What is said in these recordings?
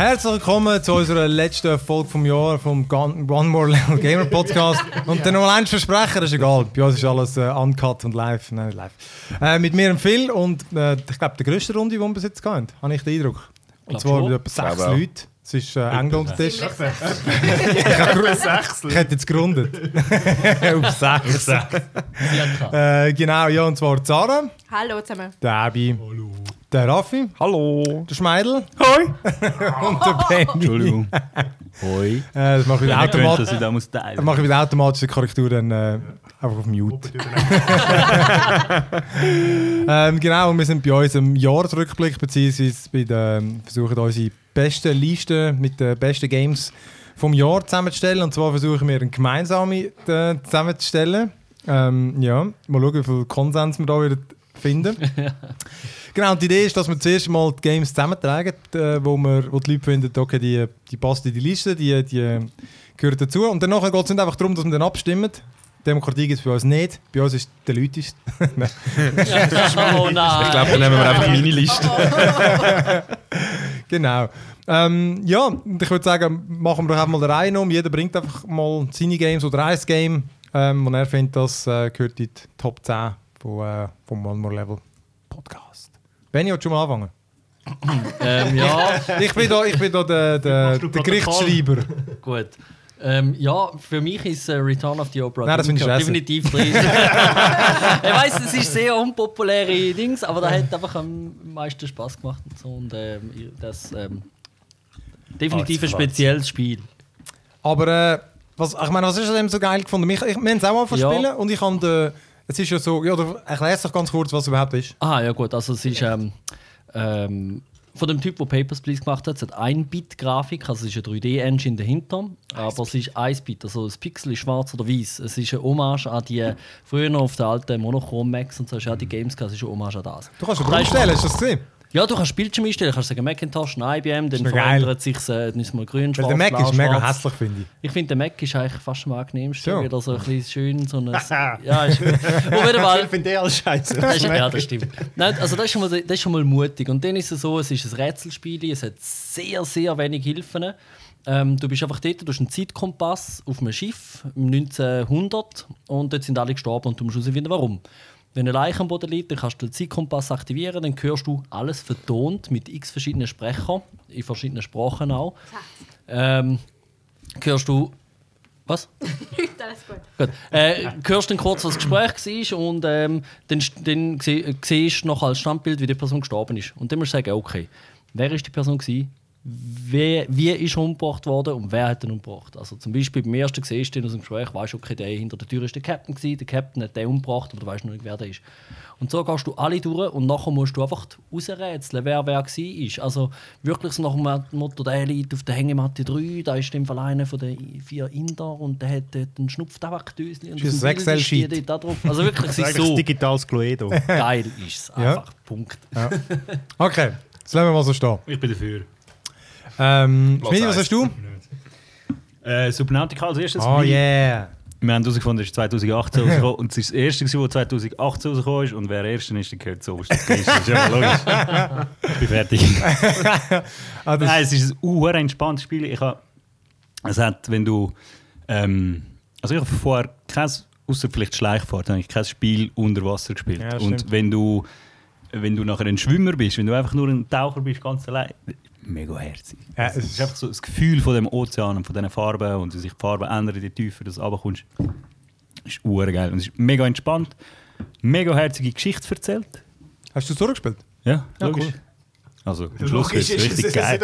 Herzlich willkommen zu unserer letzten Folge vom Jahr vom One More Level Gamer Podcast. Und der Nummer 1 Versprecher ist egal. Bei uns ist alles uncut und live. Nein, nicht live. Mit mir und Phil und ich glaube, der grösste Runde, die wir bis jetzt hatten, habe ich den Eindruck. Und zwar mit etwa 6 Leuten. Es ist eng unter Tisch. Ich hätte jetzt gerundet. Auf 6. Genau, ja, und zwar Zara. Hallo zusammen. Debbie. Hallo. Der Raffi. Hallo. Der Schmeidl. Hoi. Und der Benni. Entschuldigung. Hoi. Das mache ich mit automatischer Korrektur dann einfach auf Mute. Genau, und wir sind bei unserem Jahresrückblick, beziehungsweise bei den, versuchen unsere besten Listen mit den besten Games vom Jahr zusammenzustellen. Und zwar versuchen wir eine gemeinsame zusammenzustellen. Ja, mal schauen, wie viel Konsens wir da wieder finden. Genau, und die Idee ist, dass wir zuerst mal die Games zusammentragen, wo die Leute finden, okay, die passen in die Liste, die gehören dazu. Und dann geht es nicht einfach darum, dass wir dann abstimmen. Demokratie gibt es bei uns nicht. Bei uns ist der Leutist. Ich glaube, dann nehmen wir einfach meine Liste. Genau. Ja, ich würde sagen, machen wir doch einfach mal eine Reihe um. Jeder bringt einfach mal seine Games oder ein Game. Und er findet, das gehört in die Top 10 vom One More Level Podcast. Benni, willst du schon mal anfangen? Ja. Ich bin da der Gerichtsschreiber. Gut. Ja, für mich ist Return of the Obra Dinn. Nein, das finde ich scheiße. Definitiv drin. Ich weiss, es ist sehr unpopuläre Dings, aber da hat einfach am meisten Spass gemacht. Und, so. Und das definitiv ein spezielles Spiel. Aber was ist an dem so geil gefunden? Wir haben es auch mal verspielen und ich habe... Es ist ja so, ja, erklär doch ganz kurz, was es überhaupt ist. Ah, ja gut, also es ist von dem Typ, der Papers Please gemacht hat, es hat 1-Bit-Grafik, also es ist eine 3D-Engine dahinter, aber es ist 1-Bit, also das Pixel ist schwarz oder weiß. Es ist eine Hommage an die, früher auf den alten Monochrom-Max und so, es ist auch die Games, es ist eine Hommage an das. Du kannst es umstellen, hast du das gesehen? Ja, du kannst Bildschirm einstellen, du kannst sagen Macintosh, ein IBM, dann verändert sich es mal grün, schwarz, weil der Mac blau, ist mega hässlich, finde ich. Ich finde, der Mac ist eigentlich fast am angenehmsten, so. Wieder so ein bisschen schön, so ein... ja, ist schön. Ich finde den alles scheiße. Ja, das stimmt. Nein, also das ist schon mal mutig. Und dann ist es so, es ist ein Rätselspiel, es hat sehr, sehr wenig Hilfen. Du bist einfach dort, du hast einen Zeitkompass auf einem Schiff, 1900, und dort sind alle gestorben und du musst herausfinden, warum. Wenn eine Leiche am Boden liegt, dann kannst du den Zeitkompass aktivieren, dann hörst du alles vertont mit x verschiedenen Sprechern, in verschiedenen Sprachen auch. Hörst du... Was? Alles gut. Gut. Hörst dann kurz, was das Gespräch war und dann siehst du noch als Standbild, wie die Person gestorben ist. Und dann musst du sagen, okay, wer war die Person gewesen? Wie ist er umgebracht worden und wer hat ihn umgebracht? Also zum Beispiel beim ersten siehst du aus dem Gespräch, weißt du, okay, der hinter der Tür war der Captain hat den umgebracht, aber du weißt noch nicht, wer der ist. Und so gehst du alle durch und nachher musst du einfach herausrätseln, wer war. Also wirklich so nach dem Motto, der liegt auf der Hängematte 3, da ist in dem Fall einer von den 4 Inder und der hat einen Schnupftabakdösli. Das ist ein Excel-Sheet. Also wirklich, das ist so. Digitales Cluedo. Geil ist es einfach. Ja. Punkt. Ja. Okay, jetzt lassen wir mal so stehen. Ich bin dafür. Schmidi, was hast du? Subnautica als erstes. Oh yeah! Wir haben herausgefunden, es ist 2018 rausgekommen und es ist das erste, das 2018 rausgekommen ist. Und wer ersten ist, der gehört so. Das ist ja logisch. Ich bin fertig. Nein, es ist ein super entspanntes Spiel. Ich habe vorher kein, außer vielleicht Schleichfahrt, habe ich kein Spiel unter Wasser gespielt. Ja, und wenn du nachher ein Schwimmer bist, wenn du einfach nur ein Taucher bist, ganz allein, mega herzig. Ja, es ist einfach so das Gefühl von dem Ozean und von diesen Farben und sich die Farben ändern, die tiefer du runterkommst. Das ist urgeil. Und es ist mega entspannt. Mega herzige Geschichte erzählt. Hast du es zurückgespielt? Ja, logisch. Cool. Also, am Schluss ist es richtig geil.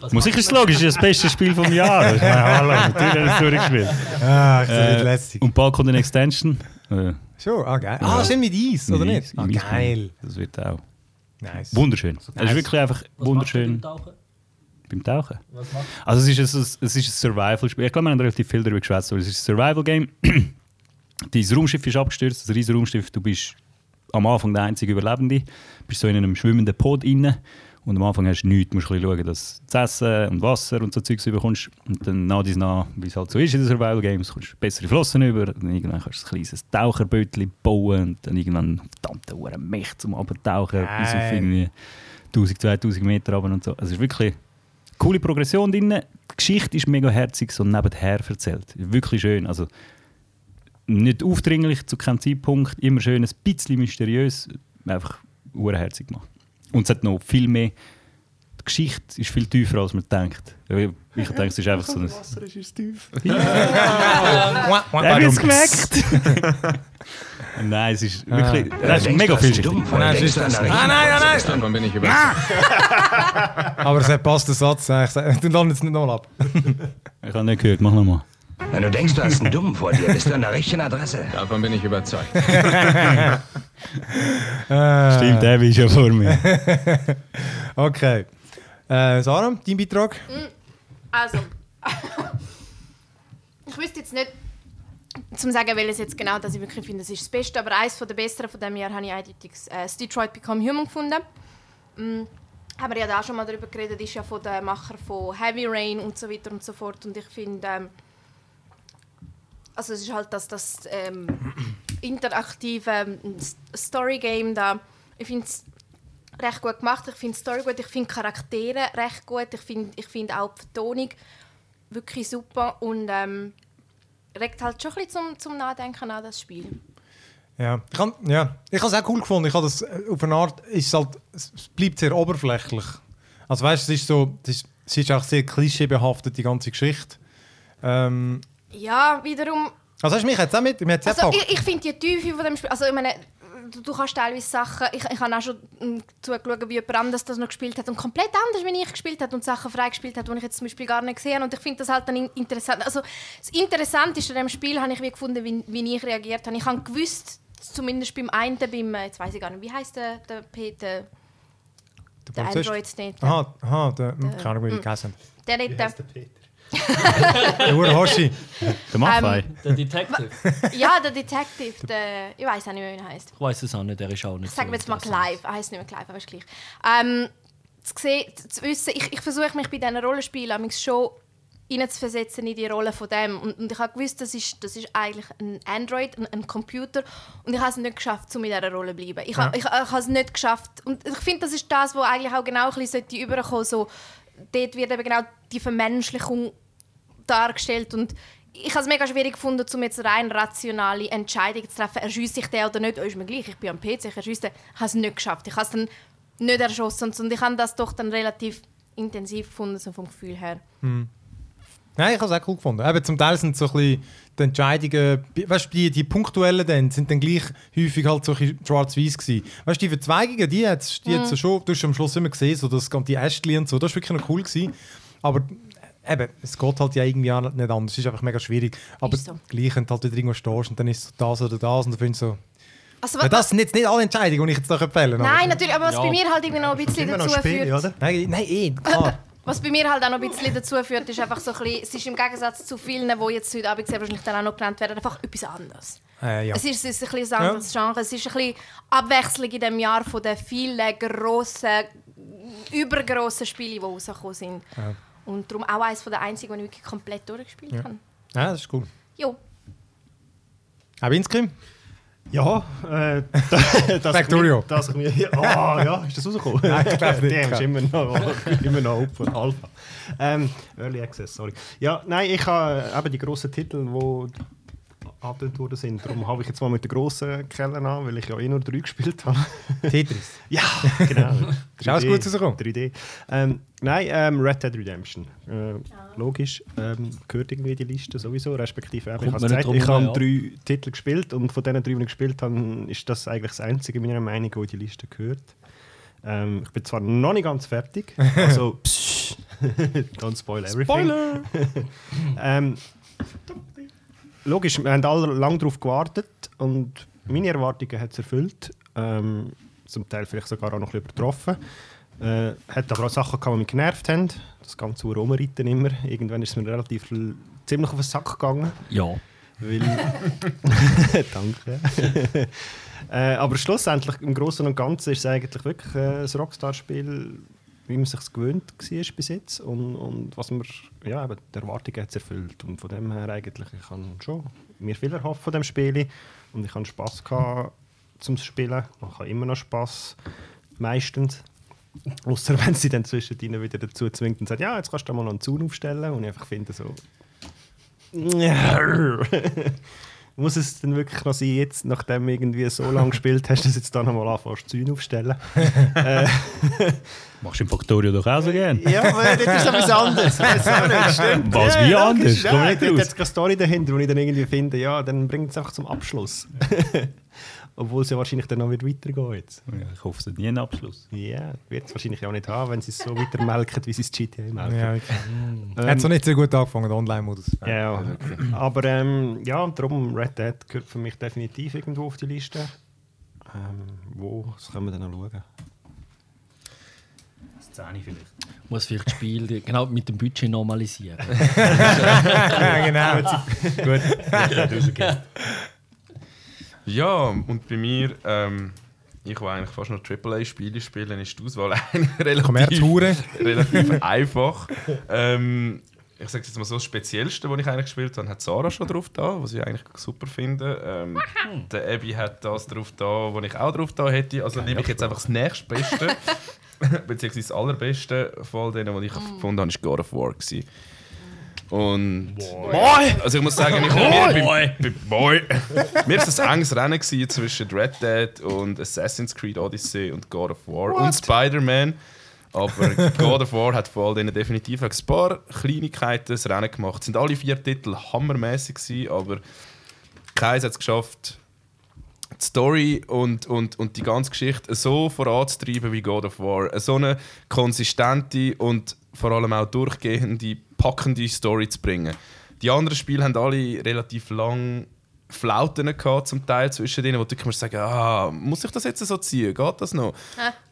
Sicher ist es logisch, das ist das beste Spiel des Jahres. Ich meine, natürlich habe ich es durchgespielt. Ah, ich bin lässig. Und bald kommt eine Extension. So, geil. Ah, schön mit Eis, oder nicht? Ah, geil. Das wird auch. Nice. Wunderschön. Es ist wirklich einfach wunderschön. Was machst du beim Tauchen? Also es ist ein Survival-Spiel. Ich glaube, wir haben relativ viel darüber gesprochen. Es ist ein Survival-Game. Dein Raumschiff ist abgestürzt, das riesige Raumschiff. Du bist am Anfang der einzige Überlebende. Du bist so in einem schwimmenden Pod inne und am Anfang hast du nichts. Du musst ein bisschen schauen, dass du Essen und Wasser und so Zeugs bekommst. Und dann nach, wie es halt so ist in den Survival-Games, kommst du bessere Flossen über. Dann irgendwann kannst du ein kleines Taucherbötchen bauen. Und dann irgendwann verdammte Mech zum Abtauchen bis auf irgendwie 1000, 2000 Meter runter und so. Es ist wirklich coole Progression drin. Die Geschichte ist mega herzig so nebenher erzählt. Wirklich schön. Also nicht aufdringlich, zu keinem Zeitpunkt. Immer schön, ein bisschen mysteriös. Einfach urherzig gemacht. Und es hat noch viel mehr. Die Geschichte ist viel tiefer, als man denkt. Ich denke, es ist einfach so ein... Wasser ist es tief. Ja. Hab ich's gemerkt? Nein, es ist wirklich... Das ist mega vielschichtig. Nein. Dann bin ich über. Aber es hat passt der Satz. Du landest es nicht nochmal ab. Ich habe nicht gehört, mach nochmal. Wenn du denkst, du hast einen Dummen vor dir, bist du an der richtigen Adresse. Davon bin ich überzeugt. Stimmt, der ist ja vor mir. Okay. Sarah, dein Beitrag? Also, ich wüsste jetzt nicht, zum sagen, welches jetzt genau, dass ich wirklich finde, das ist das Beste, aber eines der Besseren von diesem Jahr habe ich eindeutig das Detroit Become Human gefunden. Haben wir ja da schon mal darüber geredet, ist ja von den Machern von Heavy Rain und so weiter und so fort, und ich finde, also es ist halt das interaktive Story-Game da. Ich finde es recht gut gemacht, ich finde die Story gut, ich finde die Charaktere recht gut, ich find auch die Vertonung wirklich super und regt halt schon ein bisschen zum Nachdenken an, das Spiel. Ja, ich habe es auch cool gefunden. Ich habe das auf eine Art, ist halt, es bleibt sehr oberflächlich. Also weißt, es ist so, es ist auch sehr klischeebehaftet, die ganze Geschichte. Ja, wiederum. Also hast du mich jetzt auch mit? Also, ich finde die Tiefe von dem Spiel. Also ich meine, du kannst teilweise Sachen. Ich habe auch schon zugeschaut, wie jemand anders das noch gespielt hat und komplett anders, wie ich gespielt habe und Sachen freigespielt hat, die ich jetzt zum Beispiel gar nicht gesehen habe. Und ich finde das halt dann interessant. Also das Interessanteste an dem Spiel habe ich wie gefunden, wie ich reagiert habe. Ich habe gewusst, zumindest beim einen, jetzt weiß ich gar nicht, wie heisst der Peter? Der Android nicht. Aha, der. Keine Ahnung, wie ich gegessen habe. Wie heißt der Peter? Der Urhoshi. Der Maffei. Der Detective. Ja, der Detective. Ich weiß auch nicht, wie er heißt. Ich weiß es auch nicht, der ist auch nicht. Sagen wir jetzt mal Clive. Er heisst nicht mehr Clive, aber ist gleich. Zu wissen, ich versuche mich bei diesen Rollenspielen schon hineinzuversetzen in die Rolle von dem. Und ich habe gewusst, das ist eigentlich ein Android, ein Computer. Und ich habe es nicht geschafft, um in dieser Rolle zu bleiben. Ich habe es nicht geschafft. Und ich finde, das ist das, was eigentlich auch genau ein bisschen rüberkommen sollte. Dort wird eben genau die Vermenschlichung dargestellt. Und ich habe es mega schwierig gefunden, um jetzt rein rationale Entscheidungen zu treffen. Erschieße ich den oder nicht? Oh, ist mir gleich, ich bin am PC, ich erschieße den. Ich habe es nicht geschafft. Ich habe es dann nicht erschossen. Und ich habe das doch dann relativ intensiv gefunden, so vom Gefühl her. Hm. Nein, ich habe es auch cool gefunden. Eben, zum Teil sind so ein bisschen die Entscheidungen, weißt du, die punktuellen dann, sind dann gleich häufig halt so schwarz-weiß gewesen. Weißt du, die Verzweigungen, die jetzt schon, du hast am Schluss immer gesehen, so das ganze Ästchen und so, das war wirklich noch cool gewesen. Aber eben, es geht halt ja irgendwie auch nicht anders, es ist einfach mega schwierig. Aber so. Gleich, wenn du halt wieder irgendwo stehst und dann ist so das oder das und dann findest du so... Also, das sind jetzt nicht alle Entscheidungen, die ich jetzt da fällen kann. Nein, natürlich, aber was bei mir halt irgendwie noch ein bisschen dazu führt... Nein, klar. Was bei mir halt auch noch ein bisschen dazu führt, ist einfach so ein bisschen, es ist im Gegensatz zu vielen, die jetzt heute Abend sehr wahrscheinlich dann auch noch genannt werden, einfach etwas anderes. Ja. Es ist ein bisschen ein anderes Genre. Es ist ein bisschen Abwechslung in diesem Jahr von den vielen grossen, übergrossen Spielen, die rausgekommen sind. Ja. Und darum auch eines der einzigen, die ich wirklich komplett durchgespielt habe. Ja, das ist cool. Jo. Aber Inscrim? Ja, Factorio. Ist das rausgekommen? Nein, ich glaube nicht. Der ist immer noch open, Alpha. Early Access, sorry. Ja, nein, ich habe eben die grossen Titel, die abgedreht worden sind. Darum habe ich jetzt mal mit den grossen Kellern an, weil ich ja eh nur 3 gespielt habe. Tetris? Ja, genau. Ist alles gut rausgekommen? 3D. Red Dead Redemption. Logisch, gehört irgendwie die Liste sowieso, respektive eben, ich habe 3 Titel gespielt und von diesen 3, die ich gespielt habe, ist das eigentlich das einzige meiner Meinung, das in die Liste gehört. Ich bin zwar noch nicht ganz fertig, also don't spoil everything. Spoiler! Logisch, wir haben alle lange darauf gewartet und meine Erwartungen hat es erfüllt, zum Teil vielleicht sogar auch noch ein bisschen übertroffen. Hat aber auch Sachen gehabt, die mich genervt haben. Das ganze Rumreiten immer. Irgendwann ist es mir ziemlich auf den Sack gegangen. Ja. Danke. Aber schlussendlich, im Großen und Ganzen, ist es eigentlich wirklich ein Rockstar-Spiel, wie man es sich gewöhnt war bis jetzt. Und was man, ja, eben, die Erwartungen hat es erfüllt. Und von dem her eigentlich, ich habe schon mir viel erhofft von dem Spiel. Und ich hatte Spass gehabt zum Spielen. Ich habe immer noch Spass. Meistens. Ausser wenn sie dann zwischendrin wieder dazu zwingt und sagt, ja, jetzt kannst du mal noch einen Zaun aufstellen. Und ich einfach finde so... Muss es denn wirklich noch sein, jetzt, nachdem du irgendwie so lange gespielt hast, dass du jetzt da nochmal anfängst, Zäune aufstellen? Machst du im Factorio doch auch so gerne? Ja, aber das ist doch etwas anderes. Stimmt. Was wie ja, anders? Da hat es keine Story dahinter, wo ich dann irgendwie finde, ja, dann bringt es einfach zum Abschluss. Obwohl es ja wahrscheinlich dann noch weitergehen jetzt. Ja, ich hoffe, es hat nie einen Abschluss. Ja, yeah, wird es wahrscheinlich auch nicht haben, wenn sie es so weitermelken, wie sie es GTA melken. Ja, okay. Hat es auch nicht so gut angefangen, der Online-Modus. Ja, okay. Aber ja, darum Red Dead gehört für mich definitiv irgendwo auf die Liste. Wo? Das können wir dann noch schauen. Das 10 vielleicht. Muss vielleicht das Spiel genau mit dem Budget normalisieren. Ja, genau. Gut. Gut. Ja, und bei mir, ich will eigentlich fast nur AAA-Spiele spielen, ist die Auswahl relativ einfach. Ich sage jetzt mal so, das Speziellste, was ich eigentlich gespielt habe, hat Sarah schon drauf da, was ich eigentlich super finde. Der Abby hat das drauf da, was ich auch drauf da hätte. Also nehme ich jetzt einfach das nächstbeste, beziehungsweise das allerbeste von all denen, was ich gefunden habe, war God of War. Und boy. Also ich muss sagen, ich mir war es ein enges Rennen zwischen Red Dead und Assassin's Creed Odyssey und God of War. What? Und Spider-Man. Aber God of War hat vor allem definitiv ein paar Kleinigkeiten das Rennen gemacht. Es sind alle 4 Titel hammermäßig gewesen, aber keins hat es geschafft, die Story und die ganze Geschichte so voranzutreiben wie God of War. So eine konsistente und vor allem auch durchgehende, packende Story zu bringen. Die anderen Spiele haben alle relativ lange Flauten gehabt, zum Teil zwischen denen, wo du immer sagen, muss ich das jetzt so ziehen? Geht das noch?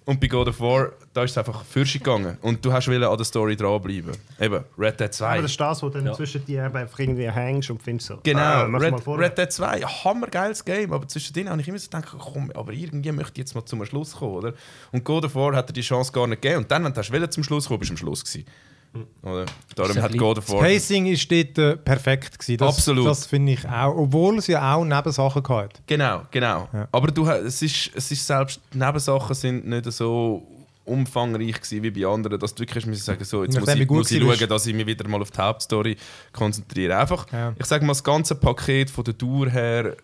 Und bei God of War, da ist es einfach fürsch gegangen und du hast an der Story dranbleiben. Eben, Red Dead 2. Aber das ist das, wo du dann zwischen dir einfach irgendwie hängst und findest so. Genau, Red Dead 2, hammergeiles Game, aber zwischen denen habe ich immer so gedacht, komm, aber irgendwie möchte ich jetzt mal zum Schluss kommen, oder? Und God of War hat dir die Chance gar nicht gegeben und dann, wenn du zum Schluss kommen bist du am Schluss gewesen. Oder? Darum hat God of War. Das Pacing war dort perfekt. Absolut. Das finde ich auch. Obwohl es ja auch Nebensachen hatte. Genau. Ja. Aber es ist selbst Nebensachen sind nicht so umfangreich gewesen wie bei anderen, dass du wirklich sagen, so, jetzt muss ich schauen, dass ich mich wieder mal auf die Hauptstory konzentriere. Einfach, ja. Ich sage mal, das ganze Paket von der Dauer her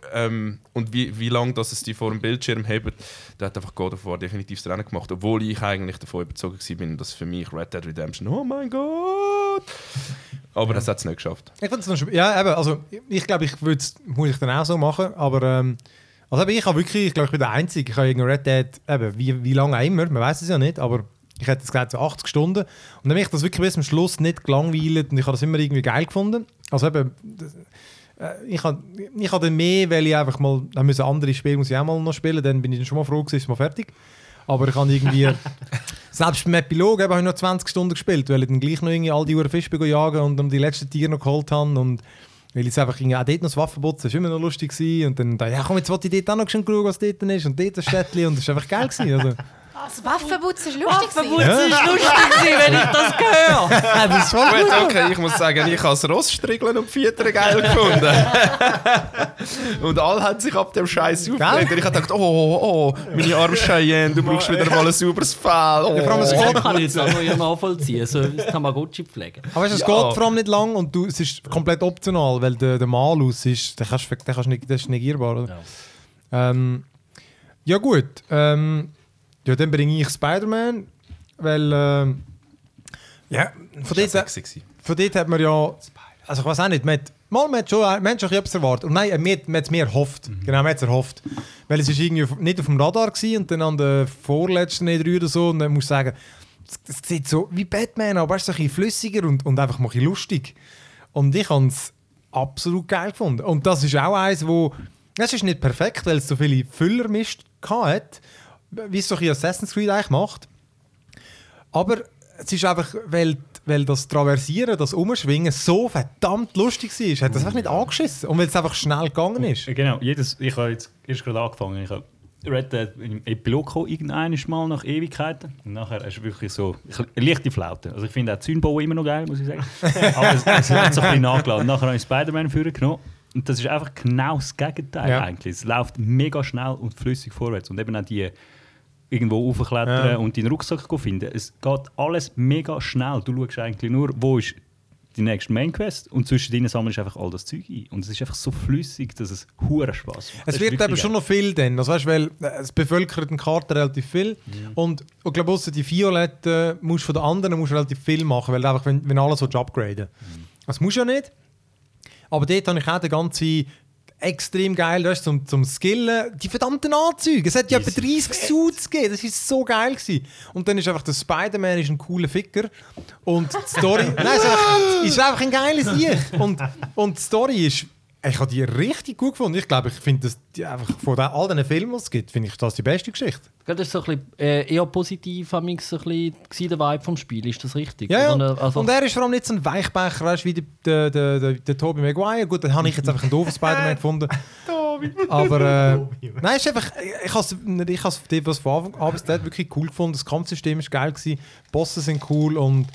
und wie lange es die vor dem Bildschirm haben, da hat einfach God of War definitiv das Rennen gemacht, obwohl ich eigentlich davon überzeugt war, dass für mich Red Dead Redemption, oh mein Gott! Aber das hat es nicht geschafft. Ich finde es ich glaube, ich würde es dann auch so machen, aber also ich habe wirklich, ich bin der Einzige, ich habe Red Dead, eben, wie lange auch immer, man weiß es ja nicht, aber ich hätte jetzt gesagt so 80 Stunden. Und dann habe ich das wirklich bis zum Schluss nicht gelangweilt und ich habe das immer irgendwie geil gefunden. Also eben, ich habe dann mehr, weil ich einfach mal, dann müssen andere Spiele, muss ich auch mal noch spielen, dann bin ich dann schon mal froh gewesen, ist mal fertig. Aber ich habe irgendwie, selbst beim Epilog habe ich noch 20 Stunden gespielt, weil ich dann gleich noch irgendwie all die Fische jagen und dann die letzten Tiere noch geholt habe und weil es einfach auch dort noch das Waffenputz, das war immer noch lustig. Und dann dachte ich, jetzt wollte ich dort auch noch schön schauen, was dort ist. Und dort das Städtchen. Und das war einfach geil. Also. Das Waffenputz war lustig. Wenn ich das höre. Ja, das war gut, okay, ich muss sagen, ich habe das Ross striegeln und Vierter geil gefunden. Und alle haben sich ab dem Scheiß aufgeregt. Und ich habe gedacht, meine arme Cheyenne, du brauchst wieder mal ein sauberes Fell. Das kann ich jetzt auch noch nachvollziehen. So ein Tamagotchi pflegen. Aber es geht vor allem nicht lang und es ist komplett optional, weil der Malus ist, das ist negierbar. Oder? Ja. Ja gut. Ja, dann bringe ich Spider-Man, weil ja, von dort hat man ja, also ich weiß auch nicht, man hat schon etwas erwartet. Und nein, man hat es mehr erhofft. Genau, man hat es erhofft. Weil es ist irgendwie nicht auf dem Radar war und dann an der vorletzten E3 oder so und dann muss ich sagen, es sieht so wie Batman, aber es ist ein bisschen flüssiger und einfach ein bisschen lustig. Und ich habe es absolut geil gefunden. Und das ist auch eins, wo, es ist nicht perfekt, weil es so viele Füller mischt hatte, wie es so ein Assassin's Creed eigentlich macht. Aber es ist einfach, weil das Traversieren, das Umschwingen so verdammt lustig war, hat das einfach nicht angeschissen. Und weil es einfach schnell gegangen ist. Genau, ich habe jetzt erst gerade angefangen. Ich habe Red Dead im Epilog irgendein Mal nach Ewigkeiten. Und nachher ist wirklich so eine leichte Flaute. Also ich finde auch Zäunbau immer noch geil, muss ich sagen. Aber es hat so ein bisschen nachgeladen. Nachher habe ich Spider-Man vorgenommen. Und das ist einfach genau das Gegenteil eigentlich. Es läuft mega schnell und flüssig vorwärts. Und eben auch die irgendwo raufklettern und deinen Rucksack finden. Es geht alles mega schnell. Du schaust eigentlich nur, wo ist die nächste Mainquest und zwischendrin sammelst du einfach all das Zeug ein. Und es ist einfach so flüssig, dass es huere Spaß macht. Es wird eben schon noch viel dann. Also weißt, weil es bevölkert eine Karte relativ viel. Ja. Und ich glaube, außer die Violetten musst du von den anderen musst relativ viel machen, weil einfach, wenn alles so upgraden. Das musst du ja nicht. Aber dort habe ich auch den ganzen extrem geil, das ist zum Skillen. Die verdammten Anzüge. Es hat ja etwa 30 Suits gegeben. Das war so geil gewesen. Und dann ist einfach der Spider-Man ist ein cooler Ficker. Und die Story... Nein, es ist einfach ein geiles Lied. Und die Story ist... Ich habe die richtig gut gefunden. Ich glaube, ich finde, einfach von all diesen Filmen, die es gibt, finde ich das die beste Geschichte. Das ist so ein bisschen eher positiv, so ein bisschen der Vibe vom Spiel. Ist das richtig? Ja, also und er ist vor allem nicht so ein Weichbecher, weißt, wie der Tobey Maguire. Gut, den habe ich jetzt einfach einen doofen Spider-Man gefunden. Tobey! Aber nein, ist einfach, ich habe es von Anfang an bis dort wirklich cool gefunden. Das Kampfsystem war geil, die Bosse sind cool und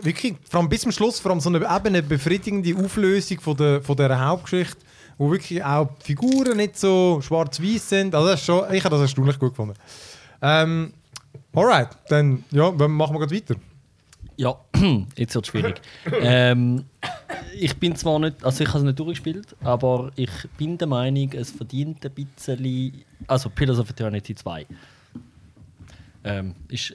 wirklich, vor allem bis zum Schluss, vor allem so eine befriedigende Auflösung von dieser Hauptgeschichte, wo wirklich auch die Figuren nicht so schwarz-weiß sind. Also das ist schon, ich habe das erstaunlich gut gefunden. Alright, dann ja, machen wir gerade weiter. Ja, jetzt wird es schwierig. Ich bin zwar nicht, also ich habe es nicht durchgespielt, aber ich bin der Meinung, es verdient ein bisschen, also Pillars of Eternity 2. Ich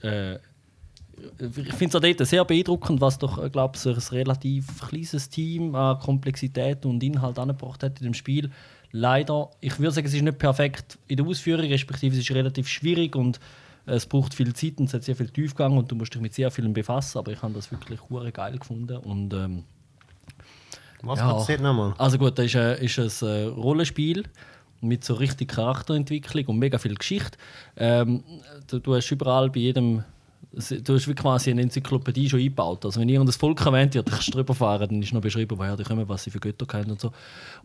finde es auch dort sehr beeindruckend, was doch, glaube ich, ein relativ kleines Team an Komplexität und Inhalt angebracht hat in dem Spiel. Leider, ich würde sagen, es ist nicht perfekt in der Ausführung, respektive es ist relativ schwierig und es braucht viel Zeit und es hat sehr viel Tiefgang und du musst dich mit sehr vielen befassen, aber ich habe das wirklich sehr geil gefunden. Und, was passiert nochmal? Also gut, das ist ein Rollenspiel mit so richtig Charakterentwicklung und mega viel Geschichte. Du hast überall bei jedem... Du hast wie quasi eine Enzyklopädie schon eingebaut. Also wenn jemand das Volk erwähnt wird, kannst du drüber fahren, dann ist noch beschrieben, woher die kommen, was sie für Götter kennen und so.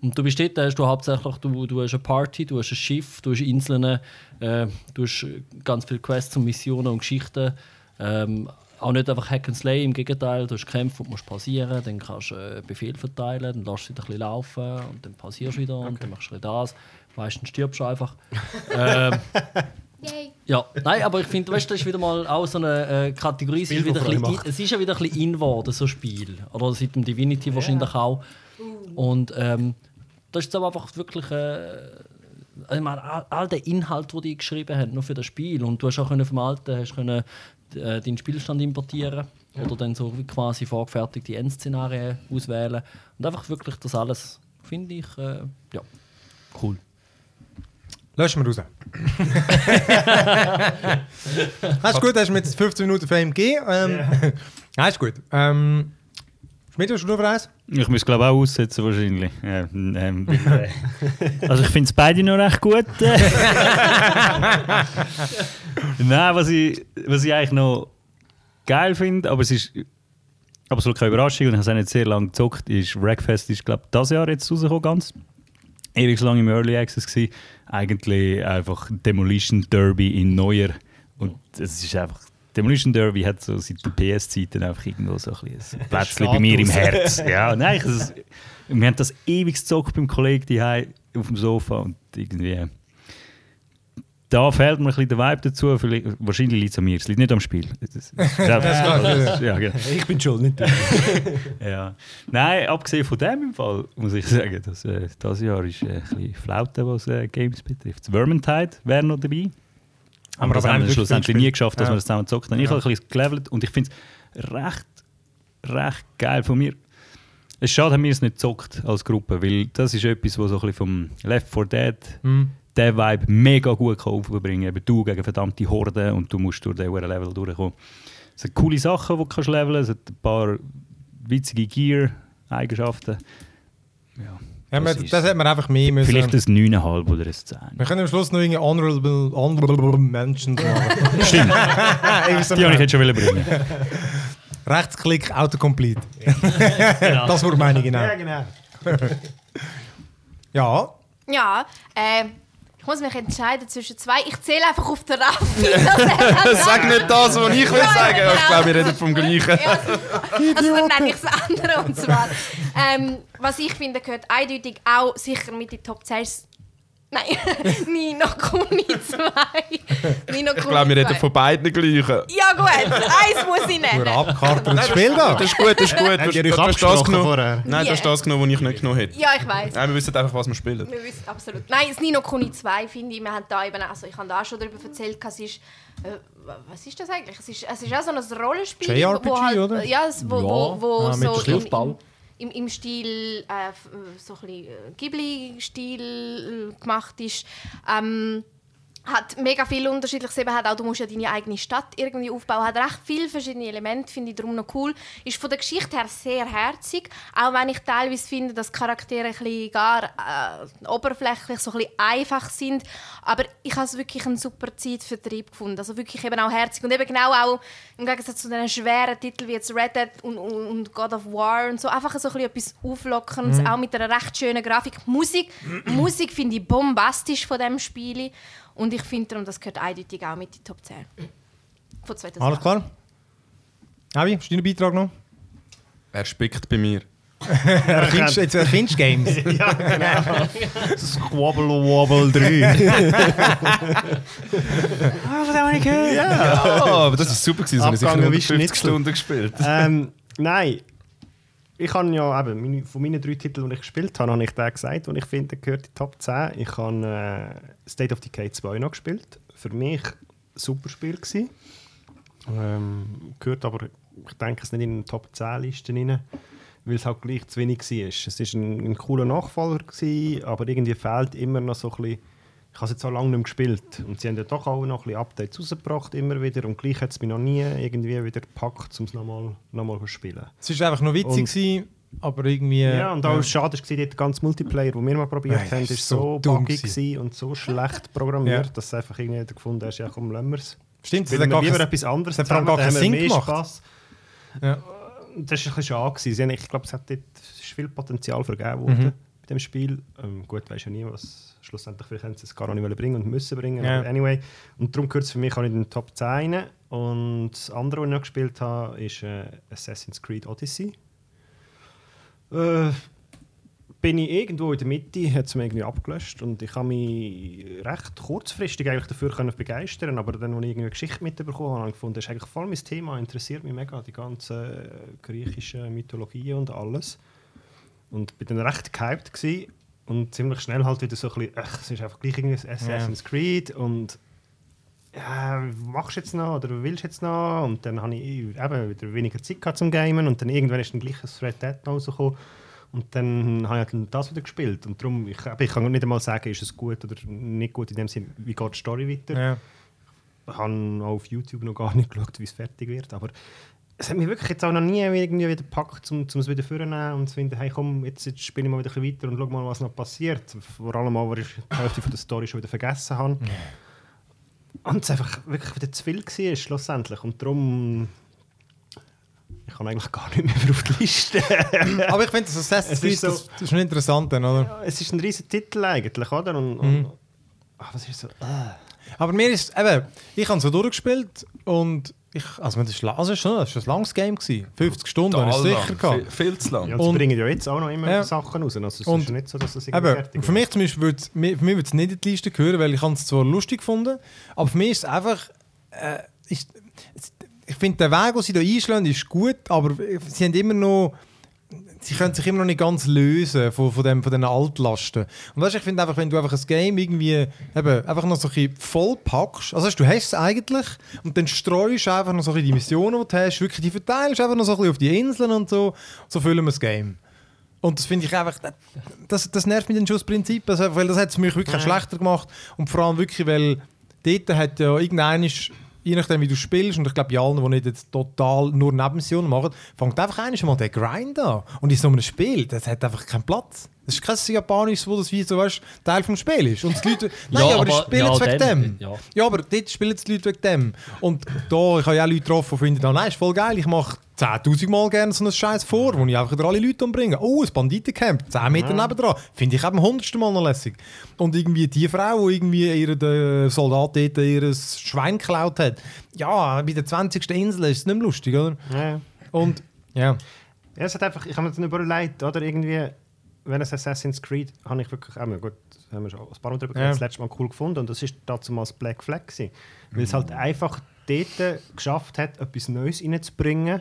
Und du bist dort, da hast du hauptsächlich du hast eine Party, du hast ein Schiff, du hast Inseln, du hast ganz viele Quests und Missionen und Geschichten. Auch nicht einfach Hack and Slay, im Gegenteil, du hast Kämpfe und musst pausieren, dann kannst du Befehl verteilen, dann lässt du wieder ein bisschen laufen und dann pausierst du wieder und dann machst du das. Meistens stirbst du einfach. Yay. Ja, nein, aber ich finde, weißt du, das ist wieder mal auch so eine Kategorie. Es ist wieder ein bisschen, in geworden, so Spiel. Oder seit dem Divinity wahrscheinlich auch. Und das ist aber einfach wirklich. Ich meine, all der Inhalt, den die geschrieben haben, nur für das Spiel. Und du hast auch vom Alten deinen Spielstand importieren oder dann so quasi vorgefertigte Endszenarien auswählen. Und einfach wirklich das alles, finde ich, ja, cool. Löschen wir raus. Hast du gut, hast du mir jetzt 15 Minuten Fame gegeben. Ja, ist gut. Schmidt, hast du noch was? Ich muss glaube auch aussetzen wahrscheinlich. Also ich finde es beide noch recht gut. Nein, was ich eigentlich noch geil finde, aber es ist absolut keine Überraschung und ich habe es auch nicht sehr lange gezockt, ist Wreckfest ist glaube ich dieses Jahr jetzt rausgekommen ganz. Ewig lang im Early Access gsi, eigentlich einfach Demolition Derby in neuer. Und es ist einfach, Demolition Derby hat so seit den PS-Zeiten einfach irgendwo so ein Plätzchen bei mir im Herz. Ja, nein, wir haben das ewig gezockt beim Kollegen daheim auf dem Sofa und irgendwie... Da fehlt mir ein bisschen der Vibe dazu. Vielleicht, wahrscheinlich liegt es an mir. Es liegt nicht am Spiel. Ja, genau. Ich bin schuld, nicht du. Ja. Nein, abgesehen von dem im Fall, muss ich sagen, dass dieses Jahr ist ein bisschen Flaute, was Games betrifft. Das Vermintide wäre noch dabei. Aber das haben wir schlussendlich nie geschafft, dass wir das zusammen gezockt haben. Ich habe ein bisschen gelevelt und ich finde es recht geil von mir. Es ist schade, dass wir es nicht gezockt als Gruppe, weil das ist etwas, was so ein bisschen vom Left 4 Dead der Vibe mega gut aufbringen kann. Du gegen verdammte Horden und du musst durch den Level durchkommen. Es hat coole Sachen, die du leveln kannst. Es hat ein paar witzige Gear-Eigenschaften. Ja, das hätte man einfach mehr müssen. Vielleicht ein 9,5 oder ein 10. Wir können am Schluss noch irgendeine honorable Mentions machen. Stimmt. Die wollte ich jetzt schon bringen. Rechtsklick, Autocomplete. Genau. Das wurde meine, genau. Ja, genau. Ja. Ja, ich muss mich entscheiden zwischen zwei. Ich zähle einfach auf den Raffi. Sag nicht das, was ich will sagen. Genau. Ich glaube, wir reden vom Gleichen. Ja, also dann nenne ich das andere. Und zwar, was ich finde, gehört eindeutig auch sicher mit in die Top 10 Nein, Ni no Kuni 2. Ni no Kuni 2. Ich glaube, wir hätten von beiden gleichen. Ja gut, eins muss ich nehmen. Nur abkarten das Spiel da. Das ist gut, das ist gut. Habt ihr euch abgesprochen vorher? Nein, das ist das genommen, was ich nicht genommen hätte. Ja, ich weiss. Nein, wir wissen einfach, was wir spielen. Wir wissen absolut. Nein, das Ni no Kuni 2 finde ich, wir haben da eben, also ich habe da auch schon darüber erzählt, es ist... was ist das eigentlich? Es ist auch so ein Rollenspiel. JRPG, wo halt, oder? Ja, wo so... Im Stil, so ein bisschen Ghibli-Stil gemacht ist. Hat mega viel unterschiedliches eben, hat auch, du musst ja deine eigene Stadt irgendwie aufbauen, hat recht viele verschiedene Elemente, finde ich darum noch cool. Ist von der Geschichte her sehr herzig, auch wenn ich teilweise finde, dass Charaktere ein bisschen gar oberflächlich, so ein bisschen einfach sind, aber ich habe es wirklich einen super Zeitvertrieb gefunden, also wirklich eben auch herzig und eben genau auch im Gegensatz zu diesen schweren Titeln wie jetzt Red Dead und God of War und so, einfach so ein bisschen etwas Auflockerndes, auch mit einer recht schönen Grafik. Musik finde ich bombastisch von diesem Spiel. Und ich finde darum, das gehört eindeutig auch mit in die Top 10 von 2018. Alles klar. Abi, hast du deinen Beitrag noch? Er spickt bei mir. Jetzt erfindest du Games. Ja, genau. Squabble-Wobble 3. Ah, das habe ich gehört. Ja, aber das war super gewesen. So ich habe 50 Stunden gespielt. Nein. Ich habe ja eben, von meinen 3 Titeln, die ich gespielt habe, habe ich den gesagt, den ich finde, gehört in die Top 10. Ich habe State of Decay 2 noch gespielt. Für mich ein super Spiel gewesen. Gehört aber, ich denke, es nicht in den Top 10-Listen rein, weil es halt gleich zu wenig war. Es war ein cooler Nachfolger gewesen, aber irgendwie fehlt immer noch so ein bisschen... Ich habe es jetzt auch lange nicht mehr gespielt. Und sie haben ja doch auch noch ein bisschen Updates rausgebracht, immer wieder. Und gleich hat es mich noch nie irgendwie wieder gepackt, um es nochmal zu spielen. Es war einfach noch witzig, gewesen, aber irgendwie... Ja, und auch schade war der ganze Multiplayer, den wir mal probiert haben, war so buggy und so schlecht programmiert, dass es einfach irgendwie gefunden hast, ja komm, lassen wir es. Stimmt, es hat gar etwas anderes zusammen, gar keinen Sinn gemacht. Ja. Das war ein bisschen schade gewesen. Ich glaube, es hat dort viel Potenzial vergeben worden mit dem Spiel. Gut, ich weiss ja nie, was... Schlussendlich vielleicht haben sie es gar nicht bringen und müssen bringen. Yeah. Anyway. Und darum gehört es für mich auch nicht in den Top 10 rein. Und das andere, was ich noch gespielt habe, ist Assassin's Creed Odyssey. Bin ich irgendwo in der Mitte, hat es mir irgendwie abgelöscht. Und ich habe mich recht kurzfristig eigentlich dafür begeistern können. Aber dann, als ich irgendwie eine Geschichte mitbekommen habe, habe ich gefunden, das ist eigentlich voll mein Thema, interessiert mich mega, die ganze griechische Mythologie und alles. Und bin dann recht gehypt gewesen. Und ziemlich schnell halt wieder so ein bisschen, es ist einfach gleich irgendwie Assassin's Creed und machst du jetzt noch oder willst du jetzt noch? Und dann habe ich eben wieder weniger Zeit gehabt zum Gamen und dann irgendwann ist dann gleich ein Red Dead rausgekommen und dann habe ich dann das wieder gespielt. Und darum, ich kann nicht einmal sagen, ist es gut oder nicht gut in dem Sinne, wie geht die Story weiter. Ja. Ich habe auf YouTube noch gar nicht geschaut, wie es fertig wird, aber es hat mich wirklich jetzt auch noch nie irgendwie wieder gepackt, um es wieder vorzunehmen und zu finden, hey komm, jetzt spiele ich mal wieder ein bisschen weiter und schau mal, was noch passiert. Vor allem auch, weil ich die Hälfte der Story schon wieder vergessen habe. Und es einfach wirklich wieder zu viel war, schlussendlich. Und darum... Ich kann eigentlich gar nicht mehr auf die Liste. Aber ich finde, das Assassin's Creed ist schon interessant, oder? Ja, es ist ein riesiger Titel eigentlich, oder? Und was ist so... Aber mir ist... Eben, ich habe so durchgespielt und... Das war ein langes Game. 50 Stunden habe ich sicher gehabt. Viel zu lang. Ja, und bringen ja jetzt auch noch immer Sachen raus. Also es ist nicht so, dass das irgendwie fertig ist. Für mich zum Beispiel würde es nicht in die Liste gehören, weil ich es zwar lustig fand, aber für mich ist es einfach... ich finde, der Weg, den sie hier einschlagen, ist gut, aber sie haben immer noch... Sie können sich immer noch nicht ganz lösen von diesen Altlasten. Und weißt, ich finde einfach, wenn du einfach ein Game irgendwie eben, einfach noch so ein bisschen vollpackst, also weißt, du hast es eigentlich und dann streust du einfach noch so ein bisschen die Missionen, die du hast, wirklich die verteilst einfach noch so ein bisschen auf die Inseln und so füllen wir das Game. Und das finde ich einfach, das nervt mich dann schon das Prinzip, also, weil das hat es mich wirklich schlechter gemacht und vor allem wirklich, weil dort hat ja irgendeiner... Je nachdem, wie du spielst, und ich glaube, die anderen, die nicht jetzt total nur Nebenmissionen machen, fängt einfach einmal der Grind an. Und in so einem Spiel, das hat einfach keinen Platz. Das ist kein Japanisches, wo das wie so weißt, Teil des Spiels ist. Und die Leute, aber die spielen es wegen dem. Ja, aber dort spielen die Leute wegen dem. Und da, ich habe ja auch Leute getroffen, die finden, nein, ist voll geil, ich mache 10'000 Mal gerne so einen Scheiß vor, wo ich einfach alle Leute umbringe. Oh, ein Banditencamp, 10 Meter nebendran. Finde ich eben 100. Mal noch lässig. Und irgendwie die Frau, die irgendwie ihren Soldaten ihr Schwein geklaut hat. Ja, bei der 20. Insel ist es nicht mehr lustig, oder? Ja. Und, ja. Es hat einfach, ich habe mir das überlegt, oder, irgendwie... wenn es Assassin's Creed, habe ich wirklich auch mal gut, haben wir schon ein paar Mal drüber geredet, das letzte Mal cool gefunden und das war damals Black Flag gewesen, weil es halt einfach dort geschafft hat, etwas Neues reinzubringen,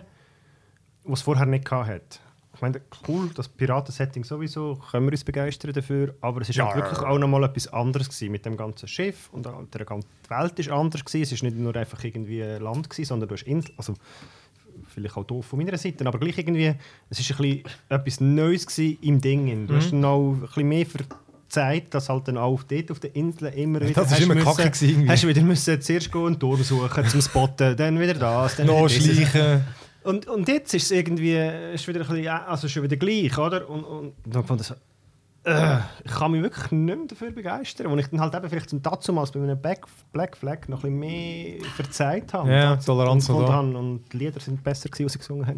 was es vorher nicht hatte. Ich meine, cool, das Piraten-Setting sowieso, können wir uns begeistern dafür, aber es war halt wirklich auch nochmal etwas anderes gewesen mit dem ganzen Schiff und die ganze Welt war anders gewesen. Es war nicht nur einfach irgendwie Land gewesen, sondern du hast Insel, also vielleicht auch doof von meiner Seite, aber gleich irgendwie, es war ein bisschen etwas Neues gewesen im Ding. Du hast dann auch ein bisschen mehr verzeiht, dass halt dann auch dort auf der Insel immer wieder... Das war immer kacke gewesen. Hast du wieder müssen zuerst gehen und Turm suchen, zum Spotten, dann wieder das, dann wieder schleichen. Und jetzt ist es irgendwie wieder ein bisschen, also schon wieder gleich, oder? Und dann fand ich so, ich kann mich wirklich nicht mehr dafür begeistern, wo ich dann halt eben vielleicht zum Dazumals bei einem Black Flag noch ein bisschen mehr verzeiht habe. Ja, Toleranz und die Lieder sind besser gewesen, als sie gesungen haben.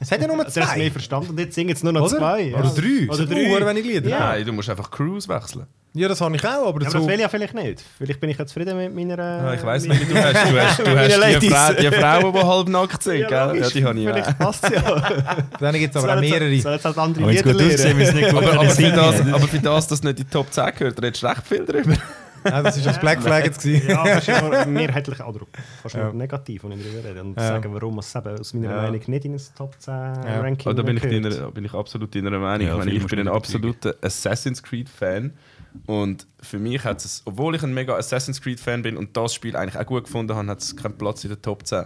Es hat ja nur zwei. Du hast mehr verstanden und jetzt singen jetzt nur noch zwei. Oder drei. Oder drei. Wenig Lieder. Ja. Nein, du musst einfach Cruise wechseln. Ja, das habe ich auch, aber so das will ich ja vielleicht nicht. Vielleicht bin ich ja zufrieden mit meiner... Ja, ich weiss nicht, du hast die Frauen, die halbnackt sind, gell? Ja, die habe ich ja. Vielleicht passt es ja. Dann gibt es aber auch mehrere. Soll jetzt halt andere Lieder lernen. Aber für das, dass nicht in die Top 10 gehört, redest du recht viel darüber. Ja, das war das Black Flag jetzt. Ja, das ist ja mehrheitlich auch fast negativ, wenn ich darüber rede. Und sagen, warum es aus meiner Meinung nicht in das Top 10 Ranking da bin ich absolut deiner Meinung. Ich bin ein absoluter Assassin's Creed-Fan. Und für mich hat es, obwohl ich ein mega Assassin's Creed-Fan bin und das Spiel eigentlich auch gut gefunden habe, hat es keinen Platz in der Top 10.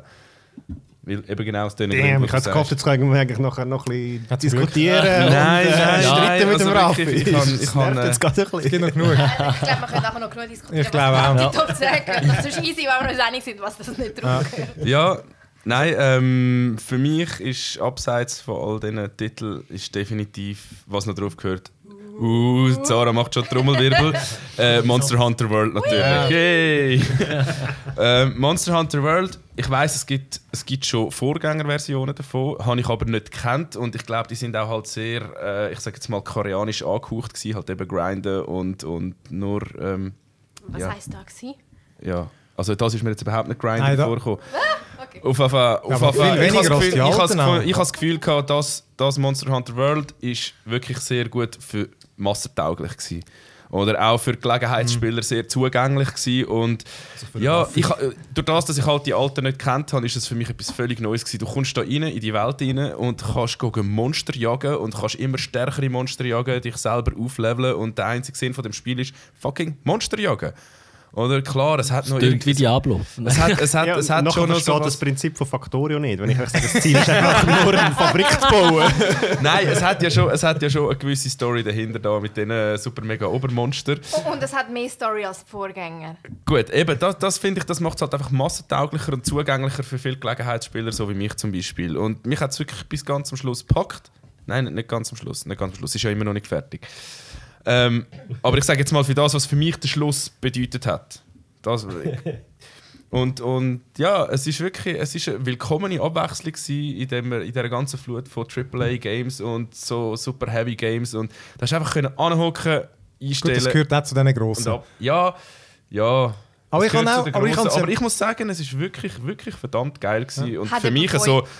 Weil eben genau aus den Gründen, ich habe gehofft, jetzt können wir eigentlich nachher noch ein bisschen diskutieren. Nein, streiten mit dem Raffi. Es geht noch genug. Ich glaube, wir können nachher noch genug diskutieren, was die Top 10 gehört. Das ist easy, weil wir uns einig sind, was das nicht drauf gehört. Ja, nein, für mich ist abseits von all diesen Titeln ist definitiv, was noch drauf gehört. Zara macht schon Trommelwirbel. Monster Hunter World natürlich. Yeah. Monster Hunter World, ich weiss, es gibt schon Vorgängerversionen davon, habe ich aber nicht gekannt. Und ich glaube, die sind auch halt sehr, ich sage jetzt mal, koreanisch angehaucht gewesen, halt eben grinden und nur... Was heisst das gewesen? Ja, also das ist mir jetzt überhaupt nicht grinden vorgekommen. Okay. Ich habe das Gefühl gehabt, dass das Monster Hunter World ist wirklich sehr gut für massentauglich gewesen. Oder auch für Gelegenheitsspieler sehr zugänglich gewesen. Und also ja, durch das, dass ich halt die Alten nicht gekannt habe, ist es für mich etwas völlig Neues gewesen. Du kommst da rein, in die Welt rein und kannst gegen Monster jagen und kannst immer stärkere Monster jagen, dich selber aufleveln und der einzige Sinn von dem Spiel ist fucking Monster jagen. Oder klar, es hat noch irgendwie Diablo. Es hat schon noch so das Prinzip von Factorio nicht, wenn ich sage, das Ziel ist einfach nur eine Fabrik zu bauen. Nein, es hat ja schon eine gewisse Story dahinter da mit diesen super mega Obermonster. Und es hat mehr Story als Vorgänger. Gut, eben das finde ich, das macht es halt einfach massentauglicher und zugänglicher für viele Gelegenheitsspieler, so wie mich zum Beispiel. Und mich hat es wirklich bis ganz zum Schluss gepackt. Nein, nicht ganz am Schluss, ist ja immer noch nicht fertig. Aber ich sage jetzt mal für das, was für mich der Schluss bedeutet hat. Das und ja, es ist eine willkommene Abwechslung gewesen in dieser ganzen Flut von AAA-Games und so super Heavy Games. Und da hast du einfach anhocken, einstellen. Gut, das gehört auch zu diesen grossen. Ja. Aber ich muss sagen, es ist wirklich, wirklich verdammt geil gewesen. Ja. Und für mich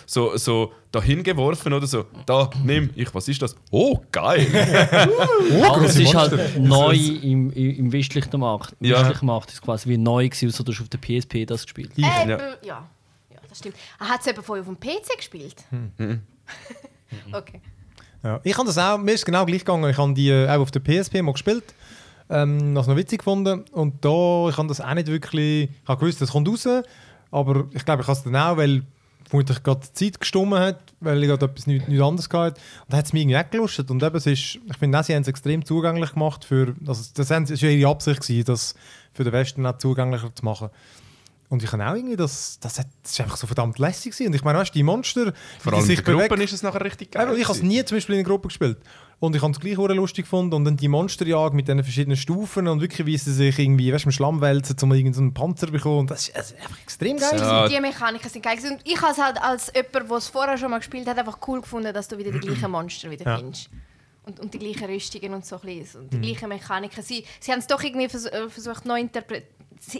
so dahin geworfen oder so, da nimm ich, was ist das? Oh, geil! Aber es ist halt neu im westlichen Markt. Im westlichen Markt ist es quasi wie neu gewesen, so du hast auf der PSP das gespielt. Ja, das stimmt. Hat es eben vorher auf dem PC gespielt? Okay. Ja. Ich habe das auch, mir ist genau gleich gegangen. Ich habe die auch auf der PSP mal gespielt. Das noch witzig gefunden und da ich habe das auch nicht wirklich, ich habe gewusst, das kommt raus, aber ich glaube, ich habe es dann auch, weil vermutlich gerade die Zeit gestummen hat, weil ich gerade etwas nichts anderes hatte. Und da hat es mich irgendwie weggelustet und eben, ich finde auch, sie haben es extrem zugänglich gemacht, das war ja ihre Absicht gewesen, das für den Westen auch zugänglicher zu machen. Und ich habe auch irgendwie, das ist einfach so verdammt lässig gewesen. Und ich meine, weißt du, die Monster, vor allem die sich bewegen. Ist es nachher richtig geil. Ich habe es nie zum Beispiel in einer Gruppe gespielt. Und ich habe es gleich auch lustig gefunden. Und dann die Monsterjagd mit den verschiedenen Stufen und wirklich, wie sie sich irgendwie, weißt du, im Schlamm wälzen, um irgendeinen Panzer zu bekommen. Und das ist einfach extrem geil. Ja. Die Mechaniken sind geil. Und ich habe es halt als jemand, der es vorher schon mal gespielt hat, einfach cool gefunden, dass du wieder die gleichen Monster wieder findest. Und die gleichen Rüstungen und so ein bisschen. Und die gleichen Mechaniken. Sie haben es doch irgendwie versucht, neu interpretieren.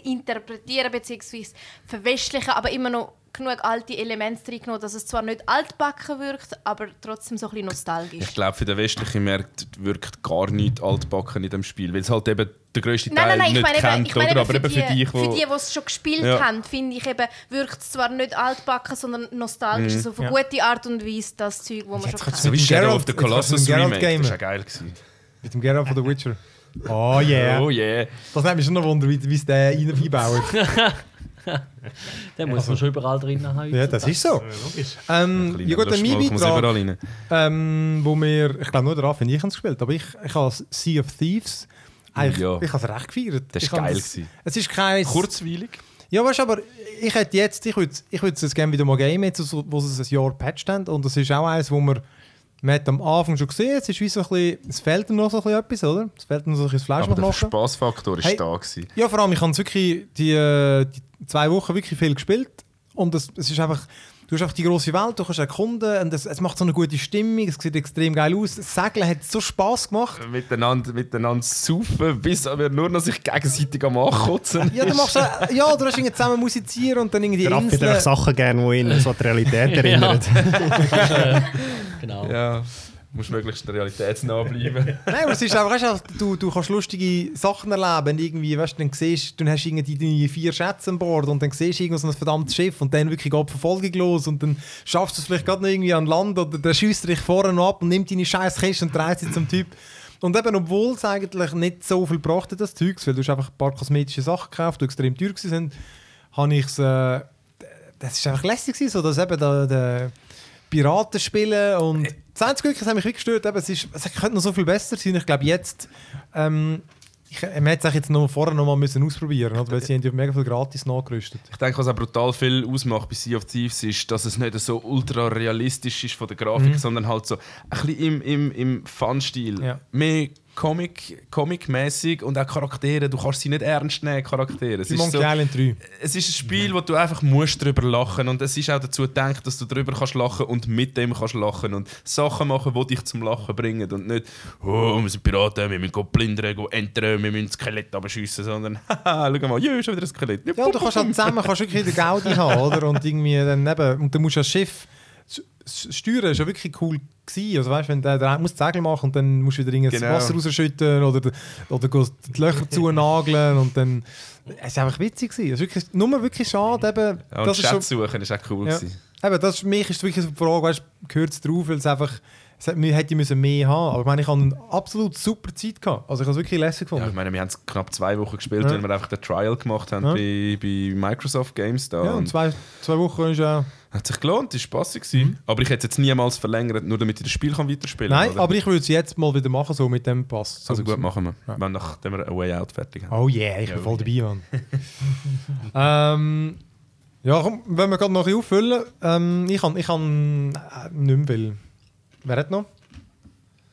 interpretieren bzw. verwestlichen, aber immer noch genug alte Elemente reingenommen, dass es zwar nicht altbacken wirkt, aber trotzdem so ein bisschen nostalgisch. Ich glaube, für den westlichen Markt wirkt gar nichts altbacken in dem Spiel, weil es halt eben der grösste Teil nicht kennt. Aber eben für die, die es schon gespielt haben, finde ich, wirkt es zwar nicht altbacken, sondern nostalgisch, so auf eine gute Art und Weise, das Zeug, das man schon kennt. So wie Shadow of the Colossus Remake, das war ja geil. Mit dem Geralt von The Witcher. Oh yeah. Oh yeah. Das nimmt mich schon noch Wunder, wie es den reinbaut. Den muss man schon überall drin haben. Ja, das ist so. Ja gut, dann mein Beitrag, wo wir, ich glaube nur der Rafi und ich haben es gespielt, aber ich habe Sea of Thieves, ich habe es recht gefeiert. Das war geil. Es ist kein... Kurzweilig. Ja, weißt du, aber ich hätte jetzt, ich würde es gerne wieder mal gamen, wo sie es ein Jahr patcht haben, und das ist auch eins, wo man hat am Anfang schon gesehen, es ist wie so ein bisschen, es fehlt noch so ein bisschen etwas, oder? Es fehlt noch so ein bisschen das Fleisch. Aber der Spassfaktor war da. Ja, vor allem, ich habe wirklich die 2 Wochen wirklich viel gespielt. Und es ist einfach, du hast einfach die grosse Welt, du kannst erkunden und es macht so eine gute Stimmung, es sieht extrem geil aus. Das Segeln hat so Spass gemacht. Miteinander saufen, bis wir nur noch sich gegenseitig am Ankotzen. Ja, du hast irgendwie zusammen musizieren und dann irgendwie Inseln. Ich würde Sachen gerne, die ihn so an die Realität erinnern. Genau. Ja, du musst möglichst realitätsnah bleiben. Nein, aber es ist einfach, du kannst lustige Sachen erleben. Irgendwie, weißt, dann siehst du, hast irgendwie deine 4 Schätze an Bord und dann siehst du so ein verdammtes Schiff und dann wirklich geht die Verfolgung los und dann schaffst du es vielleicht gerade noch irgendwie an Land oder dann schiesst du dich vorne ab und nimmt deine scheiß Kiste und dreht sie zum Typ. Und eben, obwohl es eigentlich nicht so viel gebracht hat, das Zeugs, weil du hast einfach ein paar kosmetische Sachen gekauft, die extrem teuer waren, habe ich es... das war einfach lässig, so dass eben der Piraten spielen und das einzige Glück, das hat mich wirklich gestört, eben, es könnte noch so viel besser sein. Ich glaube jetzt, man hätte es jetzt vorher noch mal müssen ausprobieren müssen, weil sie haben ja mega viel gratis nachgerüstet. Ich denke, was auch brutal viel ausmacht bei Sea of Thieves ist, dass es nicht so ultra realistisch ist von der Grafik, sondern halt so ein bisschen im Fun-Stil. Ja. Mehr Comic-mäßig und auch Charaktere, du kannst sie nicht ernst nehmen, Charaktere. Wie Monkey Island 3. Es ist ein Spiel, wo du einfach musst drüber lachen und es ist auch dazu gedacht, dass du drüber kannst lachen und mit dem kannst lachen und Sachen machen, die dich zum Lachen bringen und nicht wir sind Piraten, wir müssen plündern, entern, wir müssen Skelett abschiessen, sondern haha, schau mal, schon wieder ein Skelett. Ja, du kannst halt zusammen wirklich den Gaudi haben, oder? Und irgendwie daneben, und dann musst du das Schiff steuern, ist ja wirklich cool gewesen. Also weißt, wenn der muss Segel machen und dann musst du wieder das Wasser rausschütten oder die Löcher zunageln und dann... Es war einfach witzig gewesen. Es ist wirklich, nur wirklich schade. Eben, ja, das Schätze suchen ist auch cool gewesen. Eben, das für mich ist wirklich so die Frage, weißt, gehört es drauf, weil es einfach... Wir hätten mehr haben müssen. Aber ich meine, ich hatte eine absolut super Zeit gehabt. Also ich habe es wirklich lässig gefunden. Ja, ich meine, wir haben es knapp 2 Wochen gespielt, weil wir einfach den Trial gemacht haben bei Microsoft Games. Da. Ja, und 2 Wochen ist ja... Hat sich gelohnt, es war spassig. Aber ich hätte es jetzt niemals verlängert, nur damit ich das Spiel weiterspielen kann. Nein, oder? Aber ich würde es jetzt mal wieder machen, so mit dem Pass. So also gut, machen wir. Ja. Nachdem wir A Way Out fertig haben. Oh yeah, ich bin voll dabei, Mann. Ja, komm, wenn wir gerade noch ein bisschen auffüllen. Ich kann nicht mehr will. Wer hat noch?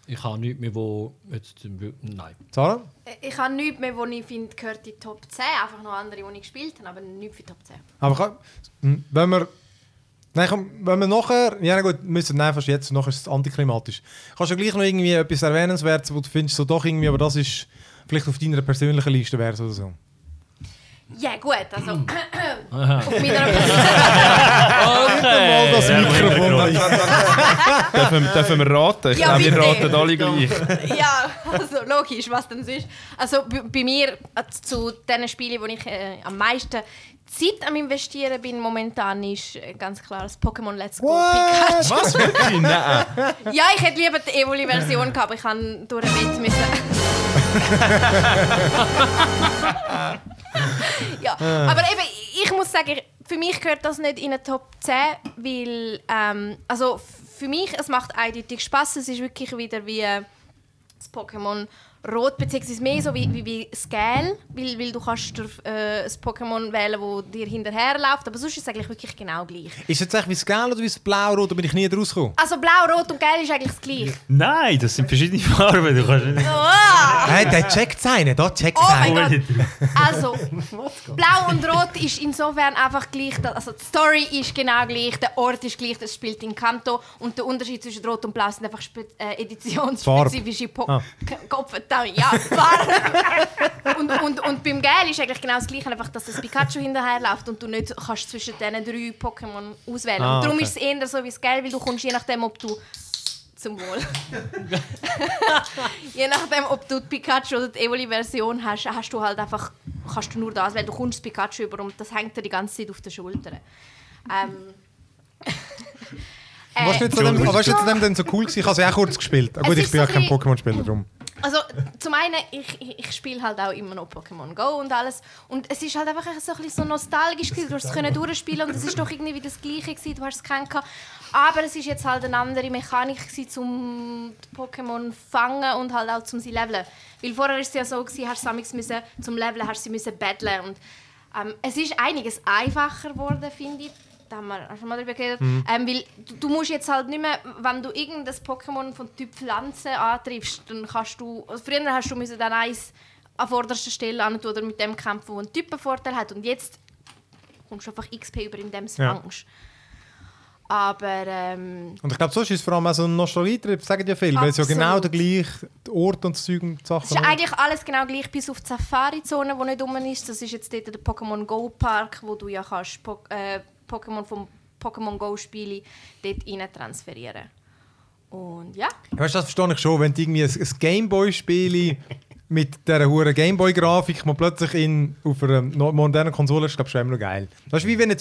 Ich habe nichts mehr, wo jetzt... Nein. Sarah? Ich habe nichts mehr, wo ich finde, gehört in die Top 10. Einfach noch andere, die ich gespielt habe, aber nichts für die Top 10. Aber wenn wir... Nein, komm, wenn wir nachher... Ja gut, müssen, nein, fast jetzt, nachher ist es antiklimatisch. Kannst du ja gleich noch irgendwie etwas Erwähnenswertes, wo du findest, so doch irgendwie, aber das ist vielleicht auf deiner persönlichen Liste wäre oder so. Ja gut, also auf meiner mal das Mikrofon. Dürfen wir raten? Ich glaube, wir raten alle gleich. Ja, also logisch, was denn sonst. Also bei mir, zu den Spielen, wo ich am meisten Zeit am Investieren bin momentan, ist ganz klar das Pokémon Let's Go Pikachu. Was? Wirklich? Nein. Ja, ich hätte lieber die Evoli-Version gehabt, aber ich kann durch den Witz müssen. Ja, aber eben, ich muss sagen, für mich gehört das nicht in eine Top 10, weil, also für mich, es macht eindeutig Spass, es ist wirklich wieder wie das Pokémon Rot, beziehungsweise mehr so wie das Gel, weil du kannst das Pokémon wählen, das dir hinterherläuft, aber sonst ist es eigentlich wirklich genau gleich. Ist es eigentlich wie das Gel oder wie das Blau-Rot, da bin ich nie rausgekommen? Also Blau, Rot und Gel ist eigentlich das Gleiche. Nein, das sind verschiedene Farben, du kannst nicht... Oh. Nein, der checkt es einen, da checkt es einen. Oh mein Gott. Also, Blau und Rot ist insofern einfach gleich, also die Story ist genau gleich, der Ort ist gleich, das spielt in Kanto und der Unterschied zwischen Rot und Blau sind einfach editionsspezifische Kopfen. ja, warm. Und beim Gel ist eigentlich genau das Gleiche, einfach, dass das Pikachu hinterherläuft und du nicht kannst zwischen diesen drei Pokémon auswählen. Ah, okay. Darum ist es eher so wie das Gel, weil du kommst je nachdem, ob du zum Wohl. Je nachdem, ob du die Pikachu oder die Evoli-Version hast, hast du halt einfach, kannst du nur das, weil du kommst das Pikachu über und das hängt dir die ganze Zeit auf den Schultern. Was ist denn so cool gewesen? Ich habe es auch kurz gespielt. Gut, ich bin ja kein Pokémon-Spieler, drum. Also, zum einen, ich spiele halt auch immer noch Pokémon Go und alles. Und es ist halt einfach so ein bisschen so nostalgisch gewesen. Du hast es durchspielen und es ist doch irgendwie das Gleiche gewesen. Du hast es gekannt. Aber es ist jetzt halt eine andere Mechanik gewesen, um die Pokémon zu fangen und halt auch um sie zu leveln. Weil vorher war es ja so gewesen, hast du müssen, zum Leveln hast du sie battlen und es ist einiges einfacher geworden, finde ich. Da haben wir schon mal darüber geredet. Mhm. Weil du musst jetzt halt nicht mehr, wenn du irgendein Pokémon von Typ Pflanze antriffst, dann kannst du, also früher hast du müssen dann eins an vorderster Stelle antun oder mit dem kämpfen, wo ein Typ einen Vorteil hat. Und jetzt kommst du einfach XP über, indem du fängst. Aber, und ich glaube, sonst ist es vor allem auch so ein Nostalgie-Trip, sagen ja viel, weil es ja genau der gleiche Ort und Zeug und Sachen ist. Es ist eigentlich alles genau gleich, bis auf die Safari-Zone, die nicht rum ist. Das ist jetzt dort der Pokémon Go-Park, wo du ja kannst Pokémon vom Pokémon Go-Spiele dort rein transferieren. Und ja. Weißt du, das verstehe ich schon, wenn du irgendwie ein Gameboy-Spiel mit dieser hohen Gameboy-Grafik man plötzlich auf einer modernen Konsole ist, glaube ich, schon immer noch geil. Das ist wie wenn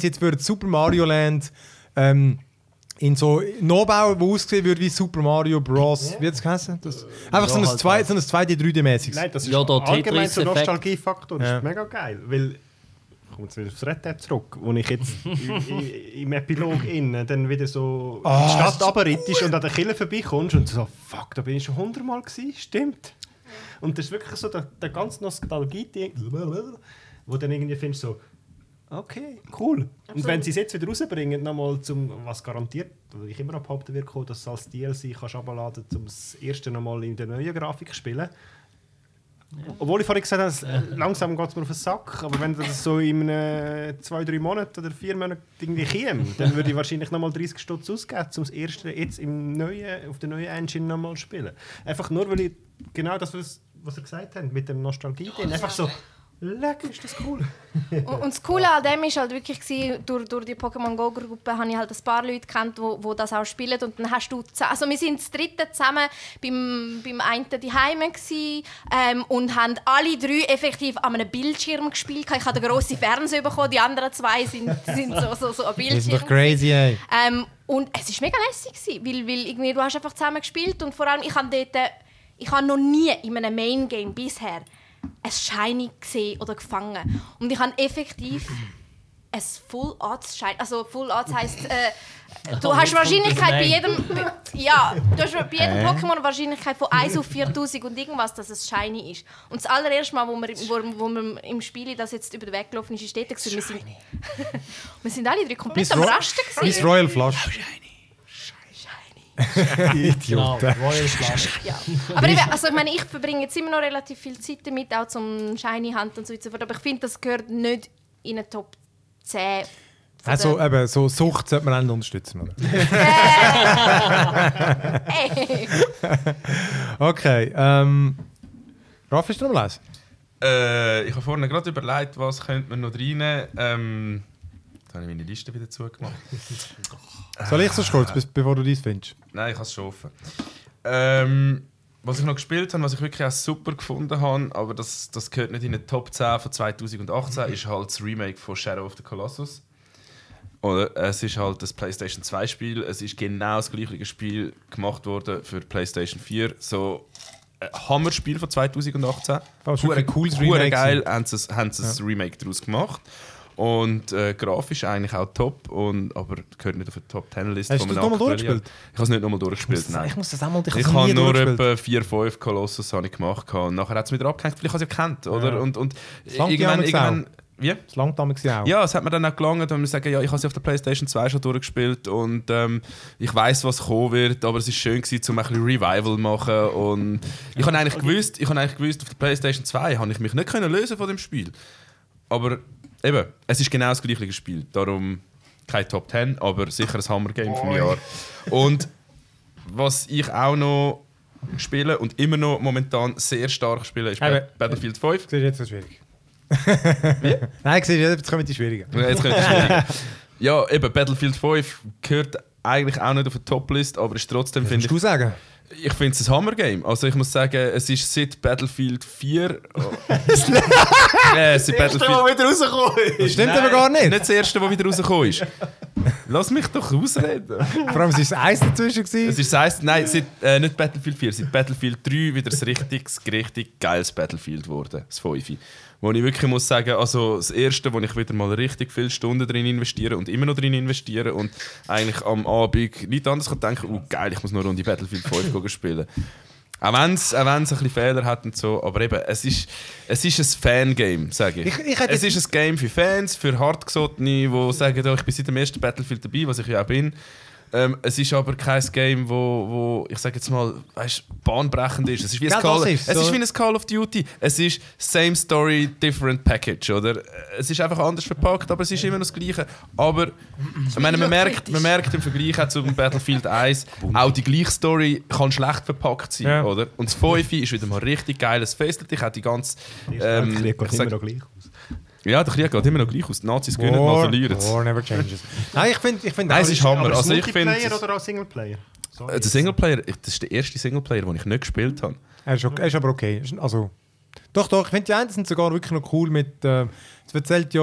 sie jetzt Super Mario Land in so Nobau, wo ausgesehen würde wie Super Mario Bros. Wie hat es geheißen? Einfach so ein 2D-3D-mäßiges. Nein, das ist ja, da allgemein so ein Nostalgiefaktor. Das ist mega geil, weil ich komme zumindest aufs Red Dead zurück, wo ich jetzt im Epilog dann wieder so in die Stadt runterreitest und an der Kirche vorbeikommst und so, fuck, da bin ich schon 100-mal gewesen, stimmt. Und das ist wirklich so der ganze Nostalgie-Ding, wo dann irgendwie findest so, okay, cool. Und wenn sie es jetzt wieder rausbringen, nochmal zum, was garantiert, weil ich immer noch behaupten wird, dass es als DLC kannst abladen, um das erste nochmal in der neuen Grafik zu spielen. Ja. Obwohl ich vorhin gesagt habe, langsam geht es mir auf den Sack, aber wenn das so in 2-3 Monaten oder 4 Monaten irgendwie käme, dann würde ich wahrscheinlich nochmal 30 Stutz ausgeben, um das erste jetzt auf der neuen Engine nochmal zu spielen. Einfach nur, weil ich genau das, was ihr gesagt habt, mit dem Nostalgie-Ding, einfach so, leck, ist das cool. Und das Coole an dem war halt wirklich, durch die Pokémon Go-Gruppe habe ich halt ein paar Leute gekannt, die das auch spielen. Und dann hast du also wir waren das dritte zusammen beim einen daheim und haben alle drei effektiv an einem Bildschirm gespielt. Ich habe den grossen Fernseher bekommen, die anderen zwei sind so ein Bildschirm. Das ist doch crazy, ey. Und es war mega lässig, weil irgendwie, du hast einfach zusammen gespielt. Und vor allem, ich habe noch nie in einem Main-Game bisher ein Shiny gesehen oder gefangen. Und ich habe effektiv ein Full Arts Shiny. Also Full Arts heisst, du hast Wahrscheinlichkeit bei jedem Pokémon Wahrscheinlichkeit von 1 auf 4000 und irgendwas, dass es Shiny ist. Und das allererste Mal, wo man im Spiel das jetzt über den Weg gelaufen ist, steht es, wir sind alle drei komplett am Rasten gewesen. Miss Royal Flush. Idioten. Ja. Aber ich verbringe jetzt immer noch relativ viel Zeit damit, auch zum Shiny Hand und so weiter. Aber ich finde, das gehört nicht in den Top 10. Also eben, so Sucht sollte man auch unterstützen, oder? Okay, Ralf, ist du noch lesen? Ich habe vorhin gerade überlegt, was könnte man noch reinnehmen. Jetzt habe ich meine Liste wieder zugemacht. Soll ich so kurz, bevor du dies findest? Nein, ich kann es schon offen. Was ich noch gespielt habe, was ich wirklich auch super gefunden habe, aber das gehört nicht in den Top 10 von 2018, ist halt das Remake von Shadow of the Colossus. Oder es ist halt das PlayStation 2 Spiel. Es ist genau das gleiche Spiel gemacht worden für PlayStation 4. So ein Hammer-Spiel von 2018. Das war ein cooles Remake. Geil, haben sie ein Remake daraus gemacht. Und grafisch eigentlich auch top, aber gehört nicht auf die Top 10-Liste. Hast du das nochmal durchgespielt? Ich habe es nicht nochmal durchgespielt, nein. Ich muss das auch mal durchgespielt. Ich habe nur etwa 4-5 Kolossus gemacht und nachher hat es wieder abgehängt, vielleicht habe ich es ja gekannt, oder? Ja. Und irgendwann wie? Das langt damals auch. Ja, es hat mir dann auch gelangt, wenn wir sagen, ja, ich habe sie auf der PlayStation 2 schon durchgespielt und ich weiss, was kommen wird, aber es war schön, um ein bisschen Revival zu machen. Und ich habe eigentlich gewusst, auf der PlayStation 2 habe ich mich nicht lösen von dem Spiel. Aber eben, es ist genau das gleiche Spiel, darum kein Top 10, aber sicher ein Hammer-Game vom Jahr. Und was ich auch noch spielen und immer noch momentan sehr stark spielen, ist Battlefield 5. Das ist jetzt noch schwierig. Wie? Nein, jetzt kommen die Schwierigen. Ja, eben, Battlefield 5 gehört eigentlich auch nicht auf die Top-List, aber ist trotzdem, finde ich... Kannst du sagen? Ich finde es ein Hammer-Game. Also ich muss sagen, es ist seit Battlefield 4... Seit Battlefield... Das erste, was wieder rausgekommen ist. Das stimmt aber gar nicht. Nicht das erste, was wieder rausgekommen ist. Lass mich doch ausreden. Vor allem, es war das Eis dazwischen. Nein, seit, nicht Battlefield 4, seit Battlefield 3 wieder ein richtig geiles Battlefield geworden, das 5. Wo ich wirklich muss sagen, also das Erste, wo ich wieder mal richtig viele Stunden drin investiere und immer noch drin investiere und eigentlich am Abend nichts anderes kann denken, oh geil, ich muss noch Runde Battlefield 5 spielen. Auch wenn es ein bisschen Fehler hat und so, aber eben, es ist ein Fangame, sage ich. Es ist ein Game für Fans, für Hartgesottene, die sagen, oh, ich bin seit dem ersten Battlefield dabei, was ich ja auch bin. Es ist aber kein Game, wo ich sage jetzt mal, weißt, bahnbrechend ist. Es ist wie ein Call of Duty. Es ist same story, different package, oder? Es ist einfach anders verpackt, aber es ist immer noch das Gleiche. Aber ich meine, man merkt im Vergleich auch zu Battlefield 1, auch die gleiche Story kann schlecht verpackt sein, ja, oder? Und das 5 ist wieder mal richtig geiles Festlet. Ich habe die ganze... Ja, der Krieg geht immer noch gleich aus. Die Nazis gewinnen, mal verlieren. War never changes. Nein, ich find nein, es ist Hammer. Als Multiplayer oder als Singleplayer? Sorry. Der Singleplayer, das ist der erste Singleplayer, den ich nicht gespielt habe. Er ist aber okay. Also, doch, ich finde die einen sind sogar wirklich noch cool mit... Es erzählt ja...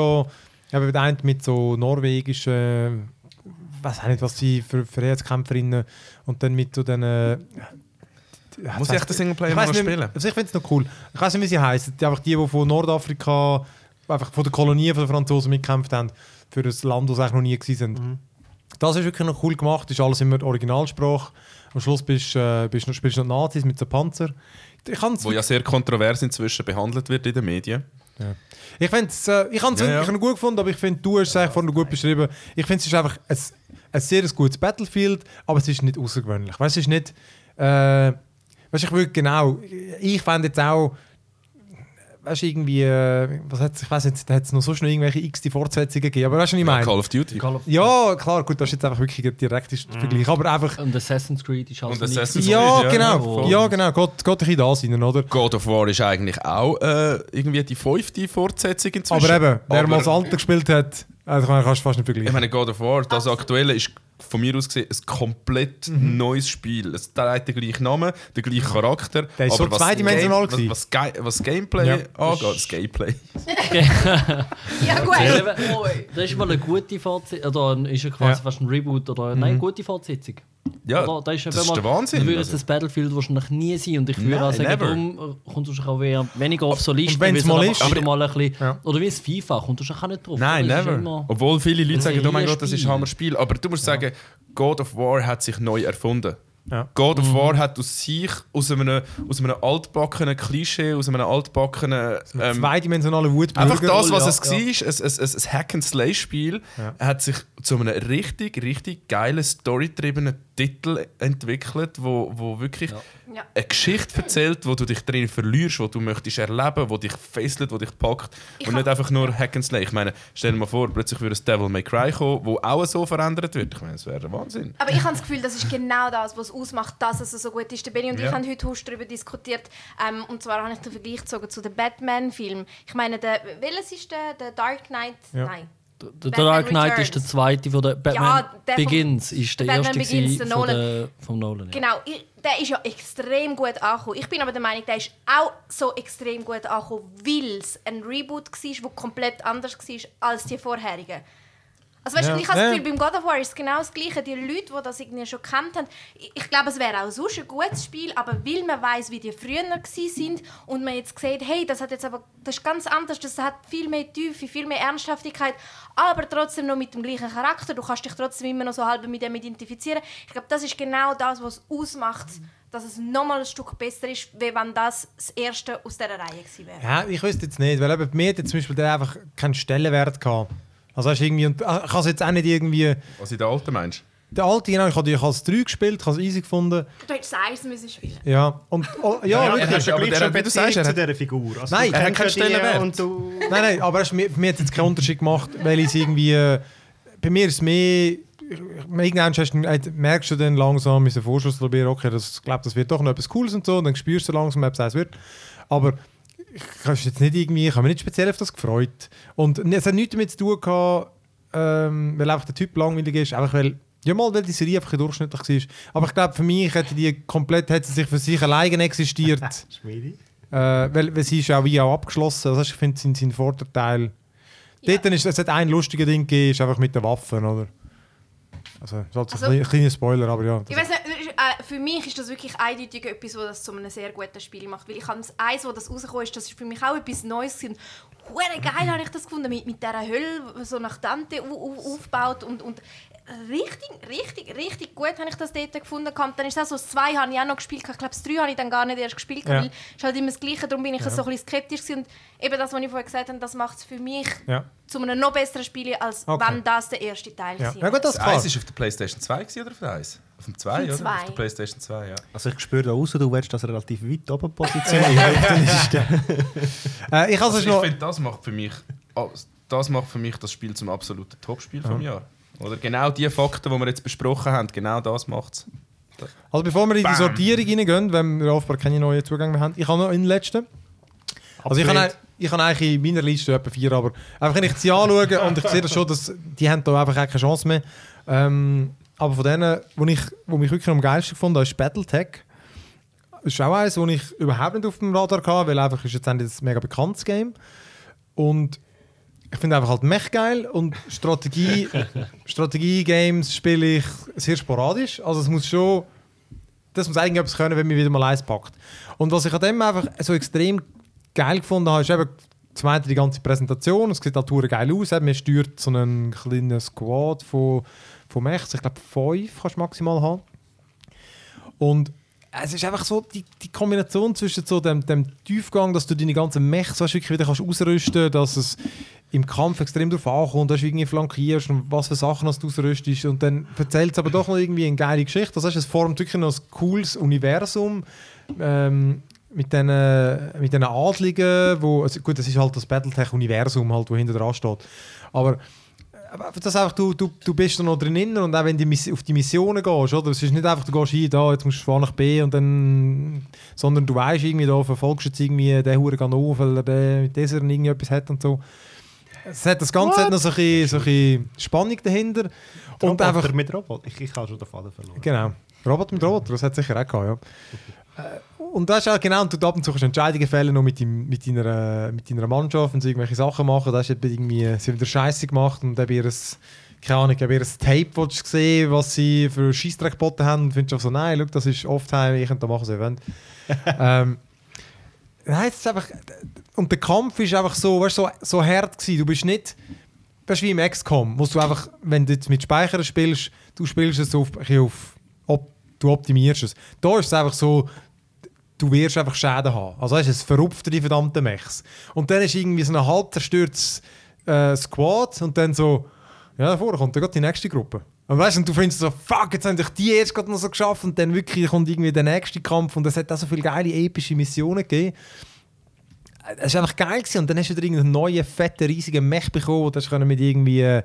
Eben der eine mit so norwegischen... Ich weiß nicht, was sie für Freiheitskämpferinnen... Und dann mit so den... Muss ich echt den Singleplayer noch spielen? Also ich finde es noch cool. Ich weiß nicht, wie sie heißen. Die von Nordafrika... einfach von der Kolonie der Franzosen mitgekämpft haben, für ein Land, das eigentlich noch nie gewesen sind. Mhm. Das ist wirklich noch cool gemacht, ist alles immer Originalsprache. Am Schluss spielst du noch Nazis mit so Panzer. Wo ja sehr kontrovers inzwischen behandelt wird in den Medien. Ja. Ich habe es wirklich gut gefunden, aber ich finde, du hast es eigentlich vorhin gut beschrieben. Ich finde, es ist einfach ein sehr gutes Battlefield, aber es ist nicht außergewöhnlich. Weißt, es ist nicht... Ich fände jetzt auch... Weißt du, irgendwie, ich weiß nicht, da hat es noch so schnell irgendwelche x-te Fortsetzungen gegeben, aber weißt du, was ich meine? Call of Duty. Ja, klar, gut, das ist jetzt einfach wirklich ein direkter Vergleich, aber einfach... Und Assassin's Creed ist halt nicht... Ja, genau, geht ein da sein, oder? God of War ist eigentlich auch irgendwie die 5. Fortsetzung inzwischen. Aber eben, wer mal das Alter gespielt hat, kannst du fast nicht vergleichen. Ich meine, God of War, das aktuelle ist... Von mir aus gesehen ein komplett neues Spiel. Es hat den gleichen Namen, den gleichen Charakter. Der ist aber so zweidimensional gewesen. Was Gameplay angeht, das Gameplay. Ja, gut. Das ist mal eine gute Fortsetzung. Oder ist ja quasi fast ein Reboot. Oder nein, eine gute Fortsetzung. Ja, das ist der Wahnsinn. Dann würde das Battlefield wahrscheinlich nie sein. Und ich würde auch sagen, darum kommt es auch weniger auf so Listen. Wenn es mal ist. Oder wie es FIFA, kommt es auch nicht drauf. Nein, never. Obwohl viele Leute sagen, oh mein Gott, das ist ein Hammer-Spiel. Aber du musst sagen, God of War hat sich neu erfunden. Ja. God of War hat aus einem altbackenen Klischee, aus einem altbackenen... zweidimensionalen Wutbürger. Einfach das, was es war, ein Hack-and-Slay-Spiel, hat sich zu einem richtig geilen, storygetriebenen Titel entwickelt, wo wirklich eine Geschichte erzählt, wo du dich drin verlierst, wo du möchtest erleben, wo dich fesselt, wo dich packt. Und nicht einfach nur Hack-and-Slay. Ich meine, stell dir mal vor, plötzlich würde ein Devil May Cry kommen, wo auch so verändert wird. Ich meine, das wäre Wahnsinn. Aber ich habe das Gefühl, das ist genau das, was ausmacht, dass es so gut ist. Der Benni und ich haben heute Husch darüber diskutiert. Und zwar habe ich den Vergleich gezogen zu den Batman-Filmen. Ich meine, welches ist der Dark Knight? Ja. Nein. Der Dark Knight Returns ist der zweite von der Batman Begins. Ist der Batman erste Begins, der Nolan. Von Nolan. Ja. Genau, der ist ja extrem gut angekommen. Ich bin aber der Meinung, der ist auch so extrem gut angekommen, weil es ein Reboot war, der komplett anders war als die vorherigen. Also weißt du, ich habe das Gefühl, beim God of War ist es genau das Gleiche. Die Leute, die das irgendwie schon gekannt haben, ich glaube, es wäre auch sonst ein gutes Spiel, aber weil man weiss, wie die früher waren und man jetzt sieht, hey, das hat jetzt aber, das ist ganz anders, das hat viel mehr Tiefe, viel mehr Ernsthaftigkeit, aber trotzdem noch mit dem gleichen Charakter, du kannst dich trotzdem immer noch so halb mit dem identifizieren. Ich glaube, das ist genau das, was es ausmacht, dass es nochmal ein Stück besser ist, wie wenn das erste aus dieser Reihe gewesen wäre. Ja, ich wüsste jetzt nicht, weil eben mir zum Beispiel der einfach keinen Stellenwert gehabt. Also hast irgendwie, ich habe es jetzt auch nicht irgendwie... Also der alte Mensch? Der alte, genau. Ich habe es 3 gespielt, ich habe es easy gefunden. Du hättest es 1 spielen müssen. Ja. Und, wirklich. Ja, aber du sagst, er hat... zu dieser Figur. Also nein, er hat keinen Stellenwert. Nein, aber für mich hat es jetzt keinen Unterschied gemacht, weil ich es irgendwie... Bei mir ist es mehr... irgendwann merkst du dann langsam, ist ein Vorschuss probieren, okay, ich glaube, das wird doch noch etwas Cooles und so, und dann spürst du langsam, ob es eins wird. Aber ich habe mich nicht speziell auf das gefreut. Und es hat nichts damit zu tun gehabt, weil einfach der Typ langweilig ist, einfach weil, ja mal, weil die Serie einfach durchschnittlich war. Aber ich glaube, für mich hätte die komplett, hätte sie sich für sich alleine existiert. Schmiedi. Weil sie ist auch wie auch abgeschlossen. Also ich finde, sein Vorteil. Ja. Dort ist, es hat ein lustiges Ding gegeben, ist einfach mit den Waffen, oder? Also, das ist halt also, ein kleiner Spoiler, aber ja. Ich weiss nicht, für mich ist das wirklich eindeutig etwas, was das zu einem sehr guten Spiel macht. Weil ich habe das eins, wo das rausgekommen ist, das ist für mich auch etwas Neues. Und huere geil habe ich das gefunden, mit dieser Hölle, so nach Dante aufgebaut und richtig gut habe ich das dort gefunden. Dann ist das so, das 2 habe ich auch noch gespielt. Ich glaube, das 3 habe ich dann gar nicht erst gespielt. Ja. Weil es ist halt immer das Gleiche, darum bin ich so ein bisschen skeptisch gewesen. Und eben das, was ich vorher gesagt habe, das macht es für mich zu einem noch besseren Spiel, als wenn das der erste Teil war. Ja, gut, das war auf der PlayStation 2 oder auf der 1? Auf dem 2, oder? 2. Auf der PlayStation 2, ja. Also ich spüre da raus, du willst das relativ weit oben positionieren. Ich finde, das macht für mich das Spiel zum absoluten Top-Spiel vom Jahr. Oder genau die Fakten, die wir jetzt besprochen haben, genau das macht es. Also bevor wir in die Sortierung hineingehen, wenn wir offenbar keine neuen Zugänge mehr haben, ich habe noch einen letzten. Also ich habe eigentlich in meiner Liste etwa 4, aber einfach wenn ich sie anschaue und ich sehe das schon, dass die haben da einfach keine Chance mehr. Aber von denen, wo mich wirklich am geilsten gefunden habe, ist Battletech. Das ist auch eins, das ich überhaupt nicht auf dem Radar hatte, weil einfach ist jetzt ein mega bekanntes Game. Und ich finde einfach halt mech geil und Strategie-Games spiele ich sehr sporadisch. Also das muss eigentlich etwas können, wenn mich wieder mal eins packt. Und was ich an dem einfach so extrem geil gefunden habe, ist eben zum einen die ganze Präsentation. Es sieht halt total geil aus. Man steuert so einen kleinen Squad von Mechs. Ich glaube 5 kannst du maximal haben. Und es ist einfach so die Kombination zwischen so dem Tiefgang, dass du deine ganzen Mechs wirklich wieder ausrüsten kannst, dass es im Kampf extrem drauf ankommt, dass du irgendwie flankierst und was für Sachen du ausrüstest. Und dann erzählt es aber doch noch irgendwie eine geile Geschichte. Das heißt, es formt wirklich noch ein cooles Universum mit diesen Adligen, das ist halt das Battletech-Universum, halt, wo hinter dran steht. Aber das einfach, du bist da noch drin und auch wenn du auf die Missionen gehst, oder? Es ist nicht einfach, du gehst hier, da, jetzt musst du von A nach B und dann, sondern du weißt irgendwie, da verfolgst du jetzt irgendwie den Huren auf, weil der mit dieser irgendetwas hat und so. Es hat das Ganze hat noch so eine Spannung dahinter. Und Roboter einfach mit Roboter. Ich habe schon den Faden verloren. Genau. Roboter mit Roboter, das hat sicher auch gehabt, ja. Und das ist auch genau, und du ab und zu kannst Entscheidungen fällen, noch mit deiner Mannschaft, wenn sie irgendwelche Sachen machen. Da hast du irgendwie, sie wieder Scheiße gemacht und eben ihr Tape gesehen, was sie für Scheissdreck geboten haben. Und findest du auch so, nein, schau, das ist Off-Time, ich könnte da machen, was ihr wollt. Nein, es ist einfach, und der Kampf ist einfach so, weißt, so hart gewesen. Du bist nicht, das ist wie im XCOM, wo du einfach, wenn du jetzt mit Speichern spielst, du spielst es du optimierst es. Da ist es einfach so, du wirst einfach Schäden haben. Also es verrupft die verdammten Mechs. Und dann ist irgendwie so ein halb zerstörtes Squad und dann so, ja, davor kommt dann die nächste Gruppe. Und du findest so, fuck, jetzt haben sich die erst gerade noch so geschafft und dann wirklich kommt irgendwie der nächste Kampf und es hat auch so viele geile, epische Missionen gegeben. Es war einfach geil gewesen. Und dann hast du wieder irgendeinen neuen, fetten, riesigen Mech bekommen und hast mit irgendwie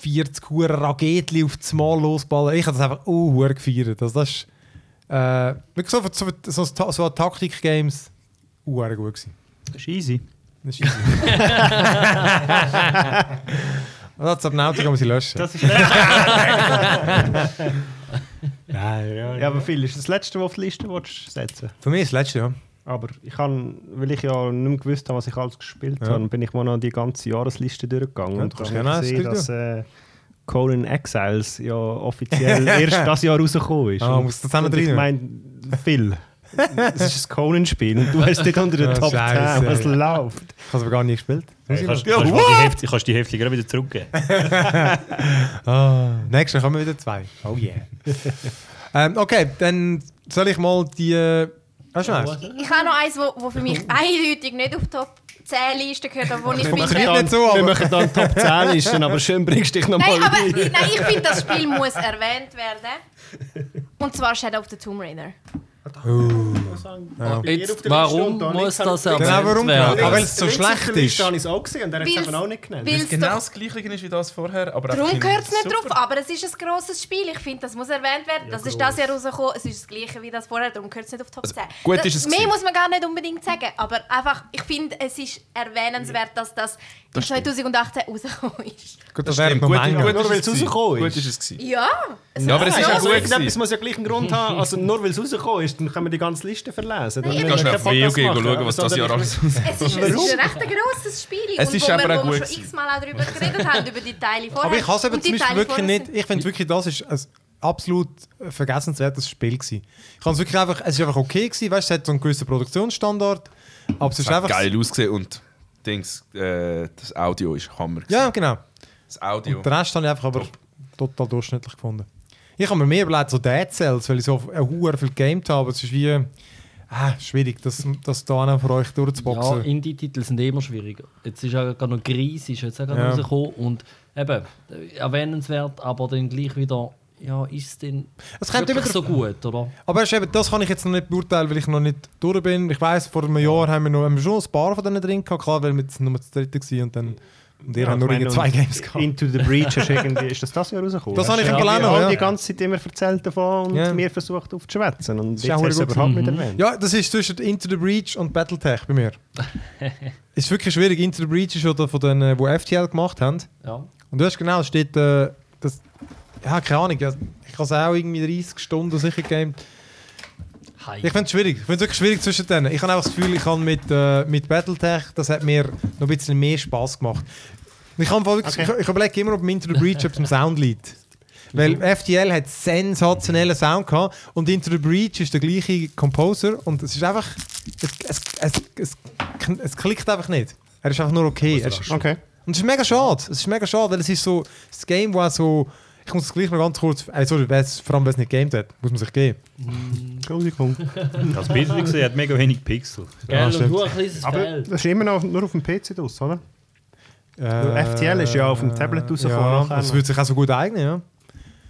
40 Raketen auf das Mal losballen. Ich habe das einfach gefeiert. Also das ist wirklich so Taktik-Games gut gewesen. Das ist easy. Das Subnautica muss ich löschen. Das ist ja, aber Phil, ist das Letzte, was auf die Liste setzen willst? Für mich ist das Letzte, ja. Aber weil ich ja nicht mehr gewusst habe, was ich alles gespielt habe, bin ich mal noch die ganze Jahresliste durchgegangen. Ja, und dann habe ich gesehen, dass Conan Exiles ja offiziell erst das Jahr rausgekommen ist. Und ich meine, Phil, es ist ein Conan-Spiel und du hast dort unter den Top 10, was läuft. Ich habe es aber gar nicht gespielt. Ich kann die Hälfte gerade wieder zurückgeben. Nächstes Mal kommen wir wieder 2. Oh yeah. Okay, dann soll ich mal die... Ich habe noch eins, das für mich eindeutig nicht auf Top 10 Liste gehört, aber wo ich finde... Wir machen da eine Top 10 Liste, aber schön bringst du dich nochmal rein. Nein, ich finde, das Spiel muss erwähnt werden. Und zwar Shadow of the Tomb Raider. Jetzt, warum muss das erwähnt werden? Ja, weil es so schlecht ist. Weil es genau das Gleiche ist wie das vorher. Darum gehört es nicht drauf, aber es ist ein grosses Spiel. Ich finde, das muss erwähnt werden. Ja, das ist das Jahr rausgekommen. Es ist das Gleiche wie das vorher. Darum gehört es nicht auf Top 10. Also, gut ist es mehr muss man gar nicht unbedingt sagen. Aber einfach, ich finde, es ist erwähnenswert, dass das in 2018 rausgekommen ist. Gut, das wäre nur, weil es rausgekommen ist. Gut ist es. Ja. Aber es ist auch gut. Es muss ja gleich einen Grund haben. Also nur weil es rausgekommen ist. Dann können wir die ganze Liste verlesen. Dann kannst du auf WoG schauen, was das Jahr alles aussieht. Es ist ein recht grosses Spiel. Es ist aber auch gut. Wir schon x-mal darüber geredet haben, über die Teile vorher. Aber ich habe es eben zum Beispiel wirklich nicht. Ich finde wirklich, das ist ein absolut vergessenswertes Spiel gewesen. Ich fand es wirklich einfach, es war einfach okay gewesen. Weißt, es hat so einen gewissen Produktionsstandard. Aber es ist einfach geil ausgesehen und Dings, das Audio ist Hammer gewesen. Ja, genau. Das Audio. Und den Rest habe ich einfach aber total durchschnittlich gefunden. Ich habe mir mehr überlegt, so Dead Cells, weil ich so verdammt viel gegamed habe. Es ist wie schwierig, das da für euch durchzuboxen. Ja, Indie-Titel sind immer schwieriger. Jetzt ist ja gerade noch Gris, ist jetzt auch gerade rausgekommen. Und eben, erwähnenswert, aber dann gleich wieder, ja, ist es denn wirklich so gut, oder? Aber das kann ich jetzt noch nicht beurteilen, weil ich noch nicht durch bin. Ich weiss, vor einem Jahr haben wir schon ein paar von denen drin gehabt, klar, weil wir jetzt nur das dritte waren und dann... Und ihr habt nur irgendwie 2 Games gehabt. Into the Breach ist das Jahr rausgekommen. Das habe ich im Kalender. Ich habe die ganze Zeit immer erzählt davon und mir versucht aufzuschwätzen. Und das jetzt hast du überhaupt nicht erwähnt. Ja, das ist zwischen Into the Breach und Battletech bei mir. Ist wirklich schwierig. Into the Breach ist oder von denen, die FTL gemacht haben. Ja. Und du hast genau, steht das... Ja, keine Ahnung. Ich habe es auch irgendwie 30 Stunden sicher gegamed. Ich finde es schwierig. Ich finde es wirklich schwierig zwischen denen. Ich habe einfach das Gefühl, ich habe mit Battletech, das hat mir noch ein bisschen mehr Spaß gemacht. Ich überlege immer, ob Into the Breach ob es am Sound liegt. Weil FTL hat sensationellen Sound gehabt und Into the Breach ist der gleiche Composer und es ist einfach... Es klickt einfach nicht. Er ist einfach nur okay. Und es ist mega schade. Es ist mega schade, weil es ist so... Das Game war so... Ich muss es gleich mal ganz kurz... vor allem, wenn es nicht gegamed hat, muss man sich geben. Entschuldigung. Das Bild gesehen hat mega wenig Pixel. Ja, nur ein kleines Feld. Aber das ist immer noch nur auf dem PC draus, oder? FTL ist ja auf dem Tablet rausgekommen. Ja, das würde sich auch so gut eignen, ja.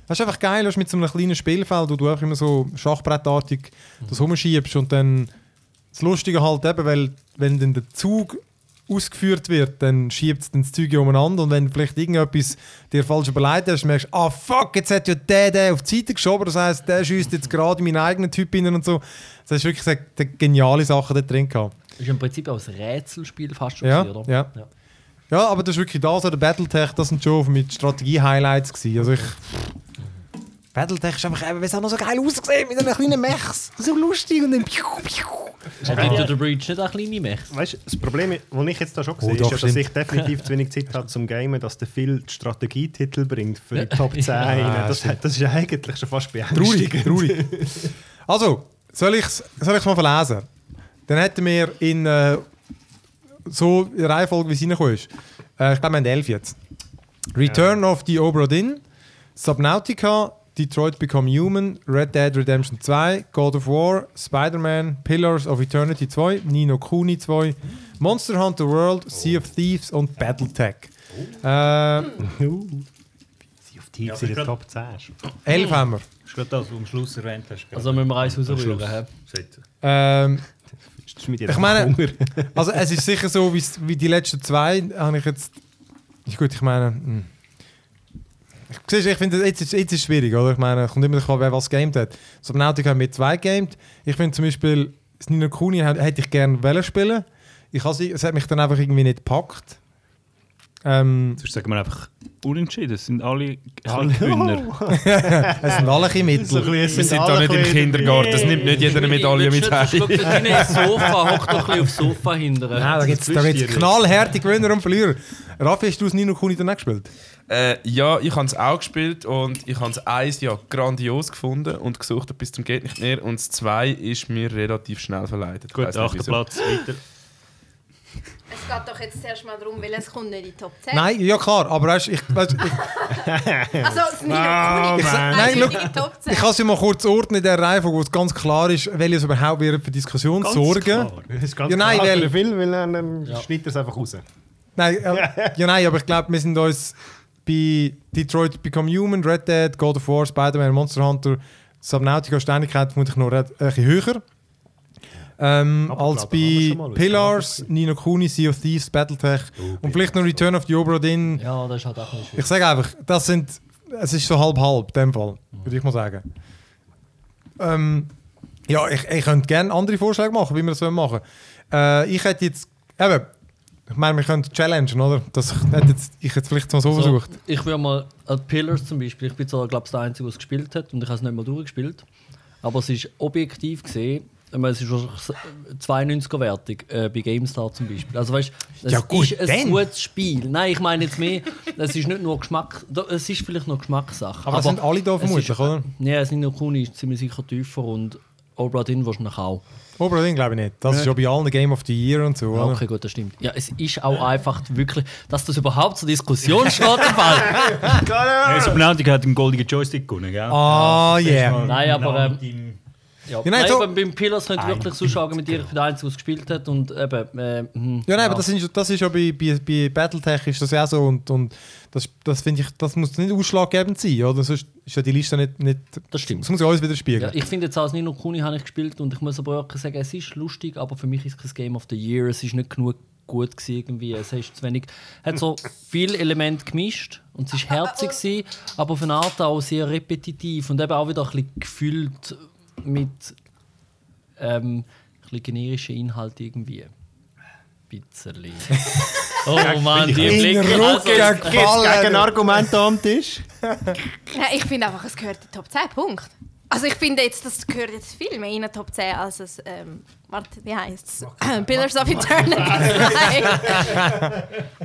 Das ist einfach geil, mit so einem kleinen Spielfeld, wo du auch immer so schachbrettartig das rumschiebst und dann... Das Lustige halt eben, weil wenn dann der Zug... ausgeführt wird, dann schiebt es das Zeug umeinander und wenn du vielleicht irgendetwas dir falsch überlegt hast, merkst du, jetzt hat ja der auf die Seite geschoben, das heisst, der schiesst jetzt gerade in meinen eigenen Typ rein und so. Das ist wirklich eine geniale Sache da drin gehabt. Das ist im Prinzip auch ein Rätselspiel fast schon, oder? Ja, aber das ist wirklich das, oder Battletech, das sind schon mit Strategie-Highlights gewesen. Also Battletech ist einfach, weil es auch noch so geil ausgesehen mit einem kleinen Mechs. So lustig und dann... Hat Into the Breach nicht auch kleine Mechs? Weißt du, das Problem, das ich jetzt da schon sehe, ist, dass ich definitiv zu wenig Zeit habe zum Gamen, dass der viel Strategietitel bringt für die Top 10. Das ist eigentlich schon fast beängstigend. Traurig. Also, soll ich es mal verlesen? Dann hätten wir in so eine Reihenfolge, wie es reingekommen ist. Ich glaube, wir haben 11 jetzt. Return of the Obra Dinn, Subnautica, Detroit Become Human, Red Dead Redemption 2, God of War, Spider-Man, Pillars of Eternity 2, Ni no Kuni 2, Monster Hunter World, Sea of Thieves und Battletech. Sea of Thieves sind die Top 10. 11 haben wir. Das ist gerade das, was du am Schluss erwähnt hast. Also müssen wir eins rausrühren. Ich meine, also es ist sicher so, wie die letzten zwei habe ich jetzt... Gut, ich meine... Ich finde, jetzt ist es schwierig, oder? Ich meine, es kommt immer davon, wer was gegamed hat. Subnautica haben wir 2 gegamed. Ich finde zum Beispiel, das Ni no Kuni hätte ich gerne spielen wollen. Es hat mich dann einfach irgendwie nicht gepackt. Sonst sagen wir einfach unentschieden. Es sind alle Gewinner. Es sind alle ein bisschen Mittel. Wir sind da nicht im Kindergarten. Es nimmt nicht jeder eine Medaille mit heim. Hock doch ein bisschen aufs Sofa hinterher. Nein, da gibt es knallharte Gewinner und Verlierer. Raffi, hast du das Ni no Kuni dann auch gespielt? Ja, ich habe es auch gespielt und ich habe es 1 Jahr grandios gefunden und gesucht bis zum geht nicht mehr. Und das 2 ist mir relativ schnell verleitet. Gut, 8. Platz, weiter. Es geht doch jetzt zuerst mal darum, weil es kommt nicht in die Top 10. Nein, ja klar, aber weißt du, also, es nicht in die Top 10. Ich kann es ja mal kurz ordnen in der Reihenfolge, wo es ganz klar ist, welche es überhaupt für Diskussionen sorgen. Klar. Das ist ganz klar. Weil viel, weil dann schneidet es einfach raus. Nein, aber ich glaube, wir sind uns bei Detroit Become Human, Red Dead, God of War, Spider-Man, Monster Hunter, Subnautica Ständigkeit vermutlich noch ein bisschen höher. Als bei Pillars, Ni no Kuni, Sea of Thieves, Battletech und vielleicht noch Return of the Obra Dinn. Ja, das ist halt auch nicht schwierig. Ich sage einfach, das sind, es ist so halb-halb in dem Fall, würde ich mal sagen. Ja, ich könnte gerne andere Vorschläge machen, wie wir das machen wollen. Ich hätte jetzt, eben, ich meine, wir können challengen, oder? Das hätte ich jetzt vielleicht mal so versucht. Ich würde mal, Pillars zum Beispiel, ich bin zwar, glaube ich, der Einzige, der es gespielt hat und ich habe es nicht mal durchgespielt, aber es ist objektiv gesehen, ich meine, es ist 92er-wertig bei GameStar zum Beispiel. Also weißt, es ist ein gutes Spiel. Nein, ich meine jetzt mehr, es ist nicht nur Geschmack, es ist vielleicht noch Geschmackssache. Aber sind alle da vermutlich, oder? Nein, es sind nur Kuni, ist ziemlich sicher tiefer und Obra Dinn wahrscheinlich auch. Obra Dinn glaube ich nicht. Das ist ja bei allen Game of the Year und so. Ja, okay, gut, das stimmt. Ja, es ist auch einfach wirklich, dass das überhaupt zur Diskussion steht im Fall. Ja, Subnautica hat einen goldenen Joystick gewonnen, gell? Ah, yeah. Nein, aber... Ja. Ja, nein, so beim Pillars könnt ihr wirklich zuschauen mit dir, der Einzige, der es gespielt hat. Und eben, ja, nein, aber das ist ja bei Battletech ist das ja auch so. Und das finde ich, das muss nicht ausschlaggebend sein, oder? Sonst ist ja die Liste nicht. Das stimmt. Das muss ja alles wieder spiegeln. Ja, ich finde jetzt auch, als Ni no Kuni habe ich gespielt und ich muss aber auch sagen, es ist lustig, aber für mich ist es kein Game of the Year. Es ist nicht genug gut gewesen, irgendwie. Es ist zu wenig. Hat so viele Elemente gemischt und es war herzig gewesen, aber von Art auch sehr repetitiv und eben auch wieder ein bisschen gefühlt mit ein generischen Inhalten irgendwie. Bitzerli. Oh Mann, die Blicke. Also, gibt es gegen Argumente am Tisch? Nein, ich finde einfach, es gehört in die Top 10, Punkt. Also ich finde jetzt, das gehört jetzt viel mehr in die Top 10 als es, wie heisst es? Pillars of Eternity 2.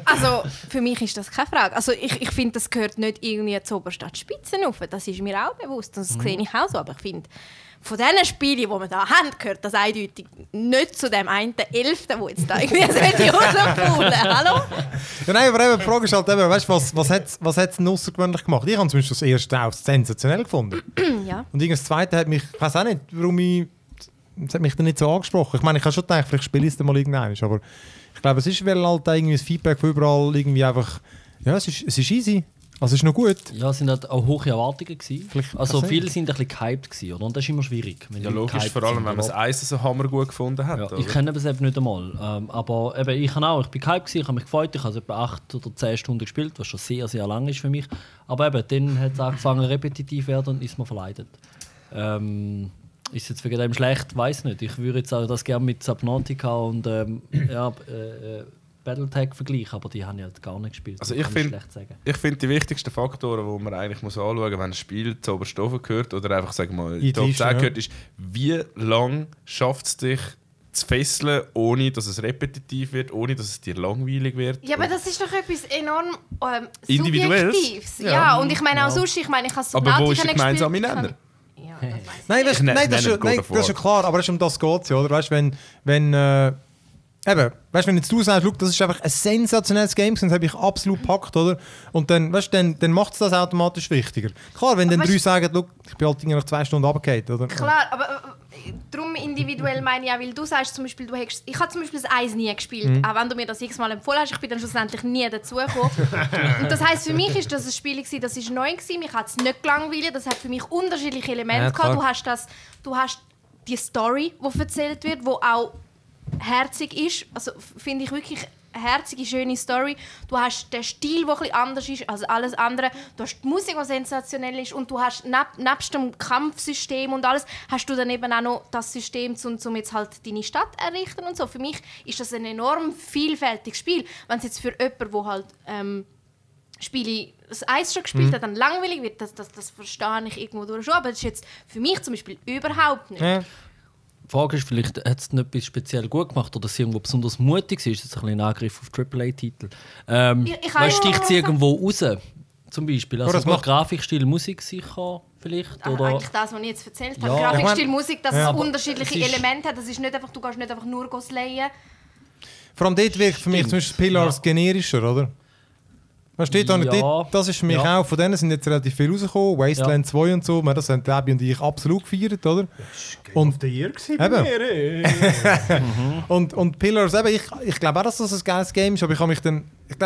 Also für mich ist das keine Frage. Also ich finde, das gehört nicht irgendwie zur Oberstadt Spitzen rauf. Das ist mir auch bewusst und das sehe ich auch so. Aber ich finde, von diesen Spielen, die wir da haben, gehört das eindeutig nicht zu dem einen Elften, der jetzt da irgendwie das Video rausfaulen. Hallo? Ja, nein, aber eben, die Frage ist halt eben, weißt, was hat es außergewöhnlich gemacht? Ich habe zum Beispiel das erste auch sensationell gefunden. Ja. Und das zweite hat mich, ich weiß auch nicht, warum ich, das hat mich dann nicht so angesprochen. Ich meine, ich habe schon gedacht, vielleicht spiele ich es dann mal irgendwann, aber ich glaube, es ist halt irgendwie das Feedback von überall irgendwie einfach, ja, es ist easy. Also ist noch gut. Ja, es waren halt auch hohe Erwartungen gewesen. Also viele waren ein bisschen gehypt gewesen, oder? Und das ist immer schwierig. Wenn ja, logisch, vor allem, wenn man das Eis so hammergut gefunden hat. Ja, ich kenne es eben nicht einmal. Aber eben, ich bin gehypt gewesen, ich habe mich gefreut. Ich habe also etwa 8 oder 10 Stunden gespielt, was schon sehr, sehr lang ist für mich. Aber eben, dann hat es angefangen repetitiv zu werden und ist mir verleidet. Ist es jetzt wegen dem schlecht? Weiß nicht. Ich würde jetzt auch das gerne mit Subnautica und Battletech vergleichen, aber die haben ja gar nicht gespielt. Also ich finde die wichtigsten Faktoren, die man eigentlich muss anschauen muss, wenn ein Spiel zur Oberstufe gehört oder einfach sagen mal in Top 10 gehört, ist, wie lange schafft es dich zu fesseln, ohne dass es repetitiv wird, ohne dass es dir langweilig wird. Ja, aber das ist doch etwas enorm Subjektives. Ja, und ich meine auch sonst, ich habe Subnautica gespielt. Aber wo ist der gemeinsame Nenner? Ja, das das ist ja klar, aber es um das geht es ja, oder? Weißt du, wenn eben, weißt, wenn jetzt du sagst, das ist einfach ein sensationelles Game, das habe ich absolut gepackt, oder? Und dann, weißt, dann macht es das automatisch wichtiger. Klar, wenn aber dann drei sagen, ich bin halt nach 2 Stunden runtergefallen, oder? Klar, aber darum individuell meine ich auch, weil du sagst zum Beispiel, ich habe zum Beispiel das Eis nie gespielt, auch wenn du mir das x-mal empfohlen hast, ich bin dann schlussendlich nie dazugekommen. Und das heisst, für mich war das ein Spiel, das war neu, mich hat es nicht gelangweilt, das hat für mich unterschiedliche Elemente gehabt. Du hast die Story, die erzählt wird, die auch herzig ist, also finde ich wirklich eine herzige, schöne Story. Du hast den Stil, der etwas anders ist als alles andere. Du hast die Musik, die sensationell ist und du hast nebst dem Kampfsystem und alles, hast du dann eben auch noch das System, um jetzt halt deine Stadt errichten und so. Für mich ist das ein enorm vielfältiges Spiel. Wenn es jetzt für jemanden, der halt Spiele das Eis schon gespielt hat, dann langweilig wird, das verstehe ich irgendwo durch schon, aber das ist jetzt für mich zum Beispiel überhaupt nicht. Ja. Die Frage ist, vielleicht hat es etwas speziell gut gemacht oder es irgendwo besonders mutig war. Ist das ein Angriff auf AAA-Titel? Weißt du, sticht irgendwo raus? Zum Beispiel. Also, Grafikstil, Musik sicher vielleicht? Oder? Eigentlich das, was ich jetzt erzählt habe. Ja. Grafikstil, Musik, dass es unterschiedliche Elemente hat. Das ist nicht einfach, du gehst nicht einfach nur slayen. Vor allem dort wirkt für mich zum Beispiel Pillars generischer, oder? Weißt du, dort, das ist für mich auch, von denen sind jetzt relativ viele rausgekommen, Wasteland 2 und so, das haben Lebi und ich absolut gefeiert, oder? Das war auf der Year und Pillars, eben, ich glaube auch, dass das ein geiles Game ist, aber ich glaube,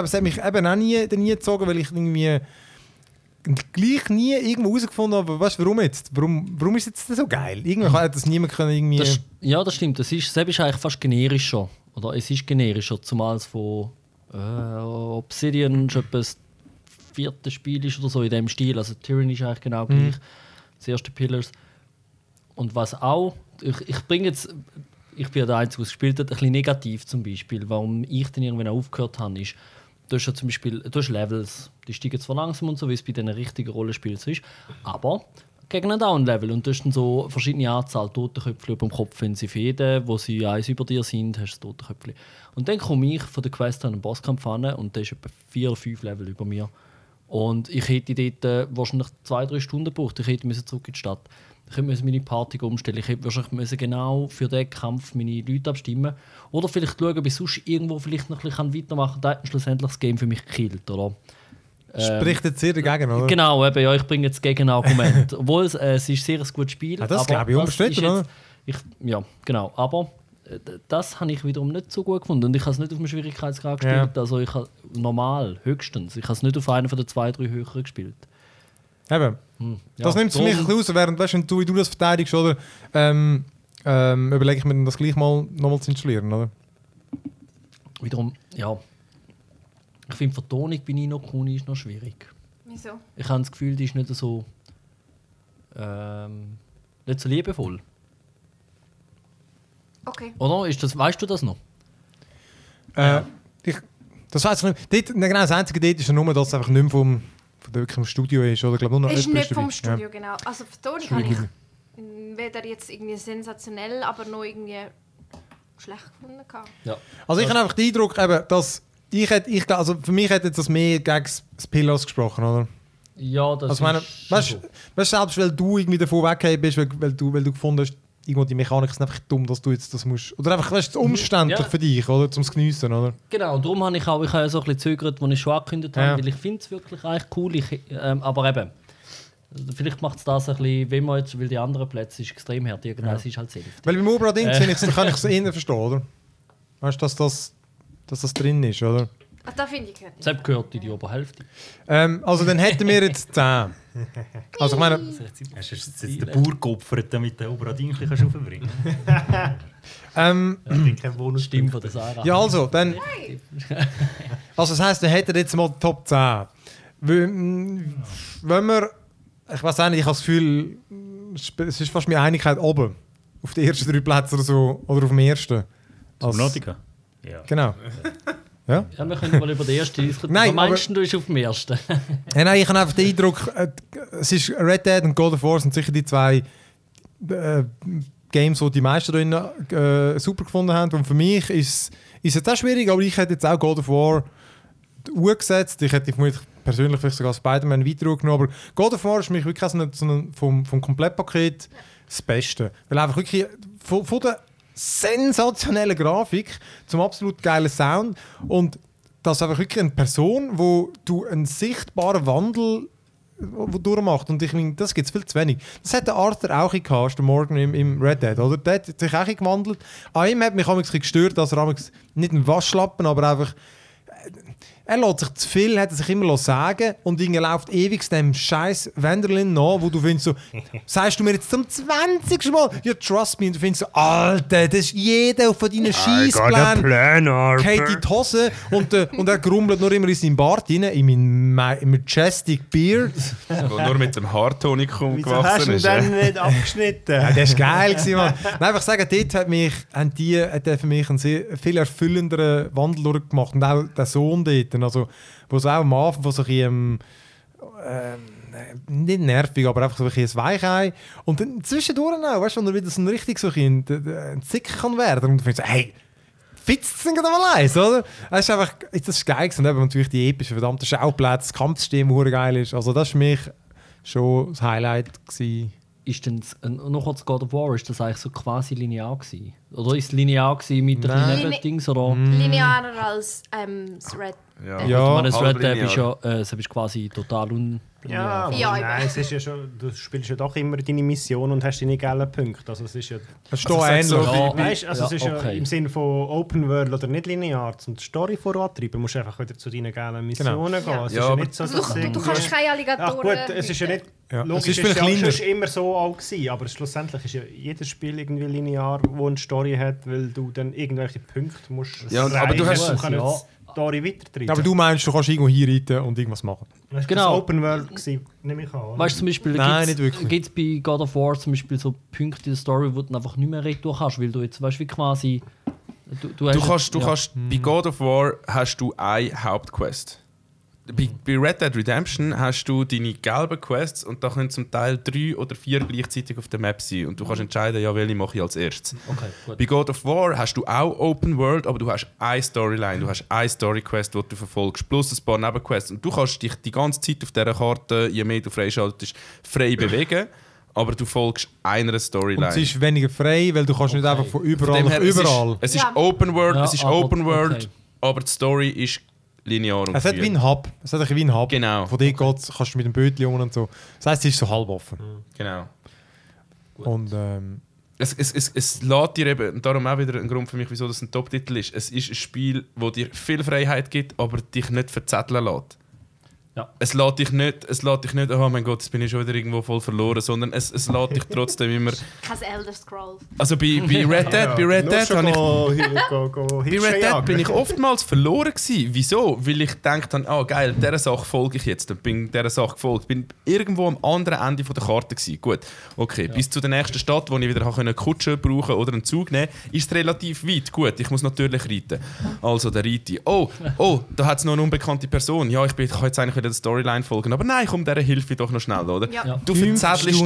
es hat mich eben auch nie gezogen, weil ich irgendwie, gleich nie irgendwo herausgefunden, aber weißt du, warum jetzt? Warum ist jetzt das so geil? Irgendwie hat das niemand können irgendwie... Das stimmt. Das ist eigentlich fast generischer. Oder es ist generischer, zumal es von Obsidian schon etwas viertes Spiel ist oder so in dem Stil. Also Tyranny ist eigentlich genau gleich. Das erste Pillars. Und was auch... Ich bin ja der Einzige, der es gespielt hat, ein bisschen negativ zum Beispiel. Warum ich dann irgendwann auch aufgehört habe, ist, du hast Levels, die steigen zwar langsam und so, wie es bei diesen richtigen Rollenspielen so ist, aber gegen ein Down-Level. Und du hast dann so verschiedene Anzahl Totenköpfe über dem Kopf, wenn sie fehlen, wo sie eins über dir sind, hast du Totenköpfe. Und dann komme ich von der Quest an einen Bosskampf an und der ist etwa 4 oder 5 Level über mir. Und ich hätte dort wahrscheinlich 2-3 Stunden gebraucht. Ich hätte zurück in die Stadt. Ich hätte meine Party umstellen. Ich hätte wahrscheinlich genau für diesen Kampf meine Leute abstimmen. Oder vielleicht schauen, ob ich sonst irgendwo vielleicht noch ein bisschen weitermachen kann. Da hat schlussendlich das Game für mich gekillt, oder? Spricht jetzt sehr dagegen, oder? Genau, eben, ja, ich bringe jetzt gegen Argument. Obwohl, es ist sehr ein gutes Spiel. Ja, das glaube ich unbestritten, oder? Ja, genau. Aber das habe ich wiederum nicht so gut gefunden. Und ich habe es nicht auf einem Schwierigkeitsgrad gespielt. Also ich habe normal, höchstens. Ich habe es nicht auf einen von den 2-3 höheren gespielt. Eben. Ja, das nimmt es für mich ein bisschen raus, während weißt, wenn du das verteidigst, oder? Überlege ich mir das gleich mal nochmal zu installieren, oder? Wiederum, ja. Ich finde, die Vertonung bei Ni no Kuni ist noch schwierig. Wieso? Ich habe das Gefühl, die ist nicht so liebevoll. Okay. Oder? Ist das, weißt du das noch? Das weiß ich nicht. Dort, genau, das einzige dort ist ja nur, dass es einfach nicht mehr vom Studio ist. Oder? Ich glaube, nur noch ist nicht vom Studio, genau. Also Vertonung habe ich weder jetzt irgendwie sensationell, aber noch irgendwie schlecht gefunden. Ja. Also ich habe einfach den Eindruck, eben, dass... Also für mich hätte das mehr gegen das Pillars gesprochen, oder? Ja, das also ist... Weißt du, selbst weil du irgendwie davon weggegangen bist, weil du gefunden hast, irgendwo die Mechanik ist einfach dumm, dass du jetzt das musst. Oder einfach, weißt du, umständlich für dich, oder? Um es geniessen, oder? Genau, darum habe ich auch so ein bisschen gezögert, als ich schon angekündigt habe, weil ich finde es wirklich eigentlich cool. Aber eben, vielleicht macht es das ein bisschen, wenn man jetzt, weil die anderen Plätze ist extrem hart, irgendwas ist halt selbst. Weil beim Obra Dinn kann ich es eher verstehen, oder? Weißt du, dass das drin ist, oder? Ach, das finde ich nicht. Sepp gehört in die Oberhälfte. Also dann hätten wir jetzt 10. Also ich meine... Hast du jetzt den Bauer geopfert, damit der Obra Dinn raufbringen kannst? Ich bin kein Bonus. Stimme von der Sarah. Ja, also, dann... Also das heisst, dann hätten wir jetzt mal Top 10. Wenn wir... Ich weiß auch nicht, ich habe das Gefühl... Es ist fast meine Einigkeit oben. Auf den ersten 3 Plätzen oder so. Oder auf dem ersten. Subnautica. Ja. Genau. Ja? Ja, wir können mal über den ersten diskutieren. Am meisten du bist auf dem ersten. Ja, nein, ich habe einfach den Eindruck, es ist Red Dead und God of War sind sicher die 2 Games, die die meisten drinnen super gefunden haben. Und für mich ist es jetzt auch schwierig, aber ich hätte jetzt auch God of War umgesetzt. Ich hätte persönlich vielleicht sogar Spider-Man weitergenommen. Aber God of War ist für mich wirklich so vom Komplettpaket das Beste. Weil einfach wirklich von der sensationelle Grafik, zum absolut geilen Sound und das ist einfach wirklich eine Person, wo du einen sichtbaren Wandel durchmacht und ich meine, das gibt es viel zu wenig. Das hat der Arthur auch gehabt, der Morgan im Red Dead, oder? Der hat sich auch gewandelt. An ihm hat mich auch gestört, dass er nicht ein Waschlappen, aber einfach er lässt sich zu viel, hat er sich immer sagen und irgendwie läuft ewig dem scheiß Wenderlin nach, wo du findest so, sagst du mir jetzt zum 20. Mal, ja, trust me, und du findest so, Alter, das ist jeder von deinen Scheissplänen, geht in die Hose und er grummelt nur immer in seinen Bart rein, in meinem Majestic Beard. Wo nur mit dem Haartonikum gewachsen ist. Wieso hast du den nicht abgeschnitten? Ja, das war geil, Mann. Nein, einfach sagen, dort hat er für mich einen sehr, viel erfüllenderen Wandel durchgemacht und auch der Sohn dort. Also, wo es auch am Anfang wo so ein bisschen, nicht nervig, aber einfach so ein Weichei. Und dann zwischendurch auch, weißt du, wenn er wieder so ein richtig so ein Zick kann werden. Und du findest, hey, fitzt es denn mal eins, oder? Das ist einfach, das ist geil gewesen. Und natürlich die epischen, verdammten Schauplätze, das Kampfsystem, das geil ist. Also, das war für mich schon das Highlight gewesen. Ist denn noch kurz God of War, ist das eigentlich so quasi linear gewesen? Oder ist es linear gewesen mit den Nebendings? Linearer als das Red Ja, ja. Das Red Dead ist ja quasi total nein, es ist ja schon, du spielst ja doch immer deine Mission und hast deine gelben Punkte. Also es ist ja... Es ist ja im Sinne von Open World oder nicht linear. Um die Story vorantreiben, musst du einfach wieder zu deinen gelben Missionen gehen. Ja. Es ist ja nicht so, du kannst keine Alligatoren... Ach gut, es ist ja nicht... Ja. Logisch, es ist ja immer so auch gewesen, aber schlussendlich ist ja jedes Spiel irgendwie linear, wo eine Story hat, weil du dann irgendwelche Punkte musst. Ja, aber du hast keine Story weitertreiben. Aber du meinst, du kannst irgendwo hinreiten und irgendwas machen. Das genau. Das Open World gewesen, nehme ich an. Weißt du, zum Beispiel gibt es bei God of War zum Beispiel so Punkte in der Story, wo du einfach nicht mehr retour kannst, weil du jetzt weißt, wie quasi. Du kannst bei God of War hast du eine Hauptquest. Bei Red Dead Redemption hast du deine gelben Quests und da können zum Teil 3 oder 4 gleichzeitig auf der Map sein. Und du kannst entscheiden, ja, welche mache ich als erstes. Okay, gut. Bei God of War hast du auch Open World, aber du hast eine Storyline, du hast eine Story-Quest, die du verfolgst, plus ein paar Nebenquests. Und du kannst dich die ganze Zeit auf dieser Karte, je mehr du freischaltest, frei bewegen. Aber du folgst einer Storyline. Und es ist weniger frei, weil du kannst nicht einfach von überall nach überall. Es ist Open World, es ist Open World, aber die Story ist linear und es hat wie ein Hub. Es hat wie ein Hub. Genau. Von dir geht's, kannst du mit dem Bötchen und so. Das heisst, es ist so halb offen. Genau. Gut. Und es lädt dir eben, und darum auch wieder ein Grund für mich, wieso das ein Top-Titel ist. Es ist ein Spiel, das dir viel Freiheit gibt, aber dich nicht verzetteln lässt. Ja. Es lässt dich nicht, oh mein Gott, jetzt bin ich schon wieder irgendwo voll verloren, sondern es lässt dich trotzdem immer... Kein Elder Scrolls. Also bei Red Dead bin ich oftmals verloren gewesen. Wieso? Weil ich gedacht habe, ah geil, dieser Sache folge ich jetzt. Und bin dieser Sache gefolgt. Bin irgendwo am anderen Ende der Karte gewesen. Gut, okay, bis zu der nächsten Stadt, wo ich wieder eine Kutsche brauchen oder einen Zug nehmen konnte, ist relativ weit. Gut, ich muss natürlich reiten. Also, der reite. Oh, da hat es noch eine unbekannte Person. Ja, ich kann jetzt eigentlich der Storyline folgen. Aber nein, komm, dieser Hilfe doch noch schnell, oder? Ja. Du verzettelst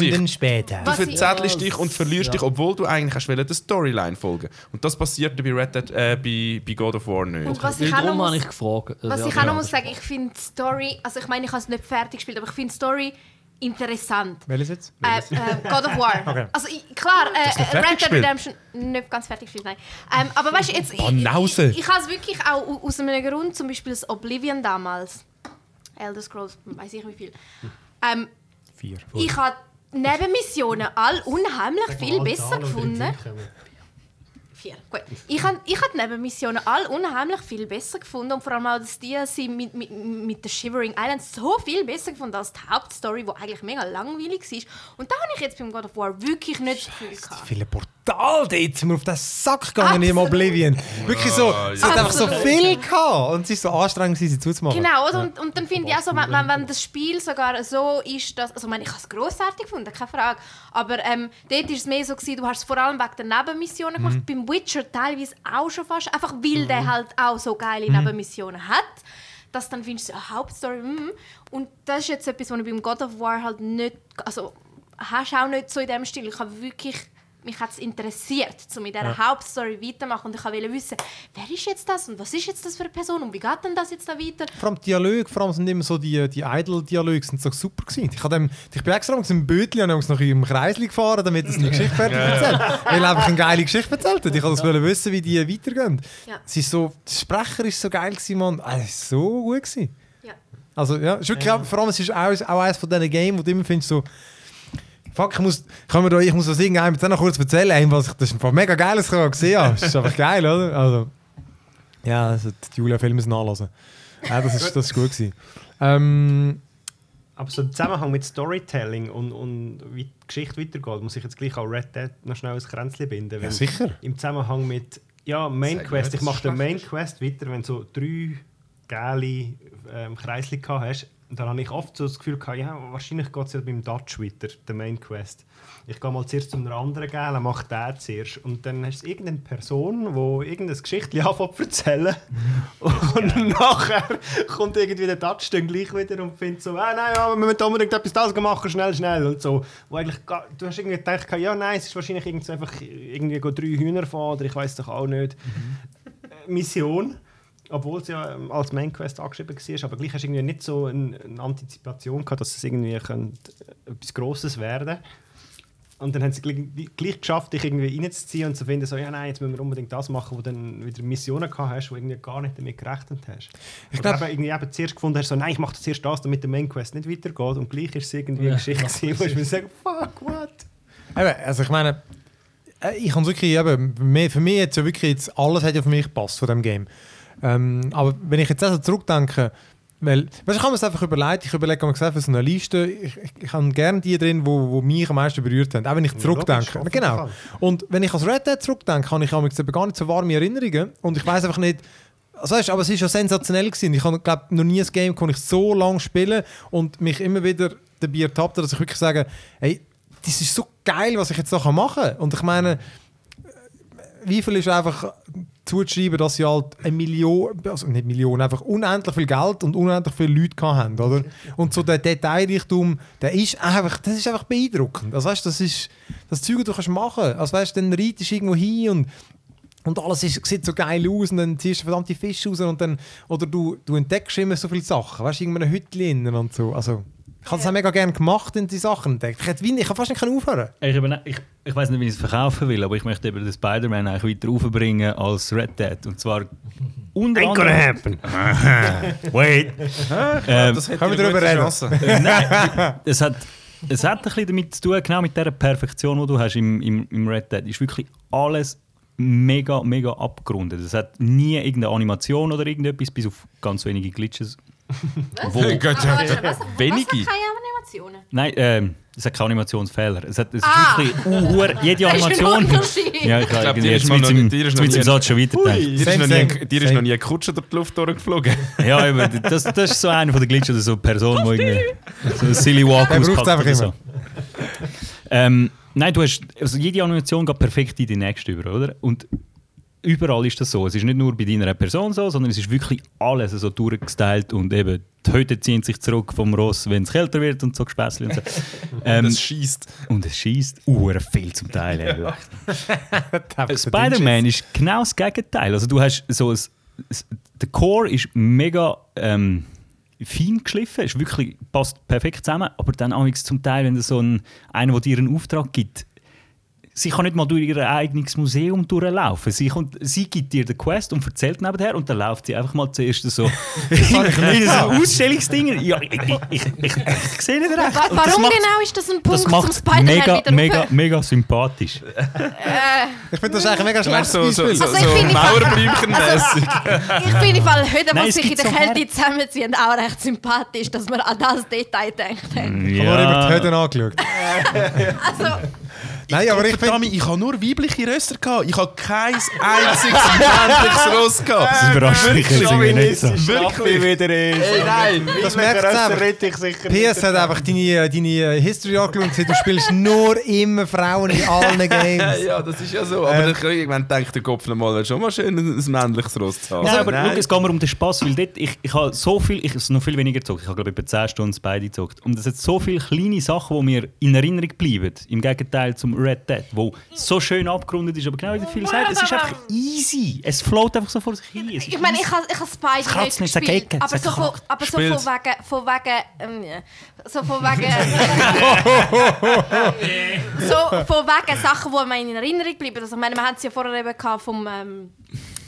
dich und verlierst dich, obwohl du eigentlich der Storyline folgen wolltest. Und das passiert bei Red Dead, bei God of War nicht. Und was ich auch noch muss sagen, ich finde die Story, also ich meine, ich habe es nicht fertig gespielt, aber ich finde die Story interessant. Welches jetzt? God of War. Okay. Also klar, Red Dead Redemption nicht ganz fertig gespielt, nein. Aber weißt du, jetzt... Ich habe es wirklich auch aus einem Grund, zum Beispiel das Oblivion damals. Elder Scrolls, weiß ich wie viel. 4. Ich habe Nebenmissionen all unheimlich viel besser gefunden. 4, gut. Ich hab Nebenmissionen all unheimlich viel besser gefunden und vor allem auch, dass die sind mit der Shivering Island so viel besser gefunden als die Hauptstory, die eigentlich mega langweilig war. Und da habe ich jetzt beim God of War wirklich nicht das Gefühl gehabt. Viele Portal, jetzt sind wir auf den Sack gegangen im Oblivion. Wirklich so, es hat einfach so viel gehabt und es ist so anstrengend, sie zuzumachen. Genau, also, und dann finde ich auch so, wenn das Spiel sogar so ist, dass, also ich habe es grossartig gefunden, keine Frage, aber dort war es mehr so, du hast es vor allem wegen der Nebenmissionen gemacht, beim Witcher teilweise auch schon fast, einfach weil der halt auch so geile Nebenmissionen hat, dass dann findest du eine Hauptstory, und das ist jetzt etwas, was ich beim God of War halt nicht, also hast du auch nicht so in dem Stil, ich habe wirklich... Mich hat es interessiert, um in dieser Hauptstory weitermachen. Und ich wollte wissen, wer ist jetzt das und was ist jetzt das für eine Person und wie geht denn das jetzt da weiter? Vor allem Dialoge, vor allem sind immer so die Idle-Dialoge, sind so super gewesen. Ich bin extra mit dem Bötli und noch im Kreis gefahren, damit es eine Geschichte fertig erzählt. Weil er einfach eine geile Geschichte erzählt hat. Ich wollte wissen, wie die weitergehen. Ja. Der Sprecher war so geil gewesen, Mann. Es war so gut gewesen. Ja. Also ja, ist wirklich, vor allem es ist auch eines von diesen Games, wo du immer findest so, fuck, ich muss das irgendjemandem jetzt noch kurz erzählen, was ich das ist mega geil, was ich gesehen habe. Das ist einfach geil, oder? Also, ja, das hat Julia viel müssen nachlassen. Ja, das ist gut gewesen. Aber so im Zusammenhang mit Storytelling und wie die Geschichte weitergeht, muss ich jetzt gleich auch Red Dead noch schnell ein Kränzchen binden. Ja, sicher. Im Zusammenhang mit Main Quest. Ich mache den Main Quest weiter, wenn du so 3 geile Kreisli hast. Und dann habe ich oft so das Gefühl gehabt, ja, wahrscheinlich geht es ja beim Dutch weiter, der Main Quest. Ich gehe mal zuerst zu einer anderen Gäle, mache den zuerst. Und dann hast du irgendeine Person, die irgendein Geschichtchen anfängt zu erzählen. Und nachher kommt irgendwie der Dutch dann gleich wieder und findet so, wir müssen unbedingt etwas machen, schnell. Und so. Wo eigentlich, du hast irgendwie gedacht, es ist wahrscheinlich irgendwie 3 Hühner fahren oder ich weiss doch auch nicht. Mission. Obwohl es ja als Main Quest angeschrieben war, aber gleich hast du irgendwie nicht so eine Antizipation gehabt, dass es irgendwie etwas Grosses werden könnte. Und dann haben sie gleich geschafft, dich irgendwie reinzuziehen und zu finden, so, ja nein, jetzt müssen wir unbedingt das machen, wo du dann wieder Missionen gehabt hast, wo irgendwie gar nicht damit gerechnet hast. Ich glaube, irgendwie zuerst gefunden hast, so, nein, ich mache zuerst das, damit der Main Quest nicht weitergeht. Und gleich ist es irgendwie eine Geschichte gewesen, wo ich mir sage, fuck, what? Also ich meine, ich habe wirklich, für mich jetzt wirklich alles hat ja für mich gepasst von dem Game. Aber wenn ich jetzt also zurückdenke, weil, weißt, ich habe mir das einfach überlegt, ich überlege mir für so eine Liste, ich habe gerne die drin, die mich am meisten berührt haben, auch wenn ich zurückdenke. Logisch, genau. Und wenn ich als Red Dead zurückdenke, habe ich gar nicht so warme Erinnerungen und ich weiss einfach nicht, also weißt, aber es war schon sensationell gewesen. Ich habe, glaube noch nie ein Game, das ich so lange spielen und mich immer wieder dabei ertappt, dass ich wirklich sage, hey, das ist so geil, was ich jetzt noch machen kann. Und ich meine, wie viel ist einfach zuzuschreiben, dass sie halt eine Million, also nicht Millionen, einfach unendlich viel Geld und unendlich viele Leute hatten, oder? Und so der Detailreichtum, der ist einfach, das ist einfach beeindruckend. Also weißt, das ist das Zeug, das du kannst machen. Also weißt, dann reitest du irgendwo hin und alles sieht so geil aus und dann ziehst du verdammte Fische raus und dann, oder du entdeckst immer so viele Sachen, weißt, irgendeine Hütchen und so. Also ich habe das auch mega gerne gemacht und die Sachen entdeckt. Ich kann fast nicht aufhören. Ich weiß nicht, wie ich es verkaufen will, aber ich möchte eben den Spider-Man eigentlich weiter raufbringen als Red Dead. Und zwar unter anderem... Ain't gonna happen! Wait! Das können wir darüber reden? Nein, es hat ein bisschen damit zu tun, genau mit dieser Perfektion, die du hast im Red Dead. Ist wirklich alles mega, mega abgerundet. Es hat nie irgendeine Animation oder irgendetwas, bis auf ganz wenige Glitches. Wo? Wenige. Es hat keine Animationen. Nein, es hat keine Animationsfehler. Es ist wirklich jede Animation. Ja, ich glaube, dir ist mit dem Satz schon weitergedacht. Dir ist noch nie eine Kutsche durch die Luft durchgeflogen. Ja, aber das ist so einer von den Glitches oder so eine Person, die irgendwie so einen silly Walk auspackt oder so. Nein, du hast also jede Animation geht perfekt in die nächste über, oder? Und überall ist das so. Es ist nicht nur bei deiner Person so, sondern es ist wirklich alles so durchgestylt und eben die Hüte ziehen sich zurück vom Ross, wenn es kälter wird und so Gespässli und so. Und es schießt. Viel zum Teil. Ja. Spider-Man ist genau das Gegenteil. Also du hast so der Core ist mega fein geschliffen, ist wirklich, passt perfekt zusammen, aber dann auch zum Teil, wenn du so einer, der dir einen Auftrag gibt, sie kann nicht mal durch ihr eigenes Museum durchlaufen. Sie gibt dir den Quest und erzählt nebenher und dann läuft sie einfach mal zuerst so in so Ausstellungsdinger. Ja, ich sehe nicht recht. Warum genau ist das ein Punkt zum Spider-Man mega sympathisch. Ich finde das eigentlich mega schlecht. So Mauerblümchen-mässig. Ich finde im Fall heute, was sich in der Kälte zusammenziehen, auch recht sympathisch, dass man an das Detail denkt. Ja. Ich habe über die Höhe angeschaut. Also... Nein, aber ich habe nur weibliche Röster gehabt. Ich habe kein einziges männliches Ross gehabt. Das überrascht mich nicht so. Wirklich wieder ist. Nein, das merkst du sicher. PS hat einfach deine History angeschaut und gesagt, du spielst nur immer Frauen in allen Games. Ja, das ist ja so. Aber irgendwann denkt der Kopf mal, schon mal schön ein männliches Ross zu haben. Nein, aber schau, es geht mir um den Spass, weil dort, ich habe so viel, ich habe noch viel weniger gezockt. Ich habe, glaube ich, etwa 10 Stunden beide gezockt. Und es hat so viele kleine Sachen, die mir in Erinnerung bleiben. Im Gegenteil zum Red Dead, wo so schön abgerundet ist, aber genau wie der Film sagt, es ist einfach easy. Es float einfach so vor sich hin. Ich meine, ich habe Spider nicht gespielt, aber so von wegen Sachen, die mir in Erinnerung bleiben. Also, ich meine, wir hatten es ja vorher eben gehabt vom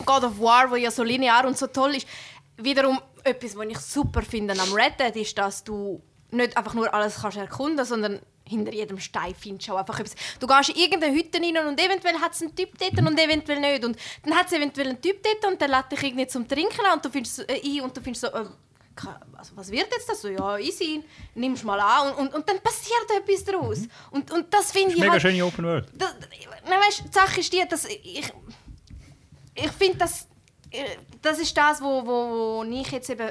God of War, wo ja so linear und so toll ist. Wiederum etwas, was ich super finde am Red Dead, ist, dass du nicht einfach nur alles kannst erkunden, sondern hinter jedem Stein findest du auch einfach etwas. Du gehst in irgendeine Hütte rein und eventuell hat es einen Typ dort und eventuell nicht. Und dann hat es eventuell einen Typ dort und der lädt dich irgendwie zum Trinken an und du findest so, was wird jetzt das so? Ja, easy, nimmst mal an und dann passiert etwas daraus. Und das finde ich mega halt, schöne Open World. Nein, weißt, die Sache ist die, dass ich finde, das ist das, wo ich jetzt eben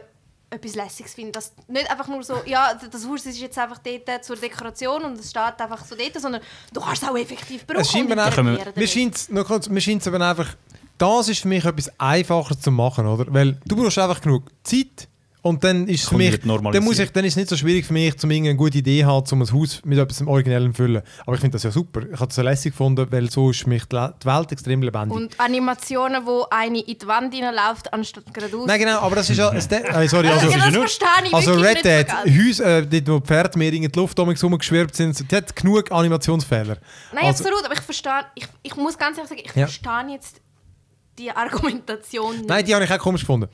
etwas Lässiges finde. Das nicht einfach nur so, ja, das Haus ist jetzt einfach dort zur Dekoration und es steht einfach so dort, sondern du kannst es auch effektiv brauchen. Mir scheint es eben einfach, das ist für mich etwas einfacher zu machen, oder? Weil du brauchst einfach genug Zeit Und dann ist es für mich, dann ist es nicht so schwierig für mich, um eine gute Idee zu haben, um ein Haus mit etwas Originellem zu füllen. Aber ich finde das ja super. Ich habe das ja lässig gefunden, weil so ist für mich die Welt extrem lebendig. Und Animationen, wo eine in die Wand hineinläuft, anstatt geradeaus. Nein, genau, aber das ist ja... Also Red Dead, Häuser, dort wo die Pferde mehr in die Luft rumgeschwirrt sind, die hat genug Animationsfehler. Nein, also, absolut, aber ich muss ganz ehrlich sagen, ich verstehe jetzt... die Argumentation nicht. Nein, die habe ich auch komisch gefunden.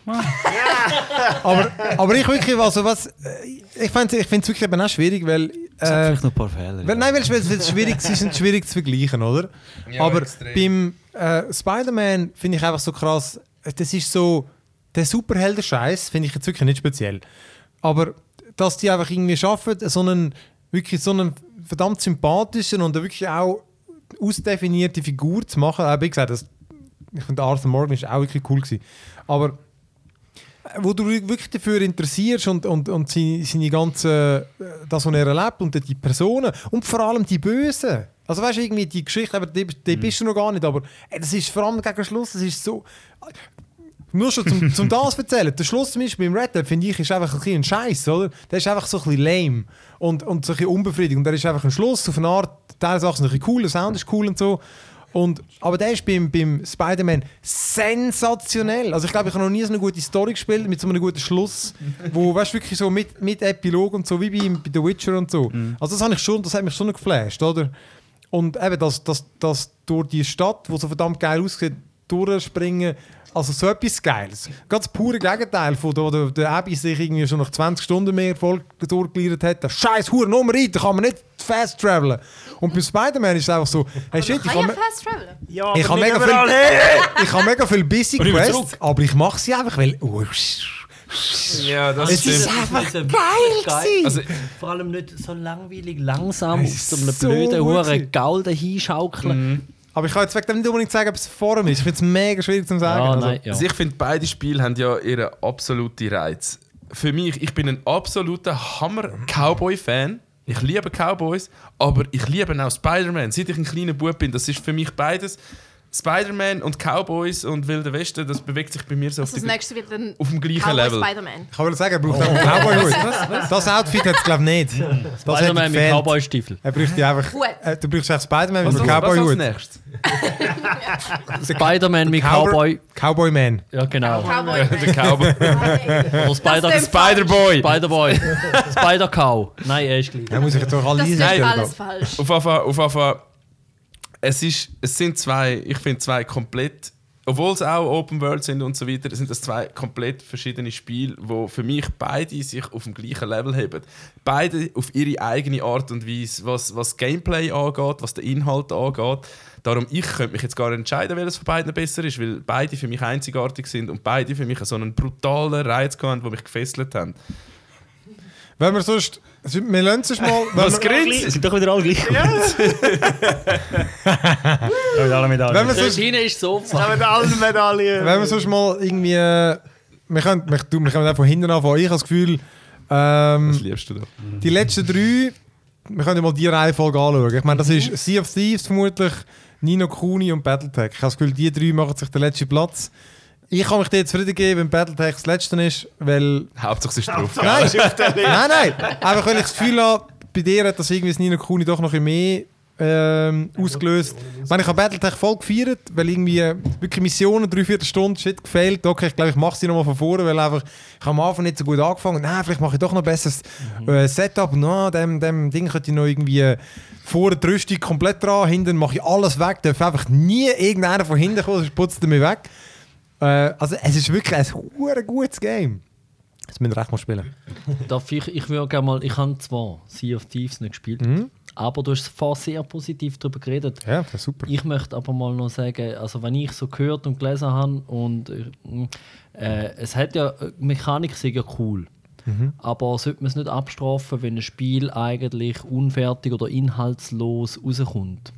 aber ich wirklich, also was... Ich finde es wirklich eben auch schwierig, weil... Es hat vielleicht noch ein paar Fehler. Weil, nein, weil es schwierig ist, schwierig zu vergleichen, oder? Ja, aber extrem. Beim Spider-Man finde ich einfach so krass, das ist so... Der Superhelden-Scheiß finde ich jetzt wirklich nicht speziell. Aber dass die einfach irgendwie schaffen, so einen verdammt sympathischen und wirklich auch ausdefinierte Figur zu machen, wie gesagt, ich finde, Arthur Morgan war auch wirklich cool. Aber wo du dich wirklich dafür interessierst und seine ganze, das, was er erlebt und die Personen und vor allem die Bösen. Also weißt du, irgendwie die Geschichte, aber die bist du noch gar nicht. Aber das ist vor allem gegen Schluss, das ist so... Nur schon zum das erzählen. Der Schluss zum Beispiel beim Red Dead, finde ich, ist einfach ein bisschen ein Scheiß, oder? Der ist einfach so ein bisschen lame und so ein bisschen unbefriedigend. Und der ist einfach ein Schluss auf eine Art, der ist auch ein bisschen cool, der Sound ist cool und so. Aber der ist beim Spider-Man sensationell. Also ich glaube, ich habe noch nie so eine gute Story gespielt mit so einem guten Schluss, wo weißt, wirklich so mit Epilog und so, wie bei The Witcher und so. Mhm. Also das hat mich schon geflasht, oder? Und eben, dass durch die Stadt, die so verdammt geil aussieht, durchspringen, also so etwas Geiles. Ganz das pure Gegenteil von der Abby sich irgendwie schon nach 20 Stunden mehr Erfolg durchgeleiert hat. Scheiß Huren, nur rein, da kann man nicht fast travelen. Und bei Spider-Man ist es einfach so, hey shit, ich kann fast travelen. Ja, ich habe mega viel Busy Quests, aber ich mache sie einfach, weil... Ja, das es ist einfach geil. Also, vor allem nicht so langweilig, langsam auf so einem blöden Huren Gaul hinschaukeln. Mhm. Aber ich kann jetzt nicht unbedingt sagen, ob es Form ist. Ich finde es mega schwierig zu sagen. Ja, nein, ja. Also ich finde, beide Spiele haben ja ihren absoluten Reiz. Für mich, ich bin ein absoluter Hammer-Cowboy-Fan. Ich liebe Cowboys, aber ich liebe auch Spider-Man. Seit ich ein kleiner Bub bin, das ist für mich beides. Spider-Man und Cowboys und Wilde Westen, das bewegt sich bei mir so also auf dem gleichen Cowboy Level. Spider-Man. Ich kann sagen, er braucht auch Cowboy-Hut. Das Outfit hat es glaube ich nicht. Spider-Man mit Cowboy-Stiefeln. Er braucht einfach... du brauchst einfach Spider-Man mit Cowboy-Hut. Was Spider-Man mit Cowboy... Cowboy-Man. Ja, genau. Der Cowboy. Oder Spider-Boy. Spider-Boy. Spider-Cow. Nein, er ist gleich. Da muss ich jetzt auch alle einstellen. Das ist alles falsch. Auf Es sind zwei komplett, obwohl es auch Open World sind und so weiter, sind das zwei komplett verschiedene Spiele, die für mich beide sich auf dem gleichen Level heben. Beide auf ihre eigene Art und Weise, was Gameplay angeht, was den Inhalt angeht. Darum, ich könnte mich jetzt gar nicht entscheiden, welches von beiden besser ist, weil beide für mich einzigartig sind und beide für mich so einen brutalen Reiz hatten, der mich gefesselt hat. Wenn wir sonst... Wir lassen es mal... Was grinst? Es sind doch wieder alle gleich. Ja. Wenn wir sonst... ist so mit allen Medaillen. Wenn wir sonst mal irgendwie... Wir können auch von hinten anfangen. Ich habe das Gefühl... Was liebst du da? Die letzten drei... Wir können mal die Reihenfolge anschauen. Ich meine, das ist Sea of Thieves vermutlich, Ni no Kuni und Battletech. Ich habe das Gefühl, die drei machen sich den letzten Platz. Ich kann mich dir zufrieden geben, wenn Battletech das Letzte ist, weil... Hauptsache es ist drauf. Nein. Einfach weil ich das Gefühl habe, bei dir hat das irgendwie Ni no Kuni doch noch mehr ausgelöst. Ich habe Battletech voll gefeiert, weil irgendwie wirklich Missionen, 3-4 Stunden, shit, gefehlt. Okay, ich glaube, ich mache sie nochmal von vorne, weil einfach, ich habe am Anfang nicht so gut angefangen. Nein, vielleicht mache ich doch noch ein besseres Setup. Dem Ding könnte ich noch irgendwie... Vorne die Rüstung komplett dran, hinten mache ich alles weg. Darf einfach nie irgendeiner von hinten kommen, sonst putzt er mich weg. Also es ist wirklich ein verdammt gutes Game. Das müssen wir recht mal spielen. Ich würde gerne mal... Ich habe zwar Sea of Thieves nicht gespielt, aber du hast fast sehr positiv darüber geredet. Ja, das ist super. Ich möchte aber mal noch sagen, also wenn ich so gehört und gelesen habe und... es hat ja... Mechanik ist ja cool. Mhm. Aber sollte man es nicht abstrafen, wenn ein Spiel eigentlich unfertig oder inhaltslos rauskommt?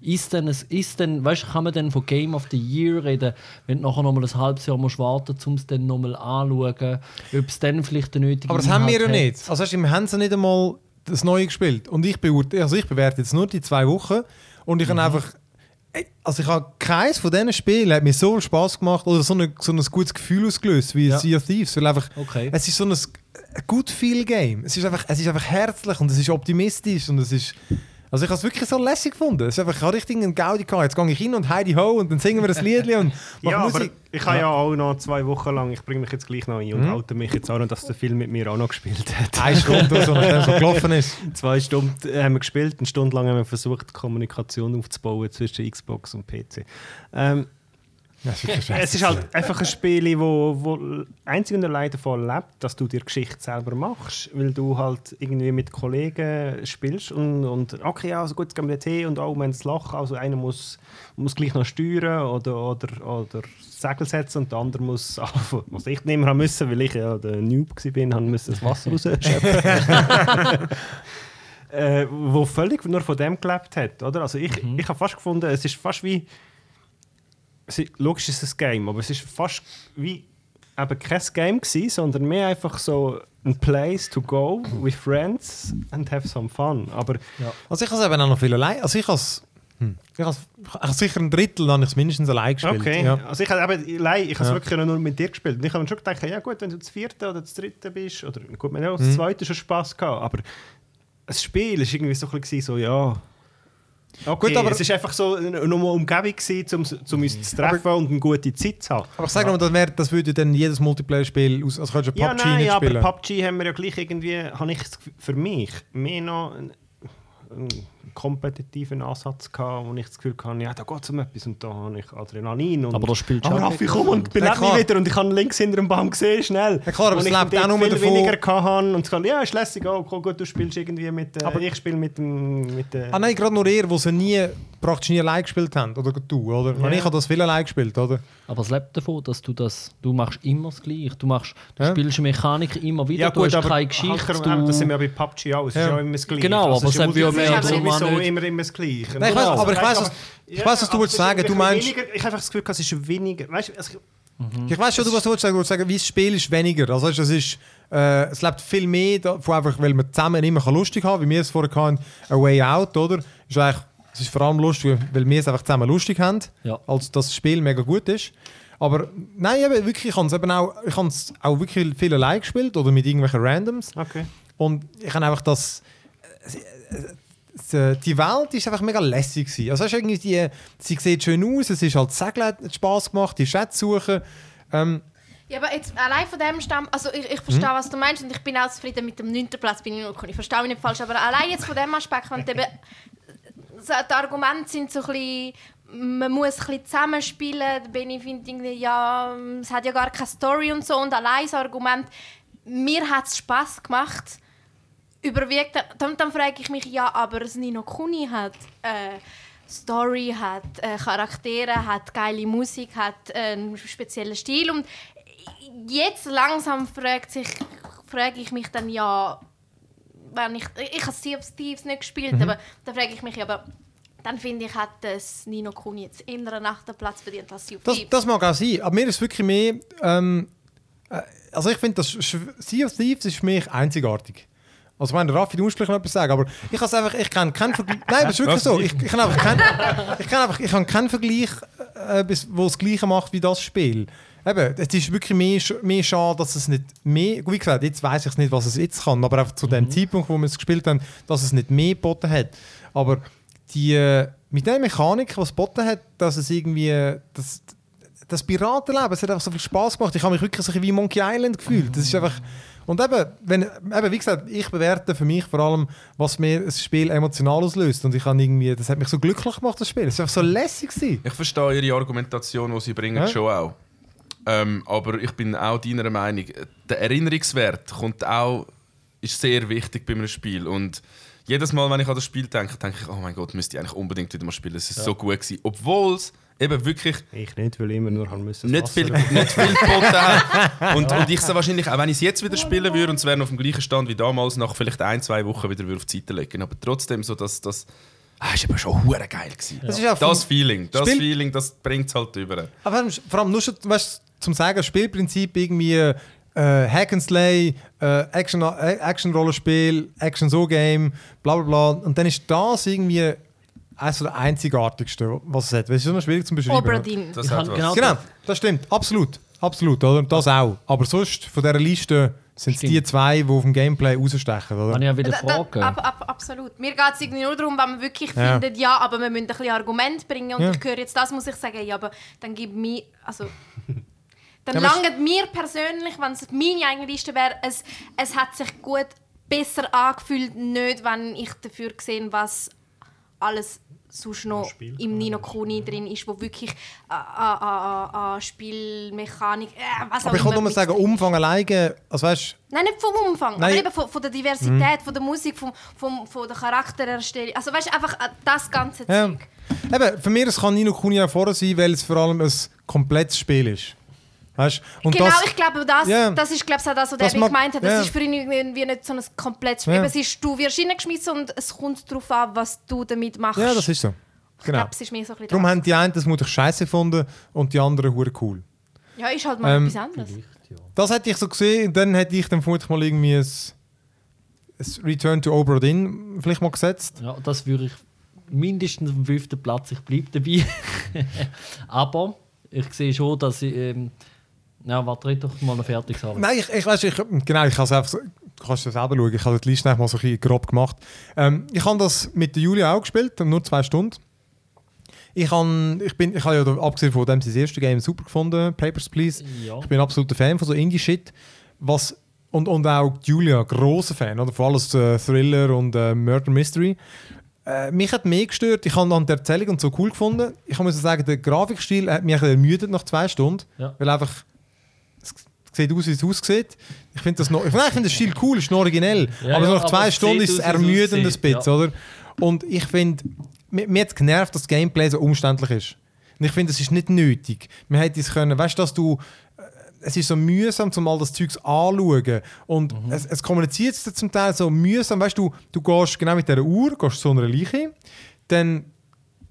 Ist denn, weißt, kann man denn von Game of the Year reden, wenn du nachher nochmal ein halbes Jahr musst warten, um es dann nochmal anzuschauen, ob es dann vielleicht den nötigen Inhalt hat? Aber das haben wir ja nicht. Also wir haben es ja nicht einmal das Neue gespielt. Und ich bewerte jetzt nur die 2 Wochen und ich kann einfach... Also ich habe keins von diesen Spielen hat mir so viel Spass gemacht oder so ein gutes Gefühl ausgelöst wie Sea of Thieves. Weil einfach, es ist so ein Good-Feel-Game. Es ist einfach herzlich und es ist optimistisch und es ist... Also ich habe es wirklich so lässig gefunden. Es ist einfach, ich habe richtig einen Gaudi gehabt. Jetzt gehe ich hin und Heidi Ho und dann singen wir ein Liedli und machen Musik. Ich habe ja auch noch 2 Wochen lang, ich bringe mich jetzt gleich noch ein und halte mich jetzt auch noch, dass der Film mit mir auch noch gespielt hat. 1 Stunde, so, nachdem es so gelaufen ist. 2 Stunden haben wir gespielt, eine Stunde lang haben wir versucht, die Kommunikation aufzubauen zwischen Xbox und PC. Es ist halt einfach ein Spiel, wo einzig und allein davon lebt, dass du dir Geschichte selber machst, weil du halt irgendwie mit Kollegen spielst und okay, also gut, jetzt gehen wir jetzt hin und auch wenn es lachen, also einer muss gleich noch steuern oder Segel setzen und der andere muss, was ich nicht mehr müssen, weil ich ja der Noob war, haben müssen das Wasser rausschöpfen. Wo völlig nur von dem gelebt hat, oder? Also ich habe fast gefunden, es ist fast wie logisch ist es ein Game, aber es ist fast wie eben kein Game gewesen, sondern mehr einfach so ein Place to go with friends and have some fun. Aber ja. Also ich habe es eben auch noch viel allein. Also ich habe sicher ein Drittel, habe ich es mindestens allein gespielt. Okay, ja. Also ich habe eben allein, ich habe es wirklich nur mit dir gespielt. Und ich habe schon gedacht, ja gut, wenn du das 4. oder das 3. bist, oder gut, wir haben auch das 2. schon Spass gehabt, aber das Spiel war irgendwie so ein bisschen so, ja... Okay, gut, aber es war einfach so eine Umgebung, um uns zu treffen und eine gute Zeit zu haben. Aber ich sage nochmal, das würde dann jedes Multiplayer-Spiel aus... Also könntest du PUBG nicht spielen. Ja, aber PUBG haben wir ja gleich irgendwie... Habe ich für mich mehr noch einen kompetitiven Ansatz gehabt, wo ich das Gefühl hatte, ja, da geht es um etwas und da habe ich Adrenalin. Und aber da spielst du auch nicht. Aber ich belebe mich wieder und ich habe links hinter dem Baum gesehen, schnell. Ja klar, aber es lebt auch nur davon. Ja, ist lässig, oh gut, du spielst irgendwie mit... aber ich spiele mit dem... nein, gerade nur ihr, die sie praktisch nie allein gespielt haben, oder du, oder? Ja. Ich habe das viel allein gespielt, oder? Aber es lebt davon, dass du machst immer das Gleiche. Du spielst Mechaniken immer wieder, ja, gut, du hast keine Geschichte. Das sind wir bei PUBG auch, es ist ja immer das Gleiche. Genau, aber es hat ja mehr so immer das Gleiche. Nein, ich weiss, was du willst sagen. Du meinst... Ich habe einfach das Gefühl, es ist weniger. Weißt, ich weiss schon, was du willst sagen. Du willst sagen, wie das Spiel ist weniger. Also es lebt viel mehr, einfach, weil man zusammen immer lustig haben kann, wie wir es vorher hatten, A Way Out, oder? Es ist vor allem lustig, weil wir es einfach zusammen lustig haben, als dass das Spiel mega gut ist. Aber nein, wirklich, ich habe es auch wirklich viel allein gespielt oder mit irgendwelchen Randoms. Okay. Und ich habe einfach das... Die Welt war einfach mega lässig. Also sie sieht schön aus, es ist halt Segeln, hat Spass gemacht, die Schätze suchen. Ja, aber jetzt allein von dem Stamm, also ich verstehe, was du meinst und ich bin auch zufrieden mit dem 9. Platz, ich verstehe mich nicht falsch, aber allein jetzt von dem Aspekt, wenn die Argumente sind so ein bisschen, man muss ein bisschen zusammenspielen, da bin ich finde, ja, es hat ja gar keine Story und so und allein das Argument, mir hat es Spass gemacht, überwiegt. Dann frage ich mich, ja, aber es Ni no Kuni hat Story, hat Charaktere, hat geile Musik, hat einen speziellen Stil und jetzt langsam frage ich mich dann, ja, wenn ich habe Sea of Thieves nicht gespielt, aber dann frage ich mich, ja, aber dann finde ich, hat das Ni no Kuni jetzt in der Nacht den Platz verdient als Sea of Thieves. Das mag auch sein, aber mir ist wirklich mehr, also ich finde, Sea of Thieves ist für mich einzigartig. Also, ich meine, Raffi, du musst gleich noch etwas sagen, aber ich kenne keinen Vergleich. Nein, das ist wirklich so. Ich habe keinen Vergleich, der das Gleiche macht wie das Spiel. Eben, es ist wirklich mehr schade, dass es nicht mehr. Wie gesagt, jetzt weiss ich nicht, was es jetzt kann, aber einfach zu dem Zeitpunkt, wo wir es gespielt haben, dass es nicht mehr geboten hat. Aber mit der Mechanik, die es geboten hat, dass es irgendwie. Das Piratenleben, es hat einfach so viel Spass gemacht. Ich habe mich wirklich so wie Monkey Island gefühlt. Das ist einfach. Und eben, wie gesagt, ich bewerte für mich vor allem, was mir das Spiel emotional auslöst. Und ich habe irgendwie, das hat mich so glücklich gemacht, das Spiel. Es war einfach so lässig. Ich verstehe Ihre Argumentation, die Sie bringen, schon auch. Aber ich bin auch deiner Meinung. Der Erinnerungswert ist sehr wichtig bei einem Spiel. Und jedes Mal, wenn ich an das Spiel denke, denke ich, oh mein Gott, müsste ich eigentlich unbedingt wieder mal spielen. Es ist so gut gewesen. Obwohl es eben wirklich... Ich nicht, weil ich immer nur haben müssen. Nicht viel Potenzial. Und ich so wahrscheinlich, auch wenn ich es jetzt wieder spielen würde und es wäre auf dem gleichen Stand wie damals, nach vielleicht 1-2 Wochen wieder auf die Seite legen. Aber trotzdem so, dass das... Es war aber schon verdammt geil. Ja. Das Feeling, das bringt es halt rüber. Aber vor allem nur schon, weißt, zum sagen, Spielprinzip irgendwie... Hack and Slay, Action-Rollenspiel, Action-So-Game, bla bla bla. Und dann ist das irgendwie eines der einzigartigsten, was es hat. Das ist immer schwierig zu beschreiben. Obra Dinn. Genau, das stimmt. Absolut. Absolut, oder? Das auch. Aber sonst, von dieser Liste sind es die zwei, die auf dem Gameplay rausstechen, oder? Kann ich ja wieder fragen. Absolut. Mir geht es irgendwie nur darum, wenn man wirklich findet, ja, aber wir müssen ein bisschen Argumente bringen. Und ich höre jetzt das, muss ich sagen, ja, aber dann gibt mir... Also, dann langt mir persönlich, wenn es meine eigene Liste wäre, es hat sich gut besser angefühlt, nicht, wenn ich dafür gesehen, was alles sonst noch im Ni no Kuni drin ist, wo wirklich Spielmechanik, was aber auch ich kann nur sagen, Umfang alleine, also weißt du... Nein, nicht vom Umfang, aber eben von der Diversität, von der Musik, von der Charaktererstellung, also weißt du, einfach das ganze Zeug. Eben, für mich es kann Ni no Kuni auch vorne sein, weil es vor allem ein komplettes Spiel ist. Und genau, das, ich glaube, das ist glaub, auch das, was David gemeint hat. Das ist für ihn irgendwie nicht so ein komplettes Spiel. Du wirst hineingeschmissen und es kommt darauf an, was du damit machst. Ja, das ist so. Genau. Ich glaube, es ist mehr so ein bisschen. Darum haben die einen das mutig scheiße gefunden und die anderen hure cool. Ja, ist halt mal etwas anderes. Ja. Das hätte ich so gesehen und dann hätte ich dann vermutlich mal irgendwie ein Return to Obra Dinn vielleicht mal gesetzt. Ja, das würde ich mindestens am 5. Platz. Ich bleibe dabei. Aber ich sehe schon, dass ich... Ja, warte doch mal eine fertig haben. Nein, ich kann es einfach so, kannst du selber schauen. Ich habe die Liste mal so ein bisschen grob gemacht. Ich habe das mit der Julia auch gespielt, nur 2 Stunden. Ich habe ja, abgesehen von dem, das erste Game super gefunden, Papers Please. Ja. Ich bin ein absoluter Fan von so Indie-Shit. Und auch Julia, grosser Fan, oder? Vor allem Thriller und Murder Mystery. Mich hat mehr gestört. Ich habe an der Erzählung und so cool gefunden. Ich muss sagen, der Grafikstil hat mich ein bisschen ermüdet nach 2 Stunden. Ja. Weil einfach... sieht aus, wie es aussieht. Ich finde das, ich finde das Stil cool, ist noch originell. Ja, aber nach 2 Stunden ist es ermüdend ein bisschen. Ja. Oder? Und ich finde, mir hat es genervt, dass das Gameplay so umständlich ist. Und ich finde, es ist nicht nötig. Man hätte es können, weißt du, dass du... Es ist so mühsam, um all das Zeugs anzuschauen. Und es kommuniziert es zum Teil so mühsam. Weißt du, du gehst genau mit dieser Uhr, gehst zu einer Leiche,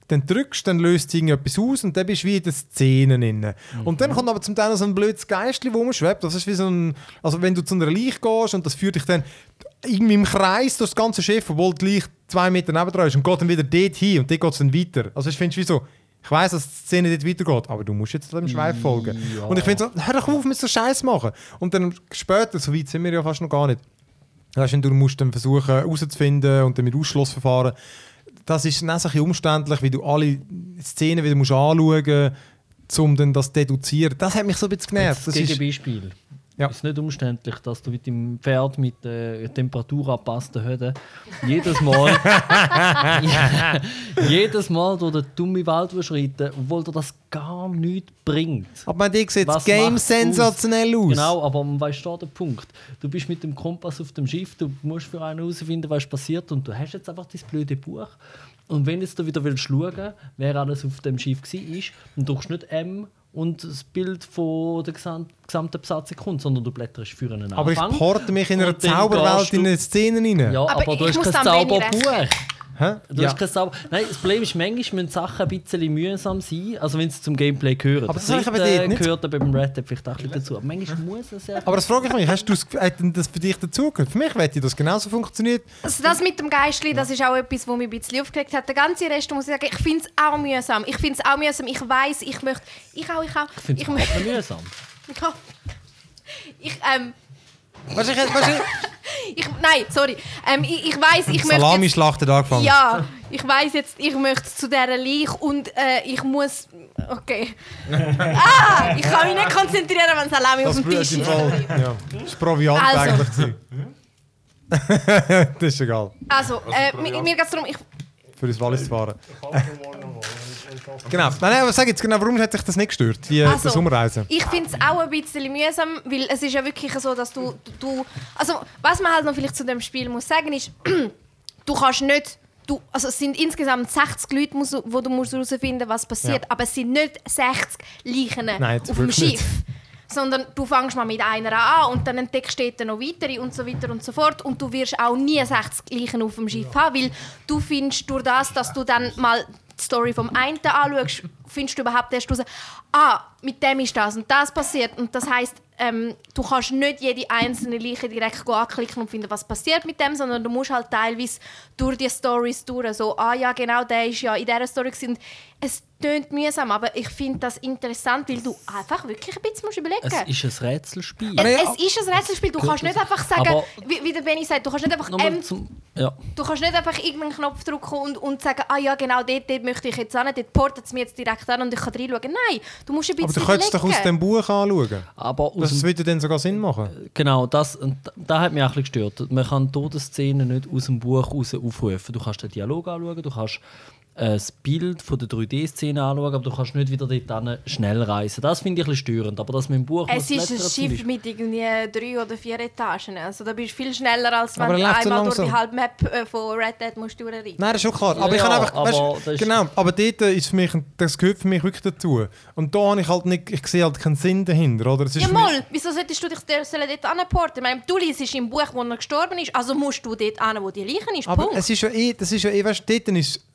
dann drückst, dann löst irgendetwas aus und dann bist du wie in den Szenen drin. Und dann kommt aber zum Teil so ein blödes Geistchen, das rumschwebt. Das ist wie so ein... Also wenn du zu einer Leiche gehst und das führt dich dann irgendwie im Kreis durch das ganze Schiff, obwohl die Leiche 2 Meter neben dran ist und geht dann wieder dort hin und dort geht es dann weiter. Also ich finde wie so... Ich weiss, dass die Szene dort weitergeht, aber du musst jetzt dem Schweif folgen. Ja. Und ich finde so, hör doch auf mit so Scheiß machen. Und dann später, so weit sind wir ja fast noch gar nicht. Weißt du, du musst dann versuchen herauszufinden und dann mit Ausschlussverfahren. Das ist dann auch so ein bisschen umständlich, wie du alle Szenen wieder anschauen musst, um dann das zu deduzieren. Das hat mich so ein bisschen genervt. Das Gegenbeispiel. Ja. Ist nicht umständlich, dass du mit dem Pferd mit Temperatur angepassten Höhen jedes Mal durch den dummen Wald schreiten, obwohl dir das gar nichts bringt. Aber man sieht das Game sensationell aus. Genau, aber man weiss da den Punkt. Du bist mit dem Kompass auf dem Schiff, du musst für einen herausfinden, was passiert und du hast jetzt einfach dein blöde Buch. Und wenn jetzt du wieder schauen willst, wer alles auf dem Schiff war, dann drückst du nicht M und das Bild von der gesamten Besatzung kommt, sondern du blätterst für einen Anfang. Aber ich porte mich in einer Zauberwelt in eine Szene rein. Ja, aber du hast kein Zauberbuch. Nein, das Problem ist, manchmal müssen Sachen ein bisschen mühsam sein, also wenn sie zum Gameplay gehören. Aber das habe ich aber nicht. Gehört beim Red Dead vielleicht auch dazu. Aber manchmal muss es ja... Aber das frage ich mich, hat das für dich dazugehört? Für mich hätte das genauso funktioniert. Also das mit dem Geistli, das ist auch etwas, was mich ein bisschen aufgeregt hat. Der ganze Rest, muss ich sagen, ich finde es auch mühsam. Ich weiss, ich möchte... Ich auch. Ich finde es auch mühsam. Ich weiss, ich möchte... Salami-Schlacht hat angefangen. Ja, ich weiss jetzt, ich möchte zu dieser Leiche und ich muss... Okay. Ich kann mich nicht konzentrieren, wenn Salami auf dem Tisch ist. Ja. Das war Proviant eigentlich. Das ist egal. Also, mir geht es darum... Für das Wallis zu fahren. Genau. Nein, aber sag jetzt genau, warum hat sich das nicht gestört, das Umreisen? Ich finde es auch ein bisschen mühsam, weil es ist ja wirklich so, dass du... Also, was man halt noch vielleicht zu dem Spiel muss sagen ist, du kannst nicht... Also es sind insgesamt 60 Leute, wo du herausfinden musst, was passiert, aber es sind nicht 60 Leichen auf dem Schiff. Nicht. Sondern du fängst mal mit einer an und dann entdeckst du noch weitere und so weiter und so fort. Und du wirst auch nie 60 Leichen auf dem Schiff haben, weil du findest durch das, dass du dann mal die Story vom einen anschaust, findest du überhaupt erst raus, mit dem ist das und das passiert. Und das heisst, du kannst nicht jede einzelne Leiche direkt anklicken und finden, was passiert mit dem, sondern du musst halt teilweise durch die Storys durch. So, ah ja, genau, der ist ja in dieser Story gewesen. Es tönt mühsam, aber ich finde das interessant, weil du einfach wirklich ein bisschen überlegen musst. Es ist ein Rätselspiel. Es ist ein Rätselspiel. Du kannst nicht einfach sagen, wie der Benni sagt, du kannst nicht einfach du kannst nicht einfach irgendeinen Knopf drücken und sagen, ah ja, genau, dort möchte ich jetzt hin, dort portet es mir jetzt direkt an und ich kann reinschauen. Nein, du musst ein bisschen überlegen. Aber du könntest doch aus dem Buch anschauen. Aber das würde dann sogar Sinn machen. Genau, das hat mich auch ein bisschen gestört. Man kann Todesszenen nicht aus dem Buch raus aufrufen. Du kannst den Dialog anschauen, du kannst das Bild von der 3D-Szene anschauen, aber du kannst nicht wieder dort schnell reisen. Das finde ich ein bisschen störend, aber das mit dem Buch... Es ist ein Schiff mit irgendwie 3 oder 4 Etagen. Also da bist du viel schneller, als wenn du einmal durch die halbe Map von Red Dead musst durchreiten. Nein, das ist schon klar. Aber ja, ich kann einfach... Aber weißt, genau, aber dort ist für mich, das gehört für mich wirklich dazu. Und da habe ich halt nicht... Ich sehe halt keinen Sinn dahinter, oder? Es ist wieso solltest du dich dort anporten? Ich meine, du liest im Buch, wo er gestorben ist, also musst du dort hin, wo die Leichen ist. Aber Punkt. Es ist ja eh... Das ist ja eh, weißt, dort ist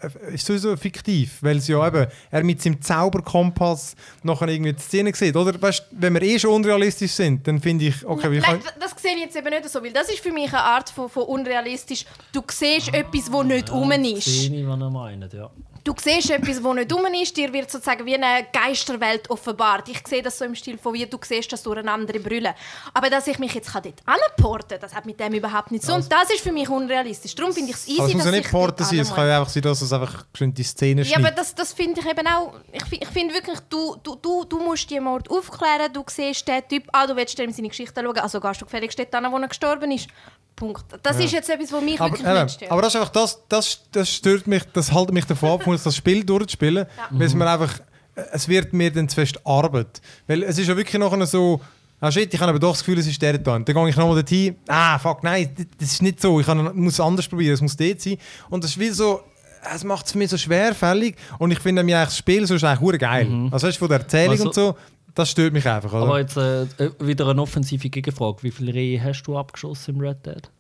so fiktiv, weil es ja eben, er mit seinem Zauberkompass nachher irgendwie die Szene sieht. Oder weißt, wenn wir eh schon unrealistisch sind, dann finde ich, okay, das sehe ich jetzt eben nicht so, weil das ist für mich eine Art von unrealistisch. Du siehst etwas, das nicht rum ist. Ich sehe nicht, was er meint, ja. Du siehst etwas, das nicht rum ist, dir wird sozusagen wie eine Geisterwelt offenbart. Ich sehe das so im Stil von, wie du siehst das durch eine andere Brille. Aber dass ich mich jetzt dort anporten kann, das hat mit dem überhaupt nichts zu tun. Das ist für mich unrealistisch. Darum finde ich es easy, dass ich... Es muss ja nicht porten sein, es kann ja einfach sein, dass es einfach die Szene schneidet. Ja, aber das finde ich eben auch... Ich finde wirklich, du musst die Mord aufklären, du siehst den Typ, du willst ihm seine Geschichte anschauen, also gehst du gefälligst dort an, wo er gestorben ist. Punkt. Das ist jetzt etwas, was mich wirklich nicht stört. Aber das ist einfach das stört mich, das hält mich davon ab, das Spiel durchzuspielen, weil es wird mir dann zu fest Arbeit. Weil es ist ja wirklich nachher so, shit, ich habe aber doch das Gefühl, es ist der da. Dann gehe ich nochmal dorthin, fuck, nein, das ist nicht so, ich muss es anders probieren, es muss dort sein. Und das ist wie so, es macht es mir so schwerfällig und ich finde mir eigentlich das Spiel so eigentlich geil. Also weißt, von der Erzählung und so. Das stört mich einfach, oder? Aber jetzt wieder eine offensive Gegenfrage. Wie viele Rehe hast du abgeschossen im Red Dead?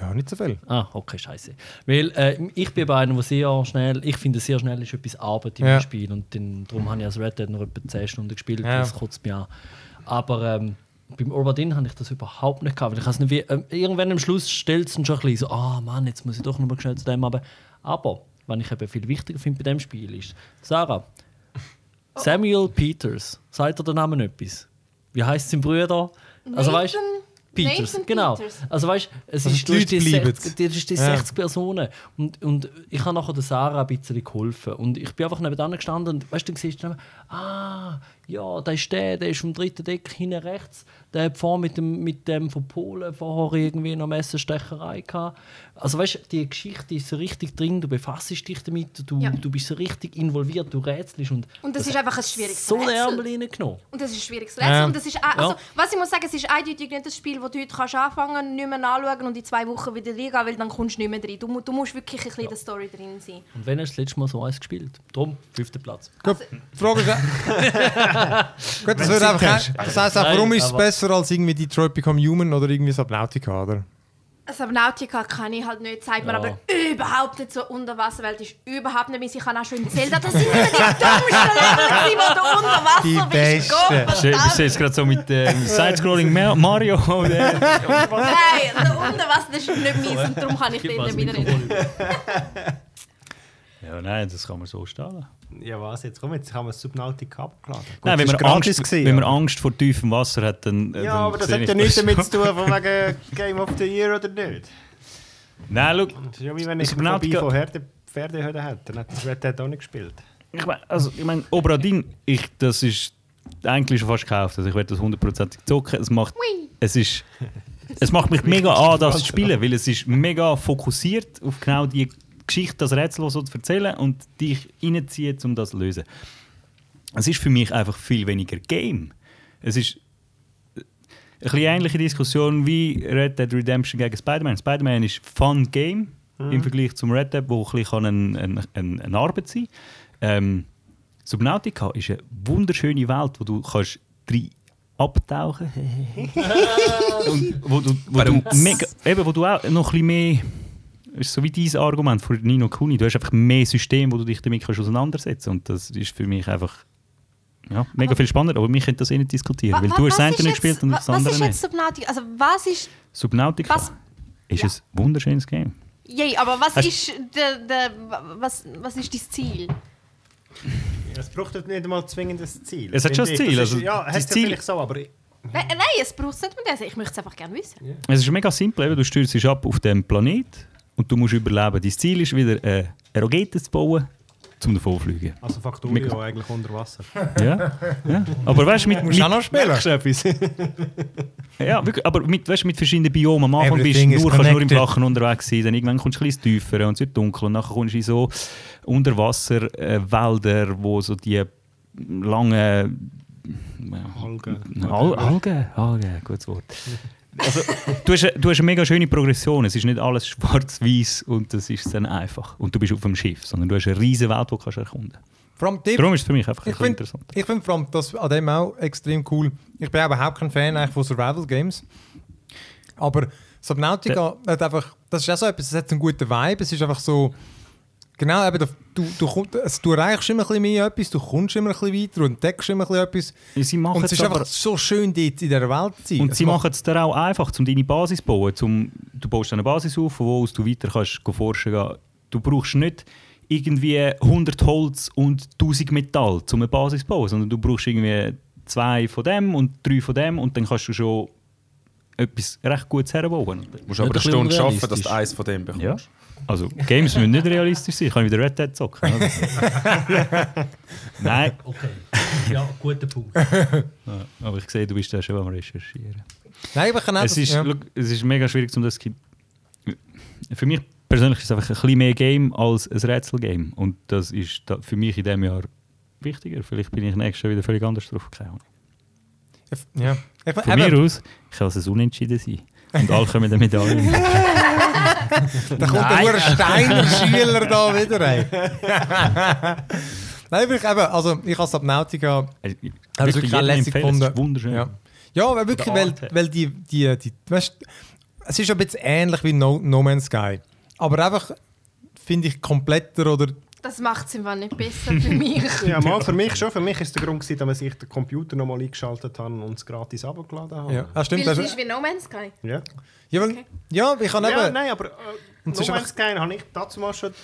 Ja, nicht so viel. Okay, scheiße. Weil ich bin bei einem, der sehr schnell... Ich finde, sehr schnell ist etwas Arbeit im Spiel. Und darum habe ich als Red Dead noch etwa 10 Stunden gespielt. Ja. Das kotzt mich an. Aber beim Obra Dinn hatte ich das überhaupt nicht gehabt. Ich nicht wie, irgendwann am Schluss stellt es schon ein bisschen so, Mann, jetzt muss ich doch noch mal schnell zu dem. Aber was ich eben viel wichtiger finde bei diesem Spiel ist... Sarah... Samuel Peters. Sagt er den Namen etwas? Wie heisst sein Bruder? Also weißt Peters. Nathan genau. Peters. Also weißt es ist durch die 60 Personen. Und ich habe nachher der Sarah ein bisschen geholfen. Und ich bin einfach nebenan gestanden und weißt, dann siehst du, da ist der ist vom 3. Deck hinten rechts. Der hat vorher mit dem von Polen vorher irgendwie noch Messerstecherei gehabt. Also weißt du, die Geschichte ist so richtig drin, du befasst dich damit, du bist so richtig involviert, du rätselst. Und das ist einfach ein schwieriges Rätsel. So eine Ärmel reingenommen. Und das ist ein schwieriges Rätsel. Und das ist, was ich muss sagen, es ist eindeutig nicht das Spiel, wo du heute kannst anfangen, nicht mehr anschauen und in 2 Wochen wieder reingehen, weil dann kommst du nicht mehr rein. Du musst wirklich ein bisschen in der Story drin sein. Und wenn hast du das letzte Mal so eins gespielt? Darum, 5. Platz. Gut, Frage ist... Gut, das wird einfach... Das heisst auch, warum ist es besser als irgendwie Detroit Become Human oder irgendwie Subnautica, oder? Subnautica kann ich halt nicht, zeigt mir aber überhaupt nicht so. Unterwasserwelt ist überhaupt nicht mehr. Ich kann auch schon in Zelda, das sind immer die dummsten Level, die unter die bist. Bist du jetzt gerade so mit Sidescrolling Mario? Nein, der Unterwasser ist nicht meins und darum kann ich den nicht mitreden. Ja, nein, das kann man so stellen. Ja, was? Jetzt haben wir Subnautica abgeladen. Nein, wenn man Angst vor tiefem Wasser hat, dann... Ja, dann aber das hat ja nichts damit zu tun, von wegen Game of the Year oder nicht. Nein, schau... Das ist ja wie wenn ich eine Phobie von Pferdehöden hätte, dann hat das Red Dead auch nicht gespielt. Ich meine, Obra Dinn, das ist eigentlich schon fast gekauft. Also ich werde das 100% zocken. Es macht mich mega an, das zu spielen, weil es ist mega fokussiert auf genau die Geschichte, das Rätsel so zu erzählen und dich reinziehen, um das zu lösen. Es ist für mich einfach viel weniger Game. Es ist eine etwas ähnliche Diskussion wie Red Dead Redemption gegen Spider-Man. Spider-Man ist Fun Game im Vergleich zum Red Dead, wo eine Arbeit sein kann. Subnautica ist eine wunderschöne Welt, wo du kannst abtauchen und wo du auch noch ein bisschen mehr... Das ist so wie dein Argument von Ni no Kuni. Du hast einfach mehr System, wo du dich damit auseinandersetzen kannst. Und das ist für mich einfach Ja, mega aber viel spannender, aber wir können das eh nicht diskutieren, weil du hast das eine nicht gespielt und das andere nicht. Was ist jetzt Subnautica? Also was ist... Subnautica ist ja ein wunderschönes Game. Yay, aber was ist dein Ziel? Es braucht nicht einmal zwingend ein Ziel. Es hat schon ein Ziel. Also ja, es hat vielleicht so, aber... Nein, es braucht es nicht mehr. Also ich möchte es einfach gerne wissen. Yeah. Es ist mega simpel. Du stürzt dich ab auf dem Planet und du musst überleben. Dein Ziel ist wieder eine Rakete zu bauen, um davon zu fliegen. Also Factorio eigentlich unter Wasser. Ja. Aber weißt du, mit auch noch spielen. Ja, wirklich. Aber mit verschiedenen Biomen. Am Anfang kannst du nur im Flachen unterwegs sein. Dann irgendwann kommst du ein bisschen tiefer und es wird dunkel. Und dann kommst du in so Unterwasserwälder, wo so die langen... Algen, gutes Wort. Also, du hast eine mega schöne Progression. Es ist nicht alles schwarz-weiß und das ist dann einfach. Und du bist auf dem Schiff, sondern du hast eine riesige Welt, die du erkunden kannst. Darum ist es für mich einfach interessant. Ich finde das an dem auch extrem cool. Ich bin überhaupt kein Fan eigentlich von Survival-Games. Aber Subnautica hat einfach, das ist auch so etwas, es hat einen guten Vibe. Es ist einfach so, genau, eben, du erreichst immer ein bisschen mehr etwas, du kommst immer ein bisschen weiter und entdeckst immer ein bisschen etwas. Ja, und es ist einfach so schön, dort in dieser Welt zu sein. Und sie machen es dann auch einfach, um deine Basis zu bauen. Du baust eine Basis auf, von wo aus du weiter kannst forschen gehen. Du brauchst nicht irgendwie 100 Holz und 1000 Metall, um eine Basis zu bauen, sondern du brauchst irgendwie 2 von dem und 3 von dem und dann kannst du schon etwas recht Gutes herbauen. Du musst aber eine Stunde arbeiten, dass du eins von dem bekommst. Ja. Also, Games müssen nicht realistisch sein. Ich kann wieder Red Dead zocken. Nein. Okay. Ja, guter Punkt. Aber ich sehe, du bist da schon am Recherchieren. Nein, aber ich kann auch es ist mega schwierig, um das zu... Für mich persönlich ist es einfach ein bisschen mehr Game als ein Rätselgame. Und das ist für mich in diesem Jahr wichtiger. Vielleicht bin ich nächstes Jahr wieder völlig anders drauf gekommen. Ja. Von mir aus kann es unentschieden sein. Und alle kommen dann mit allen. Da kommt der Steiner-Schüler da wieder rein. Nein, wirklich eben, also ich als Subnautica habe es wirklich auch lässig gefunden. Das ist wunderschön. Ja wirklich, weil die weißt, es ist ein bisschen ähnlich wie No Man's Sky. Aber einfach, finde ich, kompletter oder... Das macht es einfach nicht besser für mich. Ja, mal für mich schon. Für mich war es der Grund, dass ich den Computer nochmal eingeschaltet habe und es gratis abgeladen habe. Ja. Stimmt. Das ist wie No Man's Sky. Ja, okay. Ja ich kann eben... Nein, aber No Man's Sky habe ich dazu mal schon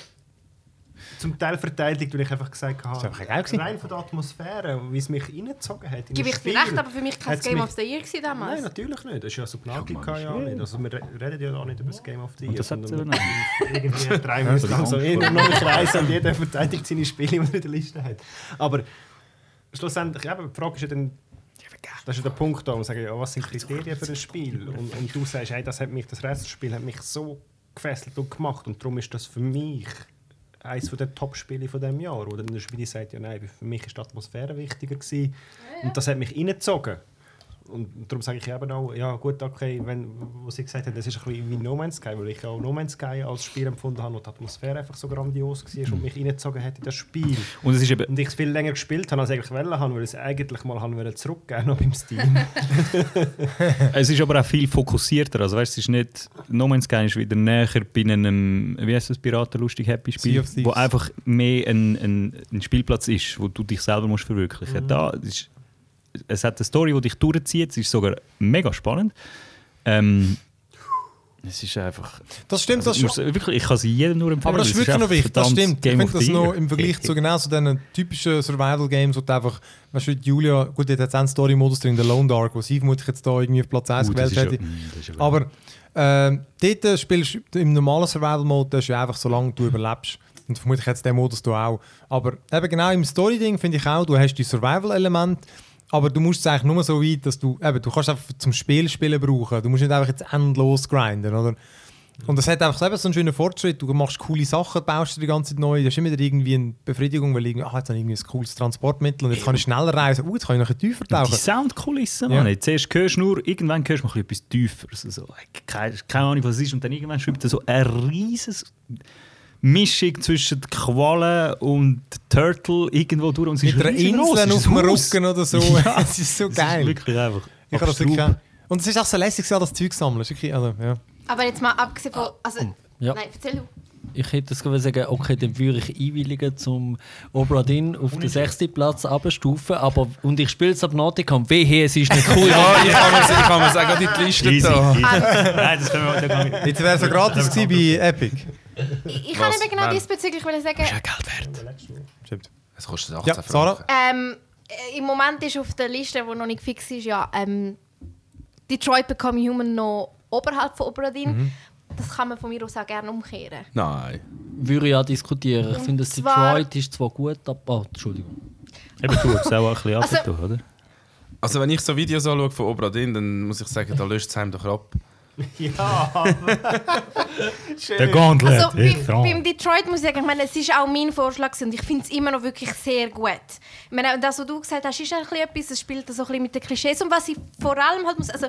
zum Teil verteidigt, weil ich einfach gesagt habe, rein von der Atmosphäre, wie es mich reingezogen hat. Gebe ich dir recht, aber für mich kein Game of the Year gewesen damals. Nein, natürlich nicht. Das ist ja Subnautica nicht. Also wir reden ja auch nicht über das Game of the Year. Das hat es irgendwie drei Minuten lang so jeder noch Kreis und jeder verteidigt seine Spiele, die man in der Liste hat. Aber schlussendlich, die Frage ist ja dann, das ist der Punkt da, wo man sagt, was sind Kriterien für ein Spiel? Und du sagst, das Rätselspiel hat mich so gefesselt und gemacht und darum ist das für mich eines der Top-Spiele von diesem Jahr. Oder der Spieler sagt, nein, für mich war die Atmosphäre wichtiger. Ja. Und das hat mich reingezogen. Und darum sage ich eben auch, ja gut, okay, was sie gesagt haben, das ist ein bisschen wie No Man's Sky, weil ich auch No Man's Sky als Spiel empfunden habe und die Atmosphäre einfach so grandios war und mich reingezogen hat in das Spiel. Und ich es viel länger gespielt habe, als ich eigentlich wollte, weil ich es eigentlich mal zurückgeben wollte beim Steam. Es ist aber auch viel fokussierter. Also weißt, es ist nicht, No Man's Sky ist wieder näher bei einem, wie heißt das, Piraten-lustig-Happy-Spiel, wo einfach mehr ein Spielplatz ist, wo du dich selber musst verwirklichen. Da ist... Es hat eine Story, die dich durchzieht. Es ist sogar mega spannend. Es ist einfach... Das stimmt, also, das stimmt. Ich kann sie jedem nur empfehlen. Aber das ist wirklich noch wichtig. Das stimmt. Ich finde das noch im Vergleich zu genau so diesen typischen Survival-Games, wo einfach... Weißt du, Julia... Gut, jetzt hat es einen Story-Modus drin, der Lone Dark, wo sie vermutlich jetzt da irgendwie auf Platz 1 gewählt hätte. Aber dort spielst du im normalen Survival-Mode, das ist ja einfach, solange du überlebst. Und vermutlich hat es diesen Modus da auch. Aber eben genau im Story-Ding finde ich auch, du hast die Survival-Element. Aber du musst es eigentlich nur so weit, dass du kannst einfach zum Spielen brauchen. Du musst nicht einfach jetzt endlos grinden, oder? Und das hat einfach so einen schönen Fortschritt. Du machst coole Sachen, baust dir die ganze Zeit neu. Das ist immer wieder irgendwie eine Befriedigung, weil jetzt habe ich irgendwie ein cooles Transportmittel und jetzt kann ich schneller reisen. Jetzt kann ich nachher tiefer tauchen. Die Soundkulissen, Mann. Ja. Zuerst hörst du nur, irgendwann hörst du mal etwas tiefer. Also, keine Ahnung, was es ist. Und dann irgendwann schreibt so ein riesiges... Mischung zwischen Quallen und Turtle irgendwo durch. Und es mit einer Insel auf dem Rücken oder so. Ja, es ist so geil. Ist wirklich einfach. Ich habe das wirklich und es ist auch so lässig, das Zeug sammeln. Also, ja. Aber jetzt mal abgesehen von... Also, nein, erzähl du. ich hätte es sagen, okay, dann würde ich einwilligen, zum Obra Dinn auf den 6. Platz runterstufen, aber und ich spiele Subnautica und wehe, es ist nicht cool. Ja, ich kann mir sagen, die Liste easy, da. Easy. Nein, das können wir gar nicht. Jetzt wäre es ja gratis gewesen bei Epic. Ich kann eben genau diesbezüglich sagen... Das ist ja Geld wert. Stimmt. Es kostet 18 Franken. Sarah? Im Moment ist auf der Liste, die noch nicht fix ist, ja, Detroit Become Human noch oberhalb von Obra Dinn. Mhm. Das kann man von mir aus auch gerne umkehren. Nein. Würde ich ja diskutieren. Ich finde, das Detroit ist zwar gut, aber... Oh, Entschuldigung. Eben, du hast es auch ein bisschen abgetan, oder? Also wenn ich so Videos anschaue von Obra Dinn, dann muss ich sagen, da löst es einem doch ab. Ja, aber... Der Gauntlet also, ist beim Detroit muss ich sagen, ich meine, es ist auch mein Vorschlag und ich finde es immer noch wirklich sehr gut. Ich meine, das, was du gesagt hast, ist ein bisschen etwas, es spielt so ein bisschen mit den Klischees. Und was ich vor allem halt muss... Also,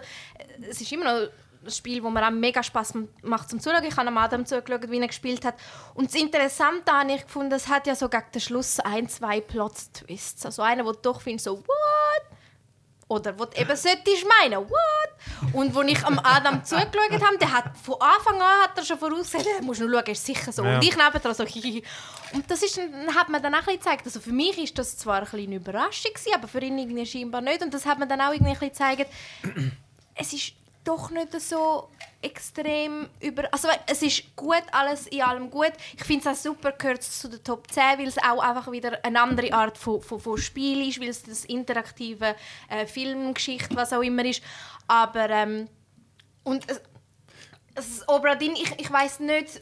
es ist immer noch... Das Spiel, das mir auch mega Spass macht zum Zuschauen. Ich habe am Adam zugeschaut, wie er gespielt hat. Und das Interessante habe ich gefunden, es hat ja so gegen den Schluss 1-2 Plot-Twists. Also einer, der doch findet so, what? Oder was eben solltest meinen, what? Und als ich am Adam zugeschaut habe, der hat von Anfang an hat er schon vorausgesehen, du musst nur schauen, ist sicher so. Ja. Und ich nebenan so, hihihi. Und das ist, hat mir dann auch ein bisschen gezeigt, also für mich war das zwar ein bisschen eine Überraschung, aber für ihn irgendwie scheinbar nicht. Und das hat mir dann auch irgendwie ein bisschen gezeigt, es ist doch nicht so extrem über... Also es ist gut, alles in allem gut. Ich finde es auch super, gehört zu den Top 10, weil es auch einfach wieder eine andere Art von Spiel ist, weil es das interaktive Filmgeschichte, was auch immer ist. Aber... und das Obra Dinn, ich weiss nicht...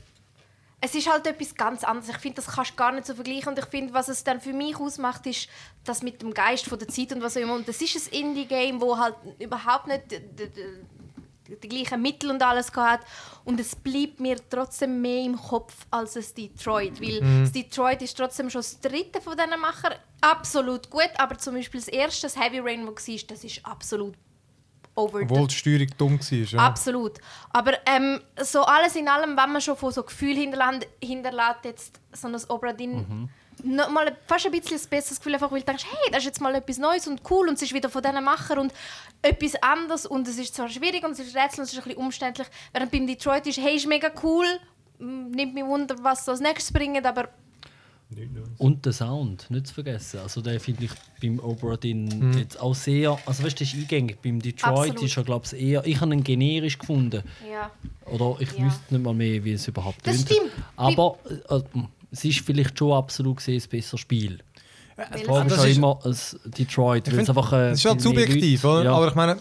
Es ist halt etwas ganz anderes. Ich finde, das kannst du gar nicht so vergleichen. Und ich finde, was es dann für mich ausmacht, ist das mit dem Geist von der Zeit und was auch immer. Und das ist ein Indie-Game, das halt überhaupt nicht... die gleichen Mittel und alles gehabt. Und es bleibt mir trotzdem mehr im Kopf als das Detroit. Weil das Detroit ist trotzdem schon das dritte von diesen Machern. Absolut gut, aber zum Beispiel das erste, das Heavy Rain, das war, das ist absolut over. Obwohl die Steuerung dumm war. Ja. Absolut. Aber so alles in allem, wenn man schon von so Gefühl hinterlässt, jetzt so ein Obra Dinn, nochmal fast ein bisschen ein besseres Gefühl, einfach weil du denkst, hey, das ist jetzt mal etwas Neues und cool und es ist wieder von diesen Machern und etwas anderes und es ist zwar schwierig und es ist rätselnd und es ist ein bisschen umständlich, während beim Detroit ist, hey, ist mega cool, nimmt mich Wunder, was als nächstes bringt, aber... Und der Sound, nicht zu vergessen, also den finde ich beim Obra Dinn jetzt auch sehr, also weißt du, das ist eingängig, beim Detroit Absolut. Ist er glaube ich eher, ich habe ihn generisch gefunden, ja. Oder ich wüsste nicht mal mehr, wie es überhaupt tönt. Das stimmt. Aber... Es ist vielleicht schon absolut gesehen ein besseres Spiel. Das Problem ist ja immer ein Detroit. Ich find, einfach, das ist ja subjektiv, Leute, oder? Ja. Aber ich meine,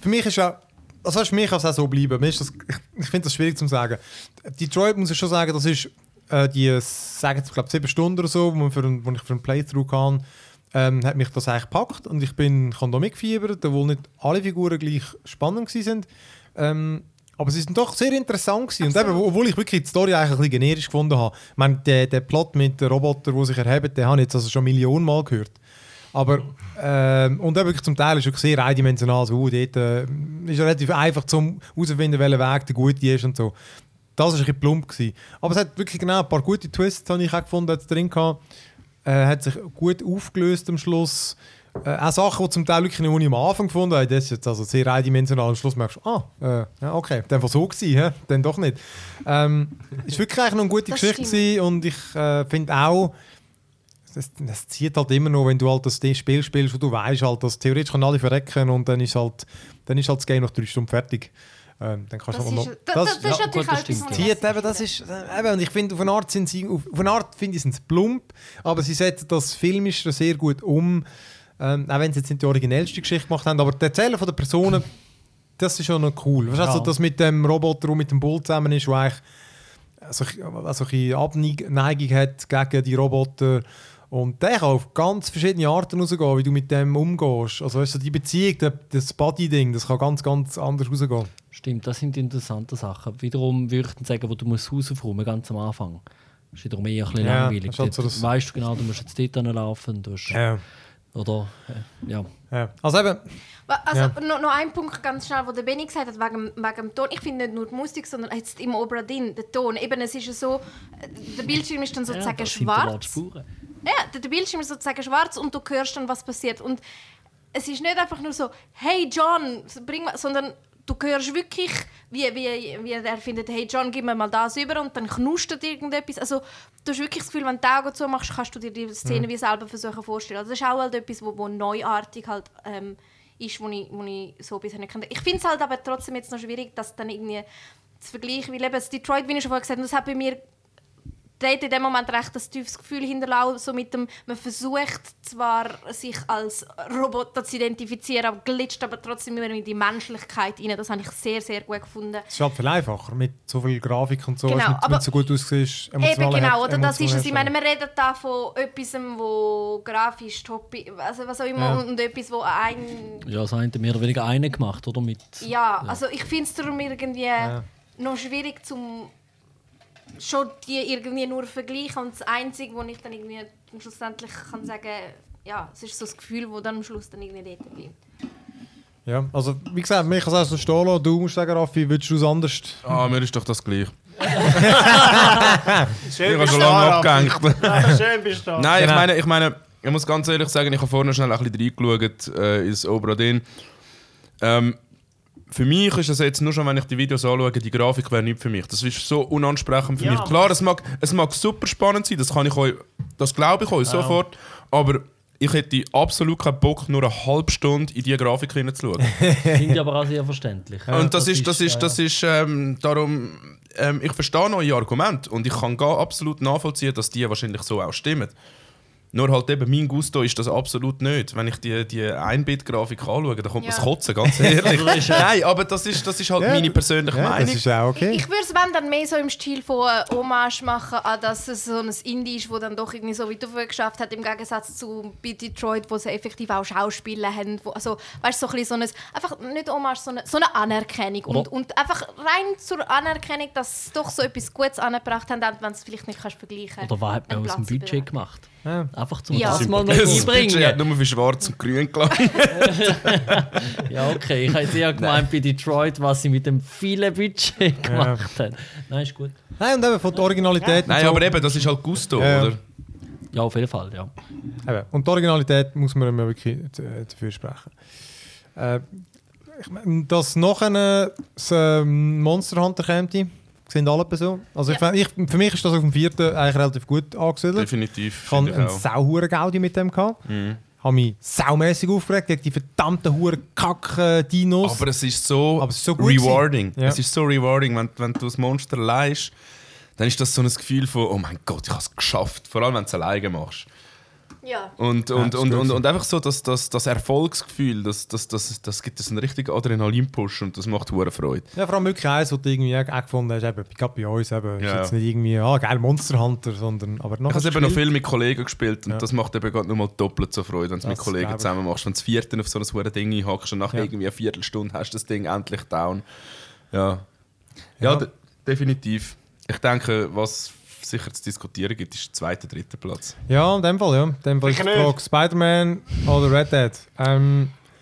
für mich ist ja... Also für mich kann es auch so bleiben. Mir ist das, ich finde das schwierig zu sagen. Detroit, muss ich schon sagen, das ist die, sagen ich glaube, 7 Stunden oder so, wo ich für einen Playthrough kann, hat mich das eigentlich gepackt. Und ich habe da mitgefiebert, obwohl nicht alle Figuren gleich spannend waren. Aber es war doch sehr interessant. Absolut. Und eben, obwohl ich wirklich die Story eigentlich ein bisschen generisch gefunden habe. Ich meine, den Plot mit den Robotern, die sich erheben, den habe ich jetzt also schon Millionen Mal gehört. Aber, und eben wirklich zum Teil ist es sehr eindimensional. Also, dort ist relativ einfach zum herauszufinden, welcher Weg der gute ist und so. Das war ein bisschen plump gewesen. Aber es hat wirklich genau ein paar gute Twists, habe ich auch gefunden, hat es drin gehabt. Hat sich gut aufgelöst am Schluss. Auch Sachen, die zum Teil wirklich nicht am Anfang gefunden haben, das ist jetzt also sehr eindimensional. Am Schluss merkst du, okay, dann war so gewesen, ja? Dann doch nicht. Ist wirklich eigentlich noch eine gute Geschichte und ich finde auch, es zieht halt immer noch, wenn du halt das Spiel spielst, wo du weißt, halt, dass theoretisch alle verrecken und dann ist halt das Game nach 3 Stunden fertig. Dann kannst das, noch, ist, das ist natürlich auch etwas. Und ich finde, auf eine Art finde ich es plump, aber sie setzen das filmisch sehr gut um. Auch wenn sie jetzt nicht die originellste Geschichte gemacht haben, aber die Erzählen von den Personen, das ist schon noch cool. Weißt du, ja. Also, dass mit dem Roboter, der mit dem Bull zusammen ist, der eigentlich so eine Abneigung hat gegen die Roboter. Und der kann auf ganz verschiedene Arten rausgehen, wie du mit dem umgehst. Also weißt du, die Beziehung, das Buddy-Ding, das kann ganz, ganz anders rausgehen. Stimmt, das sind interessante Sachen. Wiederum würde ich sagen, wo du das Haus aufräumen, ganz am Anfang. Das ist wiederum eher ein bisschen langweilig. Halt so das weißt du genau, du musst jetzt dort hinlaufen. Oder, ja. Also eben... Noch ein Punkt ganz schnell, den der Benni gesagt hat, wegen dem Ton. Ich finde nicht nur die Musik, sondern jetzt im Obra Dinn, der Ton. Eben, es ist ja so, der Bildschirm ist dann sozusagen schwarz. Ja, der Bildschirm ist sozusagen schwarz und du hörst dann, was passiert. Und es ist nicht einfach nur so, hey John, bring mal, sondern du hörst wirklich, wie er findet, hey John, gib mir mal das über und dann knustet irgendetwas. Also du hast wirklich das Gefühl, wenn du die Augen zu machst, kannst du dir die Szene wie selber versuchen vorstellen. Also das ist auch halt etwas, wo neuartig halt, ist, wo ich so bisher nicht kannte. Ich finde es halt aber trotzdem jetzt noch schwierig, das dann irgendwie zu vergleichen, weil eben das Detroit, wie ich schon vorher gesagt habe, das hat bei mir in dem Moment recht ein tiefes Gefühl hinterlassen, so mit dem, man versucht zwar sich als Roboter zu identifizieren, aber glitscht aber trotzdem immer in die Menschlichkeit rein. Das habe ich sehr, sehr gut gefunden. Es ist halt viel einfacher, mit so viel Grafik und so, genau, als nicht so gut aussieht. Eben genau, oder das ist es. Ich meine, wir reden da von etwas, wo grafisch top ist, also was auch immer, ja. Und etwas, wo ein... Ja, das hat mehr oder weniger einen gemacht, oder? Mit, ja, also ich finde es darum irgendwie noch schwierig zum... schon die irgendwie nur vergleichen und das Einzige, wo ich dann irgendwie schlussendlich kann sagen, ja, es ist so das Gefühl, wo dann am Schluss dann irgendwie dort bleibt. Ja, also wie gesagt, mich kann es auch so stehen lassen. Du musst sagen, Raffi, würdest du es anders? Ah, mir ist doch das gleich. Schön, ich schon lange abgehängt. Schön bist du. Nein, ich meine, ich muss ganz ehrlich sagen, ich habe vorhin schnell ein bisschen reingeschaut ins Obra Dinn. Für mich ist das jetzt nur schon, wenn ich die Videos anschaue, die Grafik wäre nicht für mich. Das ist so unansprechend für mich. Klar, es mag super spannend sein, das kann ich euch, das glaube ich euch sofort, aber ich hätte absolut keinen Bock, nur eine halbe Stunde in diese Grafik hineinzuschauen. Finde ich aber auch sehr verständlich. Und darum, ich verstehe noch eure Argumente und ich kann gar absolut nachvollziehen, dass die wahrscheinlich so auch stimmen. Nur halt eben, mein Gusto ist das absolut nicht. Wenn ich die Einbit-Grafik anschaue, dann kommt man das Kotzen, ganz ehrlich. Nein, aber das ist halt meine persönliche Meinung. Das ist auch okay. Ich würde es dann mehr so im Stil von Hommage machen, an dass es so ein Indie ist, das dann doch irgendwie so weit aufgeschafft hat, im Gegensatz zu bei Detroit, wo sie effektiv auch Schauspieler haben. Wo, also, weißt du, so ein bisschen so ein, einfach nicht Hommage, so eine Anerkennung. Und einfach rein zur Anerkennung, dass sie doch so etwas Gutes angebracht haben, wenn du es vielleicht nicht kannst vergleichen. Oder was hat man aus dem Budget gemacht? Ja. Einfach zum das mal noch einbringen. Das hat nur für schwarz und grün gelangt. Ja, okay. Ich habe eher gemeint bei Detroit, was sie mit dem vielen Budget gemacht haben. Nein, ist gut. Nein, und eben von der Originalität... Nein, so. Aber eben, das ist halt Gusto, oder? Ja, auf jeden Fall, ja. Eben. Und die Originalität muss man ja wirklich dafür sprechen. Dass nachher das Monster Hunter käme, sind alle so. Also für mich ist das auf dem 4. eigentlich relativ gut angesiedelt. Definitiv. Ich hatte einen sauhuren Gaudi mit dem. Ich habe mich saumässig aufgeregt gegen die verdammten huren Kack-Dinos. Aber es ist so rewarding. Ja. Es ist so rewarding, wenn du das Monster leihst, dann ist das so ein Gefühl von «Oh mein Gott, ich habe es geschafft!» Vor allem, wenn du es alleine machst. Ja. Und einfach so das Erfolgsgefühl, das gibt es einen richtigen Adrenalin-Push und das macht verdammt Freude. Ja, vor allem wirklich eins, was du irgendwie auch gefunden hast, eben, gerade bei uns, ist jetzt nicht irgendwie geil Monster Hunter, sondern... Aber ich habe eben noch viel mit Kollegen gespielt und das macht eben gerade nochmal doppelt so Freude, wenn du es mit Kollegen zusammen machst. Wenn du das Vierten auf so ein verdammtes Ding einhackst und nach irgendwie einer Viertelstunde hast du das Ding endlich down. Ja, definitiv. Ich denke, was... sicher zu diskutieren gibt, ist der 2., 3. Platz. Ja, in dem Fall, ja. In dem Fall ist die Frage Spider-Man oder Red Dead.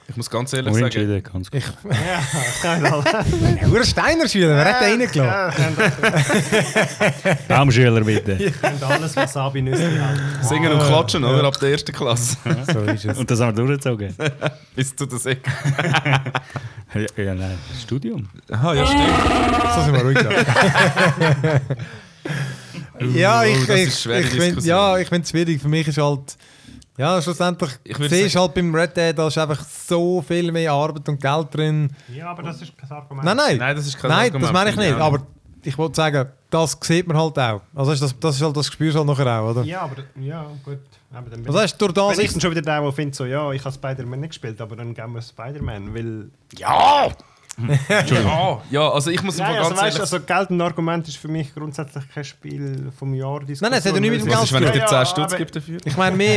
Ich muss ganz ehrlich sagen... Ganz gut. Ich kann nicht alles. Ursteiner-Schüler, wer hat den reingelassen? Baumschüler, bitte. Ihr könnt alles Wasabi-Nüsse haben. Singen und klatschen, oder? Ab der 1. Klasse. Ja, so ist es. Und das haben wir durchgezogen. Bis zu der 6. ja, nein. Studium. Aha, ja, stimmt. So sind wir ruhig da. Ja, ich finde es schwierig. Für mich ist halt, schlussendlich, siehst halt beim Red Dead, da ist einfach so viel mehr Arbeit und Geld drin. Ja, aber das ist kein Argument. Nein, das ist kein Argument. Das meine ich nicht, aber ich wollte sagen, das sieht man halt auch. Also das ist halt das Gespür halt nachher auch, oder? Ja, aber gut. Aber dann bin ich schon wieder der, der findet so, ja, ich habe Spider-Man nicht gespielt, aber dann gehen wir Spider-Man, weil... Ja! Ja, also ich muss einfach ganz ehrlich... Also Geld ein Argument ist für mich grundsätzlich kein Spiel vom Jahr. Nein, es hat ja nicht mit dem Geld zu tun. Was ist, wenn ich dir 10 Stutz gebe dafür? Ich meine,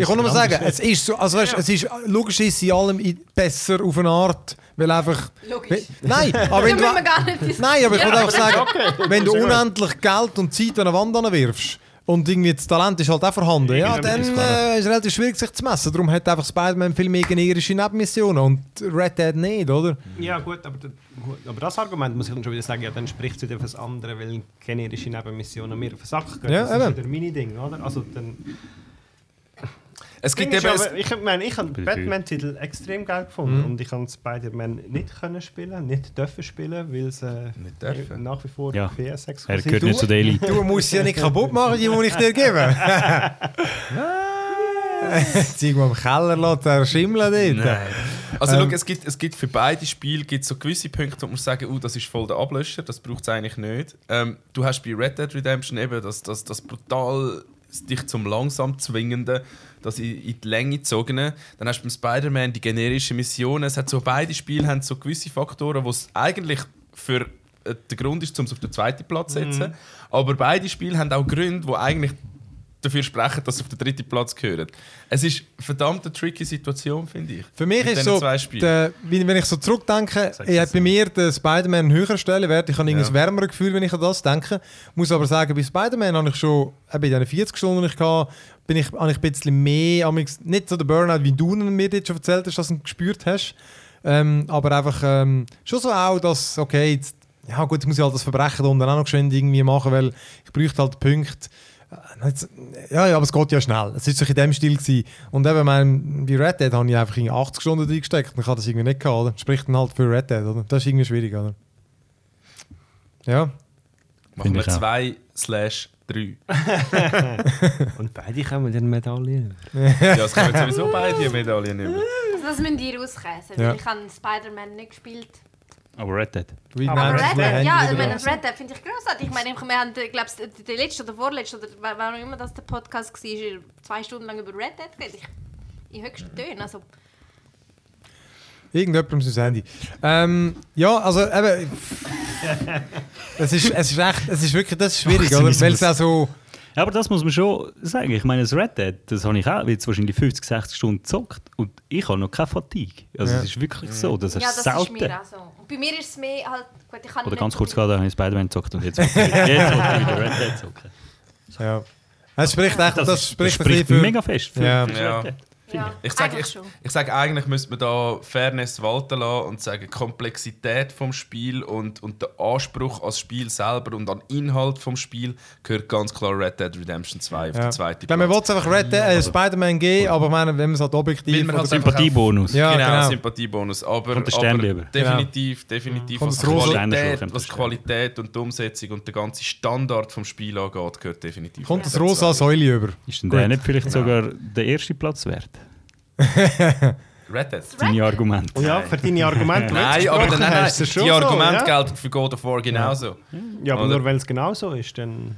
ich kann nur sagen, es ist so, also weißt, es ist logisch ist in allem besser auf eine Art, weil einfach... Logisch. Nein, aber wenn du... Nein, aber ich wollte einfach sagen, wenn du unendlich Geld und Zeit an eine Wand wirfst, und irgendwie das Talent ist halt auch vorhanden. Ja, dann ist es relativ schwierig, sich zu messen. Darum hat einfach Spider-Man viel mehr generische Nebenmissionen und Red Dead nicht, oder? Ja gut, aber das Argument muss ich dann schon wieder sagen, ja, dann spricht es wieder für das andere, weil generische Nebenmissionen mir auf den Sack gehen. Das ist wieder mein Ding, oder? Also dann... Es gibt eben aber, ich habe den Batman-Titel extrem geil gefunden und ich konnte Spider-Man nicht können spielen, nicht dürfen spielen, weil es nach wie vor PS exklusiv ist. Er gehört nicht zu der Elite. Du musst ja nicht kaputt machen, die muss ich dir geben. Zeig mal im Keller, lässt er schimmeln dort. Nein. Also schau, es gibt für beide Spiele so gewisse Punkte, wo man sagen muss, das ist voll der Ablöscher, das braucht es eigentlich nicht. Du hast bei Red Dead Redemption eben das brutal dich zum langsam zwingenden, das in die Länge gezogene. Dann hast du beim Spider-Man die generischen Missionen. Es hat so, beide Spiele haben so gewisse Faktoren, die es eigentlich für den Grund ist, um es auf den zweiten Platz zu setzen. Aber beide Spiele haben auch Gründe, die eigentlich dafür sprechen, dass sie auf den dritten Platz gehören. Es ist verdammt eine tricky Situation, finde ich. Für mich ist so, wenn ich so zurückdenke, ich habe bei mir den Spider-Man einen höheren Stellenwert. Ich habe ein wärmeres Gefühl, wenn ich an das denke. Ich muss aber sagen, bei Spider-Man habe ich schon in den 40 Stunden, die ich hatte, habe ich ein bisschen mehr, nicht so der Burnout, wie du mir jetzt schon erzählt hast, dass du ihn gespürt hast. Aber einfach schon so auch, dass, okay, jetzt, ja gut, jetzt muss ich halt das Verbrechen da unten auch noch geschwind irgendwie machen, weil ich bräuchte halt Punkte. Ja, aber es geht ja schnell. Es war so in dem Stil gewesen. Und eben, bei Red Dead habe ich einfach 80 Stunden reingesteckt. Dann kann das irgendwie nicht gehabt, oder? Spricht dann halt für Red Dead, oder? Das ist irgendwie schwierig, oder? Ja. Machen wir 2/3. Und beide kommen dann Medaillen. Ja, es kommen sowieso beide Medaillen über. Das müssen die rausreißen. Ja. Ich habe Spider-Man nicht gespielt. Aber Red Dead. Red Dead finde ich grossartig. Ich meine, wir haben, glaube ich, den letzten oder vorletzten, oder warum immer das der Podcast war, 2 Stunden lang über Red Dead geredet. In höchsten Tönen. Also. Irgendjemand muss sein Handy. Ja, also eben. Es ist wirklich, das ist schwierig, oder? Weil es auch so. Ja, aber das muss man schon sagen. Ich meine, das Red Dead, das habe ich auch jetzt wahrscheinlich 50, 60 Stunden gezockt und ich habe noch keine Fatigue. Also es ist wirklich so, das ist selten. Ja, das ist mir auch so. Und bei mir ist es mehr halt... Gut, ich kann oder ganz kurz gerade habe ich Spider-Man gezockt und jetzt will ich wieder Red Dead zocken. So. Ja. Das spricht echt... Das spricht mega fest für Red Dead. Ja, ich sage, eigentlich müsste man da Fairness walten lassen und sagen, Komplexität vom Spiel und der Anspruch ans Spiel selber und an Inhalt vom Spiel gehört ganz klar Red Dead Redemption 2 auf den zweiten Platz. Man will es einfach Spider-Man geben, aber wenn man es halt objektiv... Man hat Sympathiebonus. Ja, genau, Sympathiebonus. Aber definitiv was Qualität und die Umsetzung und der ganze Standard vom Spiel angeht, gehört definitiv. Kommt das rosa Säule über. Ist denn der nicht vielleicht sogar der erste Platz wert? Red Dead. Deine Argumente. Oh ja, für deine Argumente. Nein, aber dann ist es schon die Argumente gelten für God of War genauso. Ja, aber nur weil es genauso ist, dann...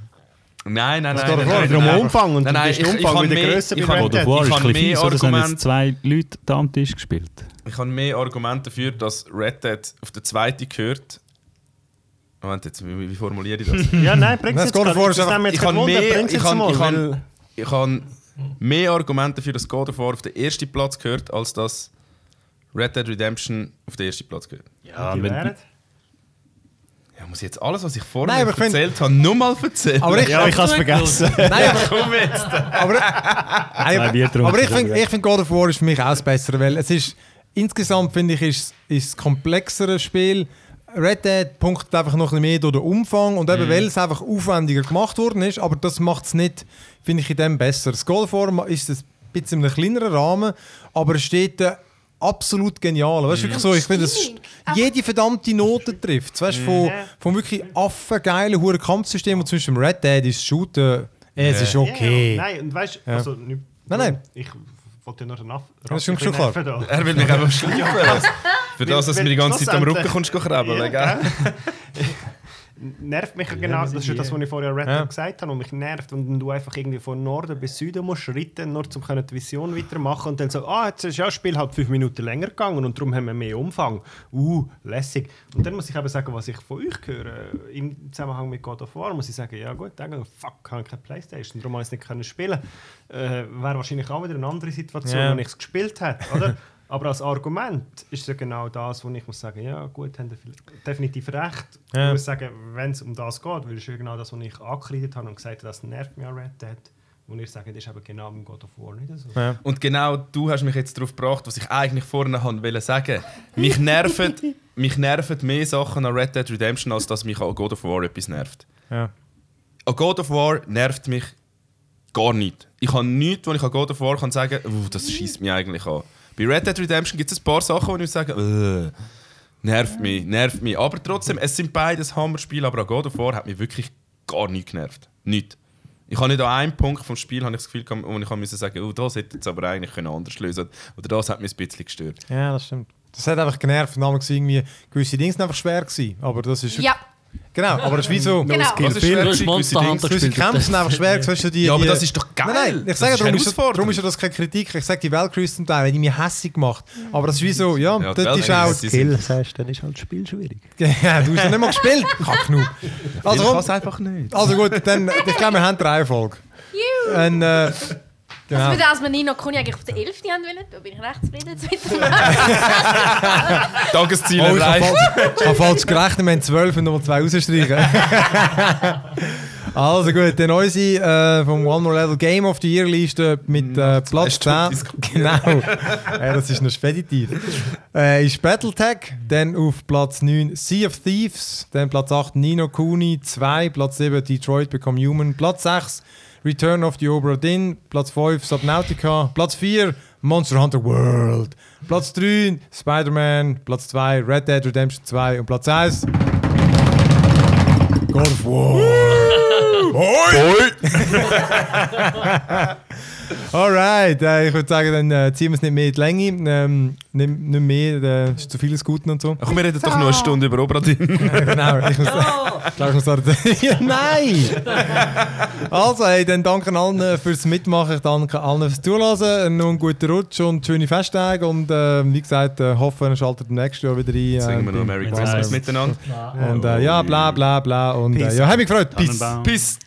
Nein. Darum Umfang und dann ist der Umfang wieder grösser bei Red Dead. God of War ist ein bisschen so, dass jetzt 2 Leute da am Tisch gespielt. Ich habe mehr Argumente dafür, dass Red Dead auf den zweiten gehört. Moment, jetzt, wie formuliere ich das? Ja, nein, bring es jetzt gar nicht. Ich habe mehr Argumente dafür, dass God of War auf den ersten Platz gehört, als dass Red Dead Redemption auf den ersten Platz gehört. Ja, muss ich jetzt alles, was ich vorhin erzählt habe, nochmal erzählen? Aber ich habe es vergessen. Nein, komm jetzt. Aber ich finde, God of War ist für mich auch besser, weil es ist, insgesamt finde ich, ist ein komplexeres Spiel. Red Dead punktet einfach noch ein bisschen mehr durch den Umfang und eben, weil es einfach aufwendiger gemacht worden ist, aber das macht es nicht, finde ich, in dem besser. Das Golf War ist ein bisschen in einem kleineren Rahmen, aber es steht absolut genial. Weißt, wirklich so, ich finde, dass jede verdammte Note trifft. Weißt, von wirklich affengeilen hohen Kampfsystemen, zum Beispiel Red Dead ist Shooten, es ist okay. Ja, nein, und weißt du, also... Nein. Er will mich einfach schleifen lassen. Für das, dass du mir die ganze Zeit am Rücken kommst, krabbeln. Ja, nervt mich genau, das ist das, was ich vorher Red Dead gesagt habe, und mich nervt, wenn du einfach irgendwie von Norden bis Süden musst reiten, nur um die Vision weitermachen und dann so, jetzt ist ja das Spiel halt 5 Minuten länger gegangen und darum haben wir mehr Umfang. Lässig. Und dann muss ich eben sagen, was ich von euch höre, im Zusammenhang mit God of War, muss ich sagen, ja gut, dann habe ich keine Playstation, darum habe ich es nicht spielen können. Wäre wahrscheinlich auch wieder eine andere Situation, wenn ich es gespielt hätte, oder? Aber als Argument ist ja genau das, wo ich muss sagen, ja gut, haben definitiv recht. Ja. Ich muss sagen, wenn es um das geht, weil es ja genau das, was ich angekreidet habe und gesagt habe, das nervt mich an Red Dead. Und ich sage, das ist eben genau beim God of War nicht so. Ja. Und genau du hast mich jetzt darauf gebracht, was ich eigentlich vorhin wollte sagen. Mich nerven mehr Sachen an Red Dead Redemption, als dass mich an God of War etwas nervt. Ja. An God of War nervt mich gar nichts. Ich habe nichts, wo ich an God of War kann sagen, das schießt mich eigentlich an. Bei Red Dead Redemption gibt es ein paar Sachen, die ich sage, nervt mich. Aber trotzdem, es sind beides Hammer-Spiele, aber an God of War hat mich wirklich gar nichts genervt. Nichts. Ich habe nicht an einem Punkt vom Spiel habe ich das Gefühl, wo ich musste sagen, das hätte jetzt aber eigentlich anders lösen können. Oder das hat mich ein bisschen gestört. Ja, das stimmt. Das hat einfach genervt. Damals irgendwie gewisse Dinge einfach schwer gewesen. Aber das ist ja. Genau, aber das ist wie so. Genau. Das ist schwer, gewisse Kämpfe sind einfach schwer. Ja, aber das ist doch geil. Nein, ich sage, darum ist ja das keine Kritik. Ich sage, die Valkyries zum Teil, die mich hässig gemacht. Aber das ist wie so, ja das ist auch... Skill, das heißt, dann ist halt das Spiel schwierig. Ja, du hast ja nicht mal gespielt. Kacknub. Also, ich kann es einfach nicht. Also gut, dann, ich glaube, wir haben 3 Folgen. Genau. Also, als wir Ni no Kuni eigentlich auf der 11. haben wollen, da bin ich recht zufrieden mit Tagesziel erreicht. Ich habe falsch gerechnet, wir haben 12 und nochmal 2 rausstreichen. Also gut, der unsere vom One More Level Game of the Year Liste mit Platz 10. Genau, das ist noch speditiv. Ist Battletech, dann auf Platz 9 Sea of Thieves, dann Platz 8 Ni no Kuni 2, Platz 7 Detroit Become Human, Platz 6 Return of the Obra Dinn, Platz 5 Subnautica, Platz 4 Monster Hunter World, Platz 3 Spider-Man, Platz 2 Red Dead Redemption 2 und Platz 1 God of War. Alright, ich würde sagen, dann ziehen wir es nicht mehr in die Länge, nicht mehr, ist zu vieles Guten und so. Komm, wir reden doch nur eine Stunde über Obra Dinn. Genau, ich muss sagen, nein! Also, hey, dann danke allen fürs Mitmachen, ich danke allen fürs Zuhören, noch einen guten Rutsch und schöne Festtage und wie gesagt, hoffen, ihr schaltet nächstes Jahr wieder ein. Singen wir noch Merry Christmas miteinander. Und ja, bla bla bla und ja, hab mich gefreut, peace!